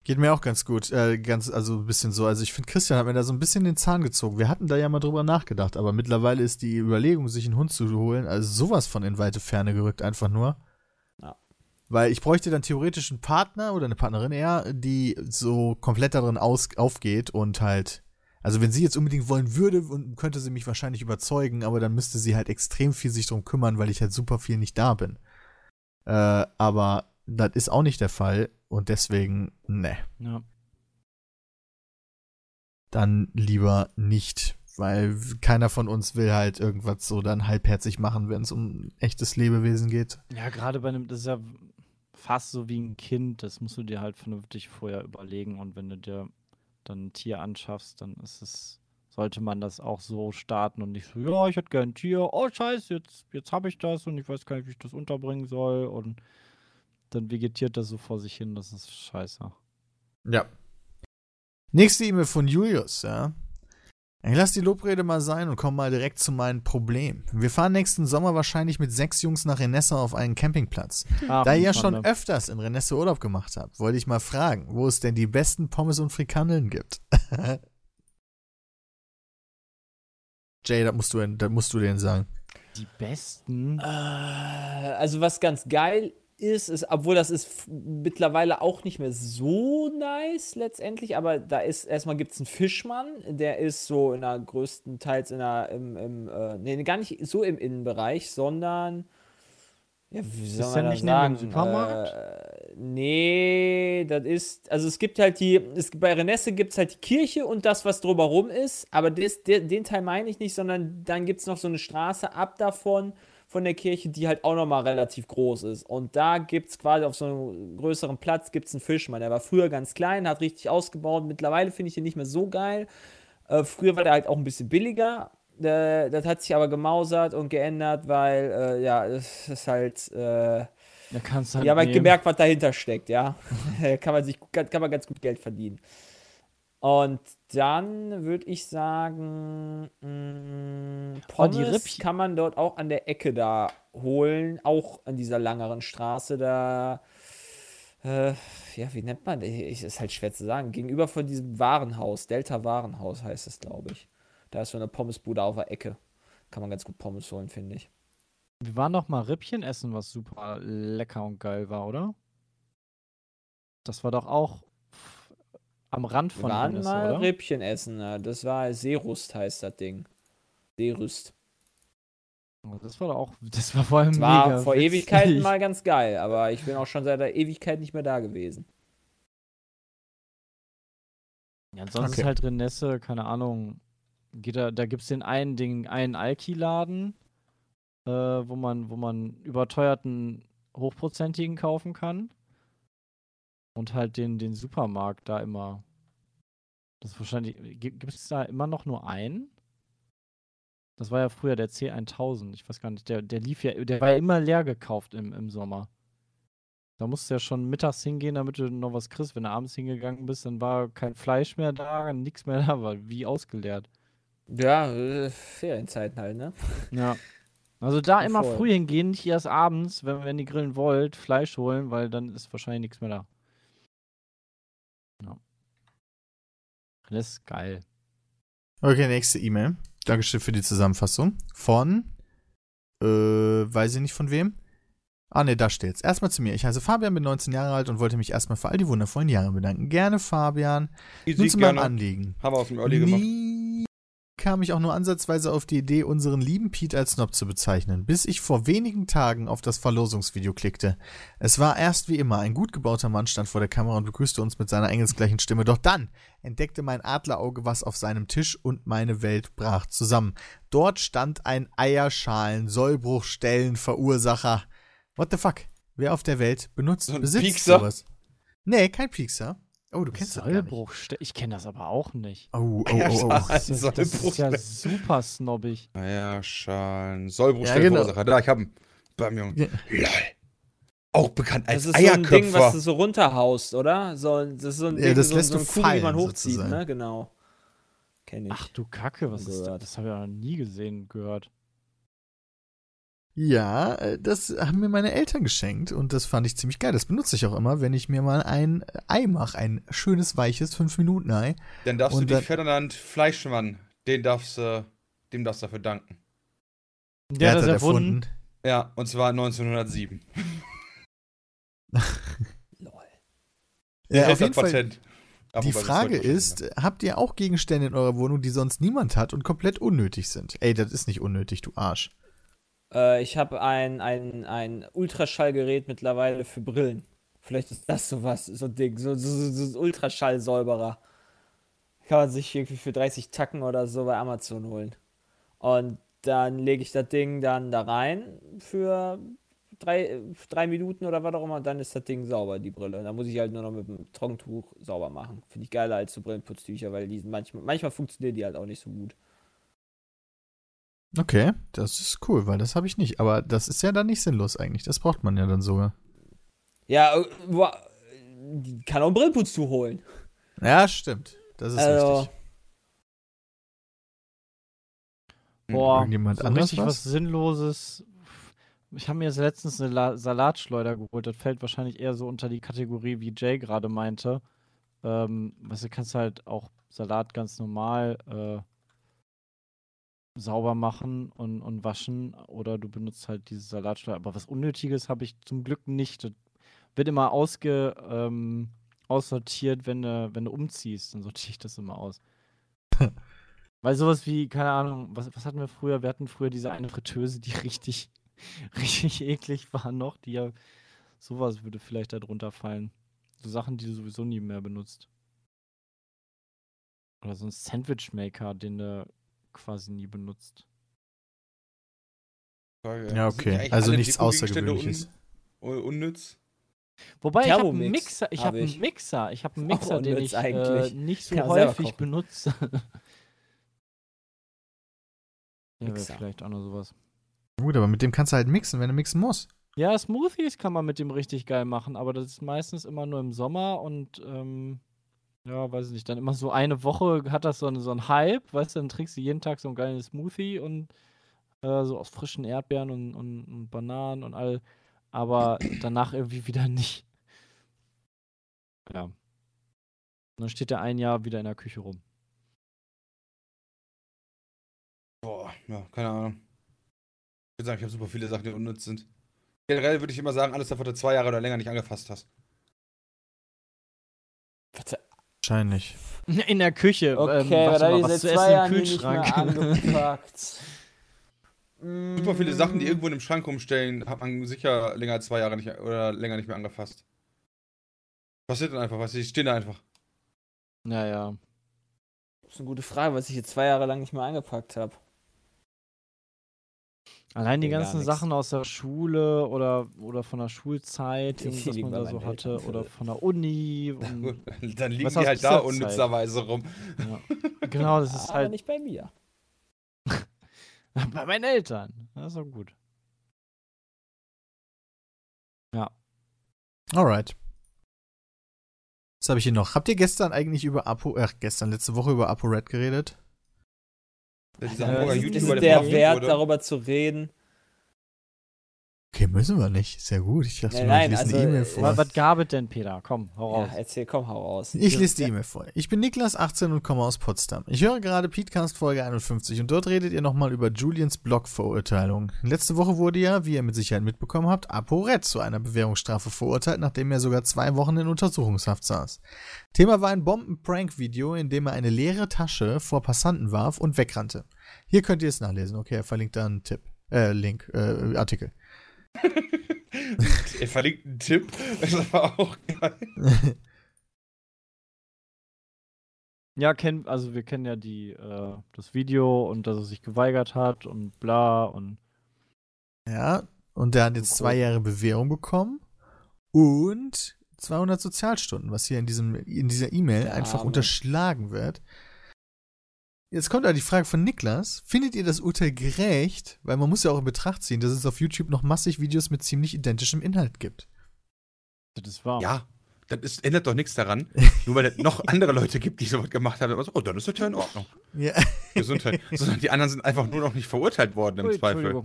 Geht mir auch ganz gut. Äh, ganz, also ein bisschen so. Also ich finde, Christian hat mir da so ein bisschen den Zahn gezogen. Wir hatten da ja mal drüber nachgedacht, aber mittlerweile ist die Überlegung, sich einen Hund zu holen, also sowas von in weite Ferne gerückt, einfach nur. Weil ich bräuchte dann theoretisch einen Partner oder eine Partnerin eher, die so komplett darin aus- aufgeht und halt, also wenn sie jetzt unbedingt wollen würde, könnte sie mich wahrscheinlich überzeugen, aber dann müsste sie halt extrem viel sich drum kümmern, weil ich halt super viel nicht da bin. Äh, aber das ist auch nicht der Fall und deswegen, ne. Ja. Dann lieber nicht, weil keiner von uns will halt irgendwas so dann halbherzig machen, wenn es um echtes Lebewesen geht. Ja, gerade bei einem, das ist ja fast so wie ein Kind, das musst du dir halt vernünftig vorher überlegen, und wenn du dir dann ein Tier anschaffst, dann ist es, sollte man das auch so starten und nicht so, ja, ich hätte gern ein Tier, oh scheiße, jetzt, jetzt habe ich das und ich weiß gar nicht, wie ich das unterbringen soll, und dann vegetiert das so vor sich hin, das ist scheiße. Ja. Nächste E-Mail von Julius, ja. Ich lass die Lobrede mal sein und komm mal direkt zu meinem Problem. Wir fahren nächsten Sommer wahrscheinlich mit sechs Jungs nach Renesse auf einen Campingplatz. Ach, da ihr ja schon öfters in Renesse Urlaub gemacht habt, wollte ich mal fragen, wo es denn die besten Pommes und Frikandeln gibt. Jay, das musst, du, das musst du denen sagen. Die besten? Äh, also was ganz geil ist, ist, obwohl das ist f- mittlerweile auch nicht mehr so nice letztendlich, aber da ist, erstmal gibt es einen Fischmann, der ist so in der größten Teils in der, im, im äh, nee, gar nicht so im Innenbereich, sondern, ja, wie soll ist man das nicht sagen? Neben dem Supermarkt? Äh, nee, das ist, also es gibt halt die, es, bei Renesse gibt es halt die Kirche und das, was drüber rum ist, aber des, de, den Teil meine ich nicht, sondern dann gibt es noch so eine Straße ab davon, von der Kirche, die halt auch nochmal relativ groß ist. Und da gibt's quasi auf so einem größeren Platz gibt's einen Fischmann. Der war früher ganz klein, hat richtig ausgebaut. Mittlerweile finde ich den nicht mehr so geil. Äh, früher war der halt auch ein bisschen billiger. Äh, das hat sich aber gemausert und geändert, weil, äh, ja, es ist halt... Äh, da kannst du halt ja, man hat gemerkt, was dahinter steckt, ja. kann man sich, kann, kann man ganz gut Geld verdienen. Und dann würde ich sagen, mh, Pommes oh, kann man dort auch an der Ecke da holen, auch an dieser langeren Straße da, äh, ja, wie nennt man das? Ich, ist halt schwer zu sagen, gegenüber von diesem Warenhaus, Delta Warenhaus heißt es, glaube ich. Da ist so eine Pommesbude auf der Ecke, kann man ganz gut Pommes holen, finde ich. Wir waren doch mal Rippchen essen, was super lecker und geil war, oder? Das war doch auch... Am Rand von Renesse, oder? Wir waren mal Rippchen essen, das war Seerüst heißt das Ding. Seerüst. Das war doch auch, das war vor allem das war mega vor witzig. Ewigkeiten mal ganz geil, aber ich bin auch schon seit der Ewigkeit nicht mehr da gewesen. Ja, ansonsten okay. Ist halt Renesse, keine Ahnung, geht da, da gibt's den einen Ding, einen Alki-Laden, äh, wo man, wo man überteuerten hochprozentigen kaufen kann. Und halt den, den Supermarkt da immer. Das ist wahrscheinlich. Gibt es da immer noch nur einen? Das war ja früher der C tausend. Ich weiß gar nicht. Der, der lief ja. Der war ja immer leer gekauft im, im Sommer. Da musst du ja schon mittags hingehen, damit du noch was kriegst. Wenn du abends hingegangen bist, dann war kein Fleisch mehr da, nichts mehr da, war wie ausgeleert. Ja, äh, Ferienzeiten halt, ne? Ja. Also da immer voll. Früh hingehen, nicht erst abends, wenn, wenn ihr grillen wollt, Fleisch holen, weil dann ist wahrscheinlich nichts mehr da. Ja. Das ist geil. Okay, nächste E-Mail. Dankeschön für die Zusammenfassung. Von, äh, weiß ich nicht von wem. Ah, ne, da steht's. Erstmal zu mir. Ich heiße Fabian, bin neunzehn Jahre alt und wollte mich erstmal für all die wundervollen Jahre bedanken. Gerne, Fabian. Nun zu meinem Anliegen. Haben wir aus dem Early gemacht. Nie kam ich auch nur ansatzweise auf die Idee, unseren lieben Pete als Snob zu bezeichnen, bis ich vor wenigen Tagen auf das Verlosungsvideo klickte. Es war erst wie immer, ein gut gebauter Mann stand vor der Kamera und begrüßte uns mit seiner engelsgleichen Stimme, doch dann entdeckte mein Adlerauge was auf seinem Tisch und meine Welt brach zusammen. Dort stand ein Eierschalen-Sollbruchstellen-Verursacher. What the fuck? Wer auf der Welt benutzt, so ein besitzt Piekser? Sowas? Nee, kein Piekser. Oh, du kennst das gar nicht. Ich kenne das aber auch nicht. Oh, oh, oh. oh. Das, ist, das ist ja super snobbig. Naja, Schan. Sollbruchstelle ja, genau. Verursacher. Da, ich hab ihn. Bam, Junge. Ja. Lol. Auch bekannt als Eierköpfer. Das ist Eierköpfer. So ein Ding, was du so runterhaust, oder? So, das ist so ein Ding, ja, das so, lässt so ein Kuchen, fallen, die man hochzieht, sozusagen. Ne? Genau. Kenn ich. Ach du Kacke, was ist das? Das habe ich ja noch nie gesehen, gehört. Ja, das haben mir meine Eltern geschenkt und das fand ich ziemlich geil. Das benutze ich auch immer, wenn ich mir mal ein Ei mache, ein schönes, weiches fünf-Minuten-Ei. Dann darfst und du dich Ferdinand Fleischmann, den darfst, äh, dem darfst du dafür danken. Der hat das erfunden. Ja, und zwar neunzehnhundertsieben. Lol. Ja, auf jeden Fall. Die Frage ist, habt ihr auch Gegenstände in eurer Wohnung, die sonst niemand hat und komplett unnötig sind? Ey, das ist nicht unnötig, du Arsch. Ich habe ein, ein, ein Ultraschallgerät mittlerweile für Brillen. Vielleicht ist das sowas, so ein Ding, so ein so, so, so Ultraschallsäuberer. Kann man sich irgendwie für dreißig Tacken oder so bei Amazon holen. Und dann lege ich das Ding dann da rein für drei, drei Minuten oder was auch immer. Und dann ist das Ding sauber, die Brille. Und dann muss ich halt nur noch mit einem Trockentuch sauber machen. Finde ich geiler als so Brillenputztücher, weil die sind manchmal, manchmal funktionieren die halt auch nicht so gut. Okay, das ist cool, weil das habe ich nicht. Aber das ist ja dann nicht sinnlos eigentlich. Das braucht man ja dann sogar. Ja, kann auch einen Brillputz zuholen. Ja, stimmt. Das ist also, richtig. Boah, so anders richtig was Sinnloses. Ich habe mir jetzt letztens eine La- Salatschleuder geholt. Das fällt wahrscheinlich eher so unter die Kategorie, wie Jay gerade meinte. Ähm, weißt du, kannst halt auch Salat ganz normal äh, sauber machen und, und waschen oder du benutzt halt diese Salatschleuder. Aber was Unnötiges habe ich zum Glück nicht. Das wird immer ausge, ähm, aussortiert, wenn du, wenn du umziehst, dann sortiere ich das immer aus. Weil sowas wie, keine Ahnung, was, was hatten wir früher? Wir hatten früher diese eine Fritteuse, die richtig, richtig eklig war noch. Die ja, sowas würde vielleicht da drunter fallen. So Sachen, die du sowieso nie mehr benutzt. Oder so ein Sandwichmaker, den du quasi nie benutzt. Ja, okay. Also nichts Außergewöhnliches. Un- unnütz. Wobei, ich habe einen Mixer. Ich habe einen Mixer. Ich habe einen Mixer, den ich äh, nicht so häufig benutze. Ja, vielleicht auch noch sowas. Gut, aber mit dem kannst du halt mixen, wenn du mixen musst. Ja, Smoothies kann man mit dem richtig geil machen, aber das ist meistens immer nur im Sommer und ähm ja, weiß ich nicht, dann immer so eine Woche hat das so einen, so einen Hype, weißt du, dann trinkst du jeden Tag so einen geilen Smoothie und äh, so aus frischen Erdbeeren und, und, und Bananen und all, aber danach irgendwie wieder nicht. Ja. Und dann steht der ein Jahr wieder in der Küche rum. Boah, ja, keine Ahnung. Ich würde sagen, ich habe super viele Sachen, die unnütz sind. Generell würde ich immer sagen, alles davon, dass du zwei Jahre oder länger nicht angefasst hast. Was? Wahrscheinlich. In der Küche. Okay, ähm, warte da mal, was zu essen im Kühlschrank. Super viele Sachen, die irgendwo in einem Schrank rumstellen, hat man sicher länger als zwei Jahre nicht oder länger nicht mehr angefasst. Passiert dann einfach, weißt du, die stehen da einfach. Naja. Das ist eine gute Frage, was ich jetzt zwei Jahre lang nicht mehr angepackt habe. Allein die ganzen Sachen aus der Schule oder, oder von der Schulzeit, die was man da so hatte, Eltern oder von der Uni. Und dann liegen die halt da unnützerweise rum. Ja. Genau, das ist halt. Aber nicht bei mir. Bei meinen Eltern. Das ist auch gut. Ja. Alright. Was habe ich hier noch? Habt ihr gestern eigentlich über Apo, ach, gestern, letzte Woche über ApoRed geredet? Ist es der wert, darüber zu reden? Okay, müssen wir nicht. Ist ja gut. Ich lasse nein, mir nein, ich lese also, eine E-Mail vor. Was gab es denn, Peter? Komm, hau raus. Ja, erzähl, komm, hau raus. Ich lese die E-Mail vor. Ich bin Niklas, achtzehn und komme aus Potsdam. Ich höre gerade Podcast Folge einundfünfzig und dort redet ihr nochmal über Julians Blog-Verurteilung. Letzte Woche wurde ja, wie ihr mit Sicherheit mitbekommen habt, ApoRed zu einer Bewährungsstrafe verurteilt, nachdem er sogar zwei Wochen in Untersuchungshaft saß. Thema war ein Bomben-Prank-Video, in dem er eine leere Tasche vor Passanten warf und wegrannte. Hier könnt ihr es nachlesen. Okay, er verlinkt da einen Tipp. Äh, Link, äh, Artikel. Er verlinkt einen Tipp, das war auch geil. Ja, kenn, also wir kennen ja die, äh, das Video und dass er sich geweigert hat und bla und. Ja, und der hat jetzt zwei Jahre Bewährung bekommen und zweihundert Sozialstunden, was hier in diesem in dieser E-Mail ja, einfach Mann. unterschlagen wird. Jetzt kommt aber die Frage von Niklas. Findet ihr das Urteil gerecht? Weil man muss ja auch in Betracht ziehen, dass es auf YouTube noch massig Videos mit ziemlich identischem Inhalt gibt. Das ist wahr. Ja, das ist, ändert doch nichts daran. Nur weil es noch andere Leute gibt, die sowas gemacht haben. So, oh, dann ist das ja in Ordnung. Ja. Gesundheit. Sondern die anderen sind einfach nur noch nicht verurteilt worden im Zweifel.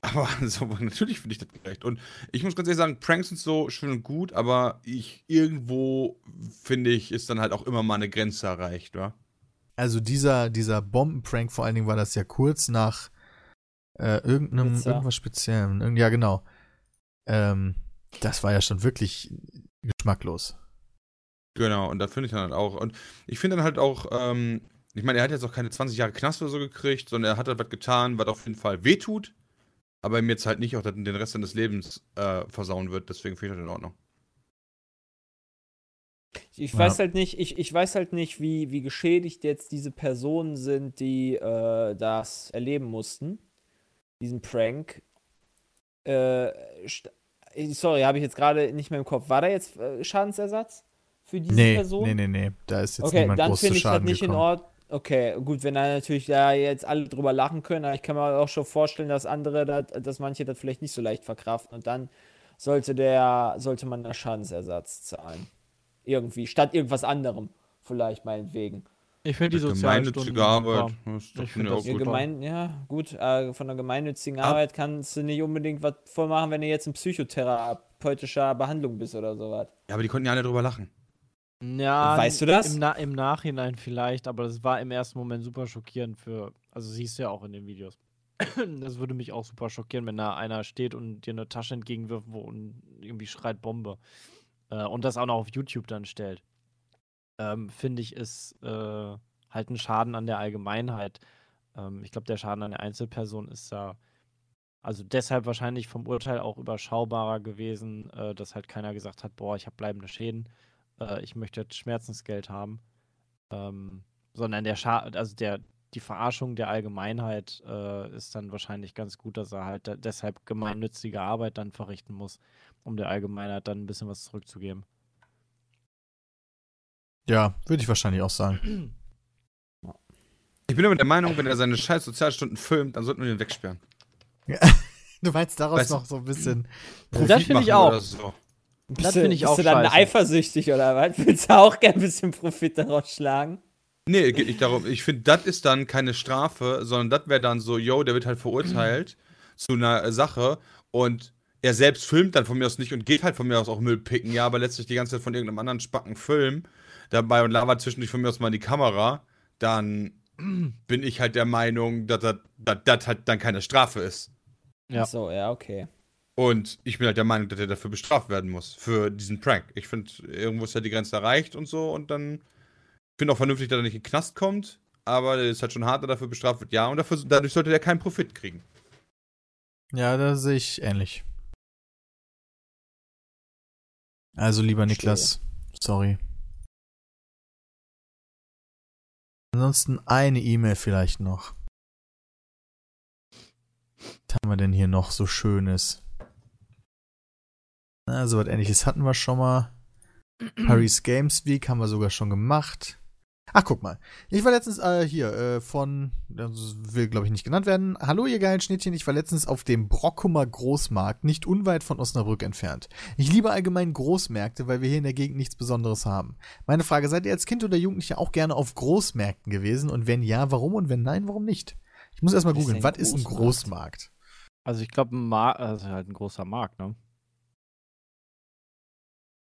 Aber also, natürlich finde ich das gerecht. Und ich muss ganz ehrlich sagen, Pranks und so schön und gut, aber ich irgendwo, finde ich, ist dann halt auch immer mal eine Grenze erreicht, oder? Also dieser, dieser Bombenprank, vor allen Dingen war das ja kurz nach äh, irgendeinem, Pizza. irgendwas Speziellem. Irgend, ja, genau. Ähm, das war ja schon wirklich geschmacklos. Genau, und das finde ich dann halt auch. Und ich finde dann halt auch, ähm, ich meine, er hat jetzt auch keine zwanzig Jahre Knast oder so gekriegt, sondern er hat halt was getan, was auf jeden Fall wehtut, aber ihm jetzt halt nicht auch den Rest seines Lebens äh, versauen wird. Deswegen finde ich das in Ordnung. Ich weiß ja. halt nicht, ich, ich weiß halt nicht, wie, wie geschädigt jetzt diese Personen sind, die äh, das erleben mussten, diesen Prank. Äh, sorry, habe ich jetzt gerade nicht mehr im Kopf. War da jetzt äh, Schadensersatz für diese nee, Person? Nee, nee, nee, da ist jetzt okay, niemand groß zu Schaden ich halt gekommen. Nicht in Ordnung. Okay, gut, wenn da natürlich da jetzt alle drüber lachen können, aber ich kann mir auch schon vorstellen, dass andere, dat, dass manche das vielleicht nicht so leicht verkraften und dann sollte der, sollte man da Schadensersatz zahlen. Irgendwie, statt irgendwas anderem, vielleicht meinetwegen. Ich finde die gemeinnützige Arbeit. Ich finde das gemein, ja, gut, äh, von der gemeinnützigen Ab- Arbeit kannst du nicht unbedingt was vormachen, wenn du jetzt in psychotherapeutischer Behandlung bist oder sowas. Ja, aber die konnten ja alle drüber lachen. Ja, weißt du das? Im, Na- im Nachhinein vielleicht, aber das war im ersten Moment super schockierend für, also siehst du ja auch in den Videos. Das würde mich auch super schockieren, wenn da einer steht und dir eine Tasche entgegenwirft und irgendwie schreit Bombe. Und das auch noch auf YouTube dann stellt, ähm, finde ich, ist äh, halt ein Schaden an der Allgemeinheit. Ähm, ich glaube, der Schaden an der Einzelperson ist da, also deshalb wahrscheinlich vom Urteil auch überschaubarer gewesen, äh, dass halt keiner gesagt hat, boah, ich habe bleibende Schäden, äh, ich möchte jetzt Schmerzensgeld haben. Ähm, sondern der Schaden, also der, die Verarschung der Allgemeinheit äh, ist dann wahrscheinlich ganz gut, dass er halt da- deshalb gemeinnützige Arbeit dann verrichten muss, um der Allgemeinheit dann ein bisschen was zurückzugeben. Ja, würde ich wahrscheinlich auch sagen. Ich bin aber der Meinung, wenn er seine scheiß Sozialstunden filmt, dann sollten wir den wegsperren. Ja, du meinst daraus weißt, noch so ein bisschen Profit das find machen ich auch. Oder so. Bist das finde ich auch. Bist du dann scheiße. Eifersüchtig oder was? Willst du auch gerne ein bisschen Profit daraus schlagen? Nee, geht nicht darum. Ich finde, das ist dann keine Strafe, sondern das wäre dann so, yo, der wird halt verurteilt zu einer Sache und er selbst filmt dann von mir aus nicht und geht halt von mir aus auch Müll picken, ja, aber letztlich die ganze Zeit von irgendeinem anderen Spacken Film dabei und labert zwischendurch von mir aus mal in die Kamera, dann bin ich halt der Meinung, dass das halt dann keine Strafe ist. Ja. Ach so, ja, okay. Und ich bin halt der Meinung, dass er dafür bestraft werden muss, für diesen Prank. Ich finde, irgendwo ist ja die Grenze erreicht und so und dann. Ich finde auch vernünftig, dass er nicht in den Knast kommt, aber es ist halt schon hart, dass er dafür bestraft wird. Ja, und dafür, dadurch sollte er keinen Profit kriegen. Ja, da sehe ich ähnlich. Also, lieber Niklas, sorry. Ansonsten eine E-Mail vielleicht noch. Was haben wir denn hier noch so Schönes? Also, was Ähnliches hatten wir schon mal. Paris Games Week haben wir sogar schon gemacht. Ach, guck mal. Ich war letztens äh, hier äh, von, das will, glaube ich, nicht genannt werden. Hallo, ihr geilen Schnittchen. Ich war letztens auf dem Brockumer Großmarkt, nicht unweit von Osnabrück entfernt. Ich liebe allgemein Großmärkte, weil wir hier in der Gegend nichts Besonderes haben. Meine Frage, seid ihr als Kind oder Jugendlicher auch gerne auf Großmärkten gewesen? Und wenn ja, warum? Und wenn nein, warum nicht? Ich muss erstmal googeln. Was ist ein Großmarkt? Also ich glaube, ein Markt, also halt ein großer Markt, ne?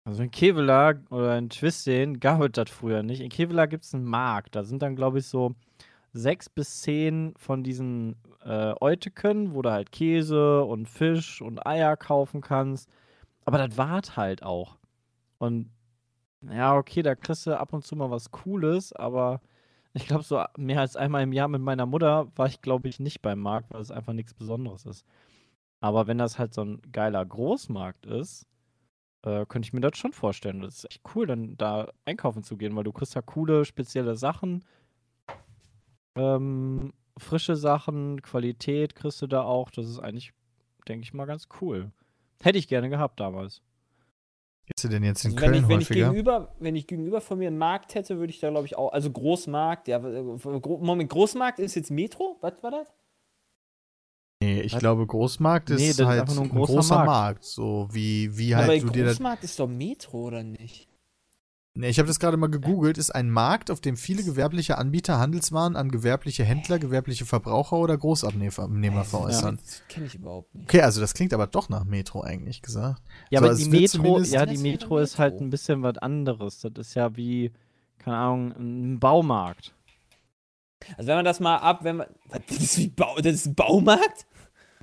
Also in Kevela oder in Twisting gab es das früher nicht. In Kevela gibt es einen Markt. Da sind dann, glaube ich, so sechs bis zehn von diesen äh, Euteken, wo du halt Käse und Fisch und Eier kaufen kannst. Aber das war halt auch. Und ja, okay, da kriegst du ab und zu mal was Cooles, aber ich glaube, so mehr als einmal im Jahr mit meiner Mutter war ich, glaube ich, nicht beim Markt, weil es einfach nichts Besonderes ist. Aber wenn das halt so ein geiler Großmarkt ist, Äh, könnte ich mir das schon vorstellen. Das ist echt cool, dann da einkaufen zu gehen, weil du kriegst ja coole, spezielle Sachen. Ähm, frische Sachen, Qualität kriegst du da auch. Das ist eigentlich, denke ich mal, ganz cool. Hätte ich gerne gehabt damals. Gehst du denn jetzt in also Köln wenn ich, wenn häufiger? Ich gegenüber, wenn ich gegenüber von mir einen Markt hätte, würde ich da, glaube ich, auch, also Großmarkt, ja, Moment, Großmarkt ist jetzt Metro? Was war das? Nee, ich was? glaube, Großmarkt ist, nee, das halt ist ein, ein großer, großer Markt. Markt, so wie, wie halt... Aber du Großmarkt dir das ist doch Metro, oder nicht? Nee, ich habe das gerade mal gegoogelt, ist ein Markt, auf dem viele gewerbliche Anbieter Handelswaren an gewerbliche Händler, gewerbliche Verbraucher oder Großabnehmer veräußern. Ja, das kenne ich überhaupt nicht. Okay, also das klingt aber doch nach Metro eigentlich gesagt. Ja, so, aber die Metro, ja, die Metro ist halt ein bisschen was anderes. Das ist ja wie, keine Ahnung, ein Baumarkt. Also wenn man das mal ab, wenn man, das ist, wie Bau, das ist ein Baumarkt?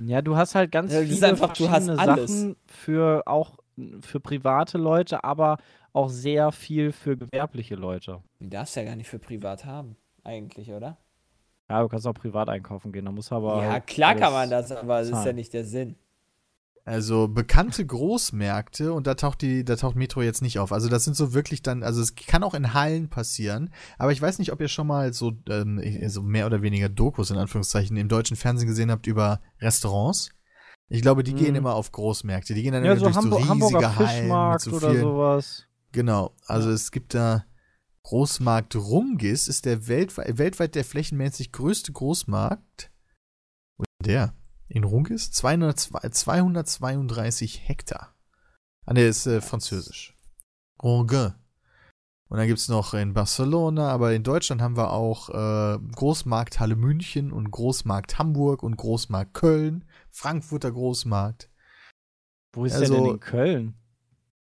Ja, du hast halt ganz ja, viele einfach, verschiedene du hast alles. Sachen für auch für private Leute, aber auch sehr viel für gewerbliche Leute. Du darfst ja gar nicht für privat haben, eigentlich, oder? Ja, du kannst auch privat einkaufen gehen, da muss aber... Ja, klar kann man das, aber das ist ja nicht der Sinn. Also bekannte Großmärkte, und da taucht die, da taucht Metro jetzt nicht auf. Also das sind so wirklich dann, also es kann auch in Hallen passieren, aber ich weiß nicht, ob ihr schon mal so, ähm, so mehr oder weniger Dokus in Anführungszeichen im deutschen Fernsehen gesehen habt über Restaurants. Ich glaube, die hm. gehen immer auf Großmärkte. Die gehen dann ja, immer so durch Hamburg, so riesige Hallen mit so oder vielen, sowas. Genau, also es gibt da Großmarkt Rumgis, ist der weltwe- weltweit der flächenmäßig größte Großmarkt. Wo ist der? In Rumgis? zweihundertzweiunddreißig Hektar. Ah, der ist äh, französisch. Rumgis. Und dann gibt es noch in Barcelona, aber in Deutschland haben wir auch äh, Großmarkt Halle München und Großmarkt Hamburg und Großmarkt Köln, Frankfurter Großmarkt. Wo ist also, der denn in Köln?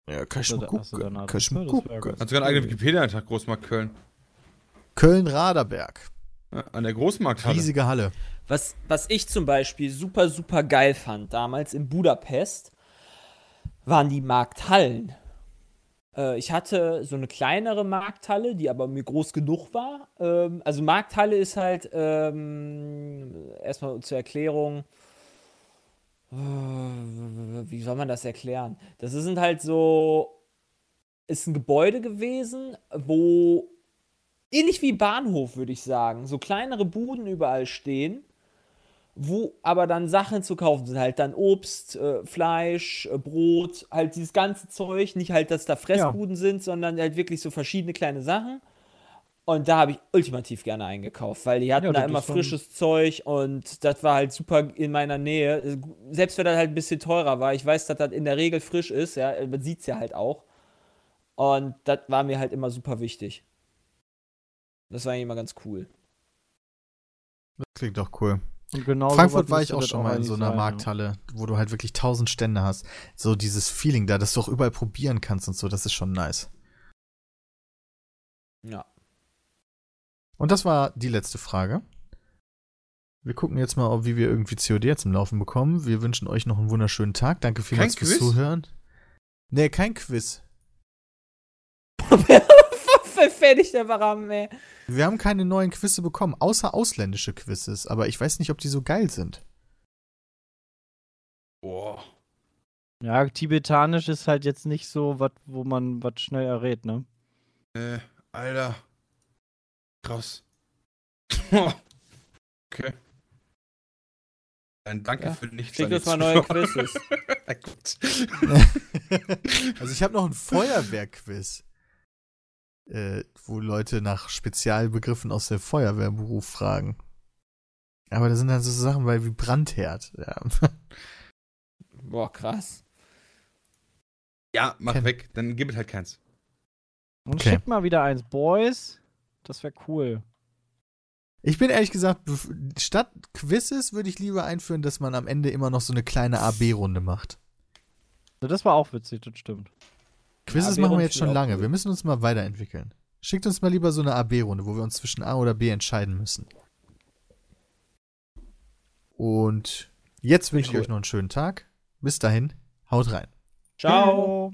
Ja, kann ich mal gucken. Hast du gerade einen eigenen Wikipedia-Eintrag, Großmarkt Köln? Köln-Raderberg. Ja, an der Großmarkthalle. Riesige Halle. Was, was ich zum Beispiel super, super geil fand damals in Budapest, waren die Markthallen. Äh, ich hatte so eine kleinere Markthalle, die aber mir groß genug war. Ähm, also Markthalle ist halt, ähm, erstmal zur Erklärung, wie soll man das erklären? Das sind halt so, ist ein Gebäude gewesen, wo ähnlich wie Bahnhof, würde ich sagen, so kleinere Buden überall stehen, wo aber dann Sachen zu kaufen sind, halt dann Obst, äh, Fleisch, äh, Brot, halt dieses ganze Zeug, nicht halt, dass da Fressbuden ja. sind, sondern halt wirklich so verschiedene kleine Sachen. Und da habe ich ultimativ gerne eingekauft, weil die hatten ja, da immer frisches Zeug und das war halt super in meiner Nähe. Selbst wenn das halt ein bisschen teurer war, ich weiß, dass das in der Regel frisch ist, ja, man sieht es ja halt auch. Und das war mir halt immer super wichtig. Das war eigentlich immer ganz cool. Das klingt doch cool. Und genau Frankfurt war ich auch schon mal in so einer sein, Markthalle, ja. wo du halt wirklich tausend Stände hast. So dieses Feeling da, dass du auch überall probieren kannst und so, das ist schon nice. Ja. Und das war die letzte Frage. Wir gucken jetzt mal, wie wir irgendwie C O D jetzt im Laufen bekommen. Wir wünschen euch noch einen wunderschönen Tag. Danke vielmals fürs Zuhören. Nee, kein Quiz. Fertig der Rahmen, ey. Wir haben keine neuen Quizze bekommen, außer ausländische Quizzes. Aber ich weiß nicht, ob die so geil sind. Boah. Ja, tibetanisch ist halt jetzt nicht so, wat, wo man was schnell errät, ne? Äh, Alter. Krass. Okay. Dann danke ja. für nichts. Schickt uns mal neue Quizzes. Na gut. Also ich habe noch ein Feuerwehrquiz, äh, wo Leute nach Spezialbegriffen aus dem Feuerwehrberuf fragen. Aber da sind dann so Sachen wie Brandherd. Ja. Boah, krass. Ja, mach Ken- weg. Dann gib es halt keins. Und okay. Schickt mal wieder eins, Boys. Das wäre cool. Ich bin ehrlich gesagt, statt Quizzes würde ich lieber einführen, dass man am Ende immer noch so eine kleine A B-Runde macht. Also das war auch witzig, das stimmt. Quizzes machen wir jetzt schon lange. Wir müssen uns mal weiterentwickeln. Schickt uns mal lieber so eine A B-Runde, wo wir uns zwischen A oder B entscheiden müssen. Und jetzt wünsche ich euch noch einen schönen Tag. Bis dahin, haut rein. Ciao.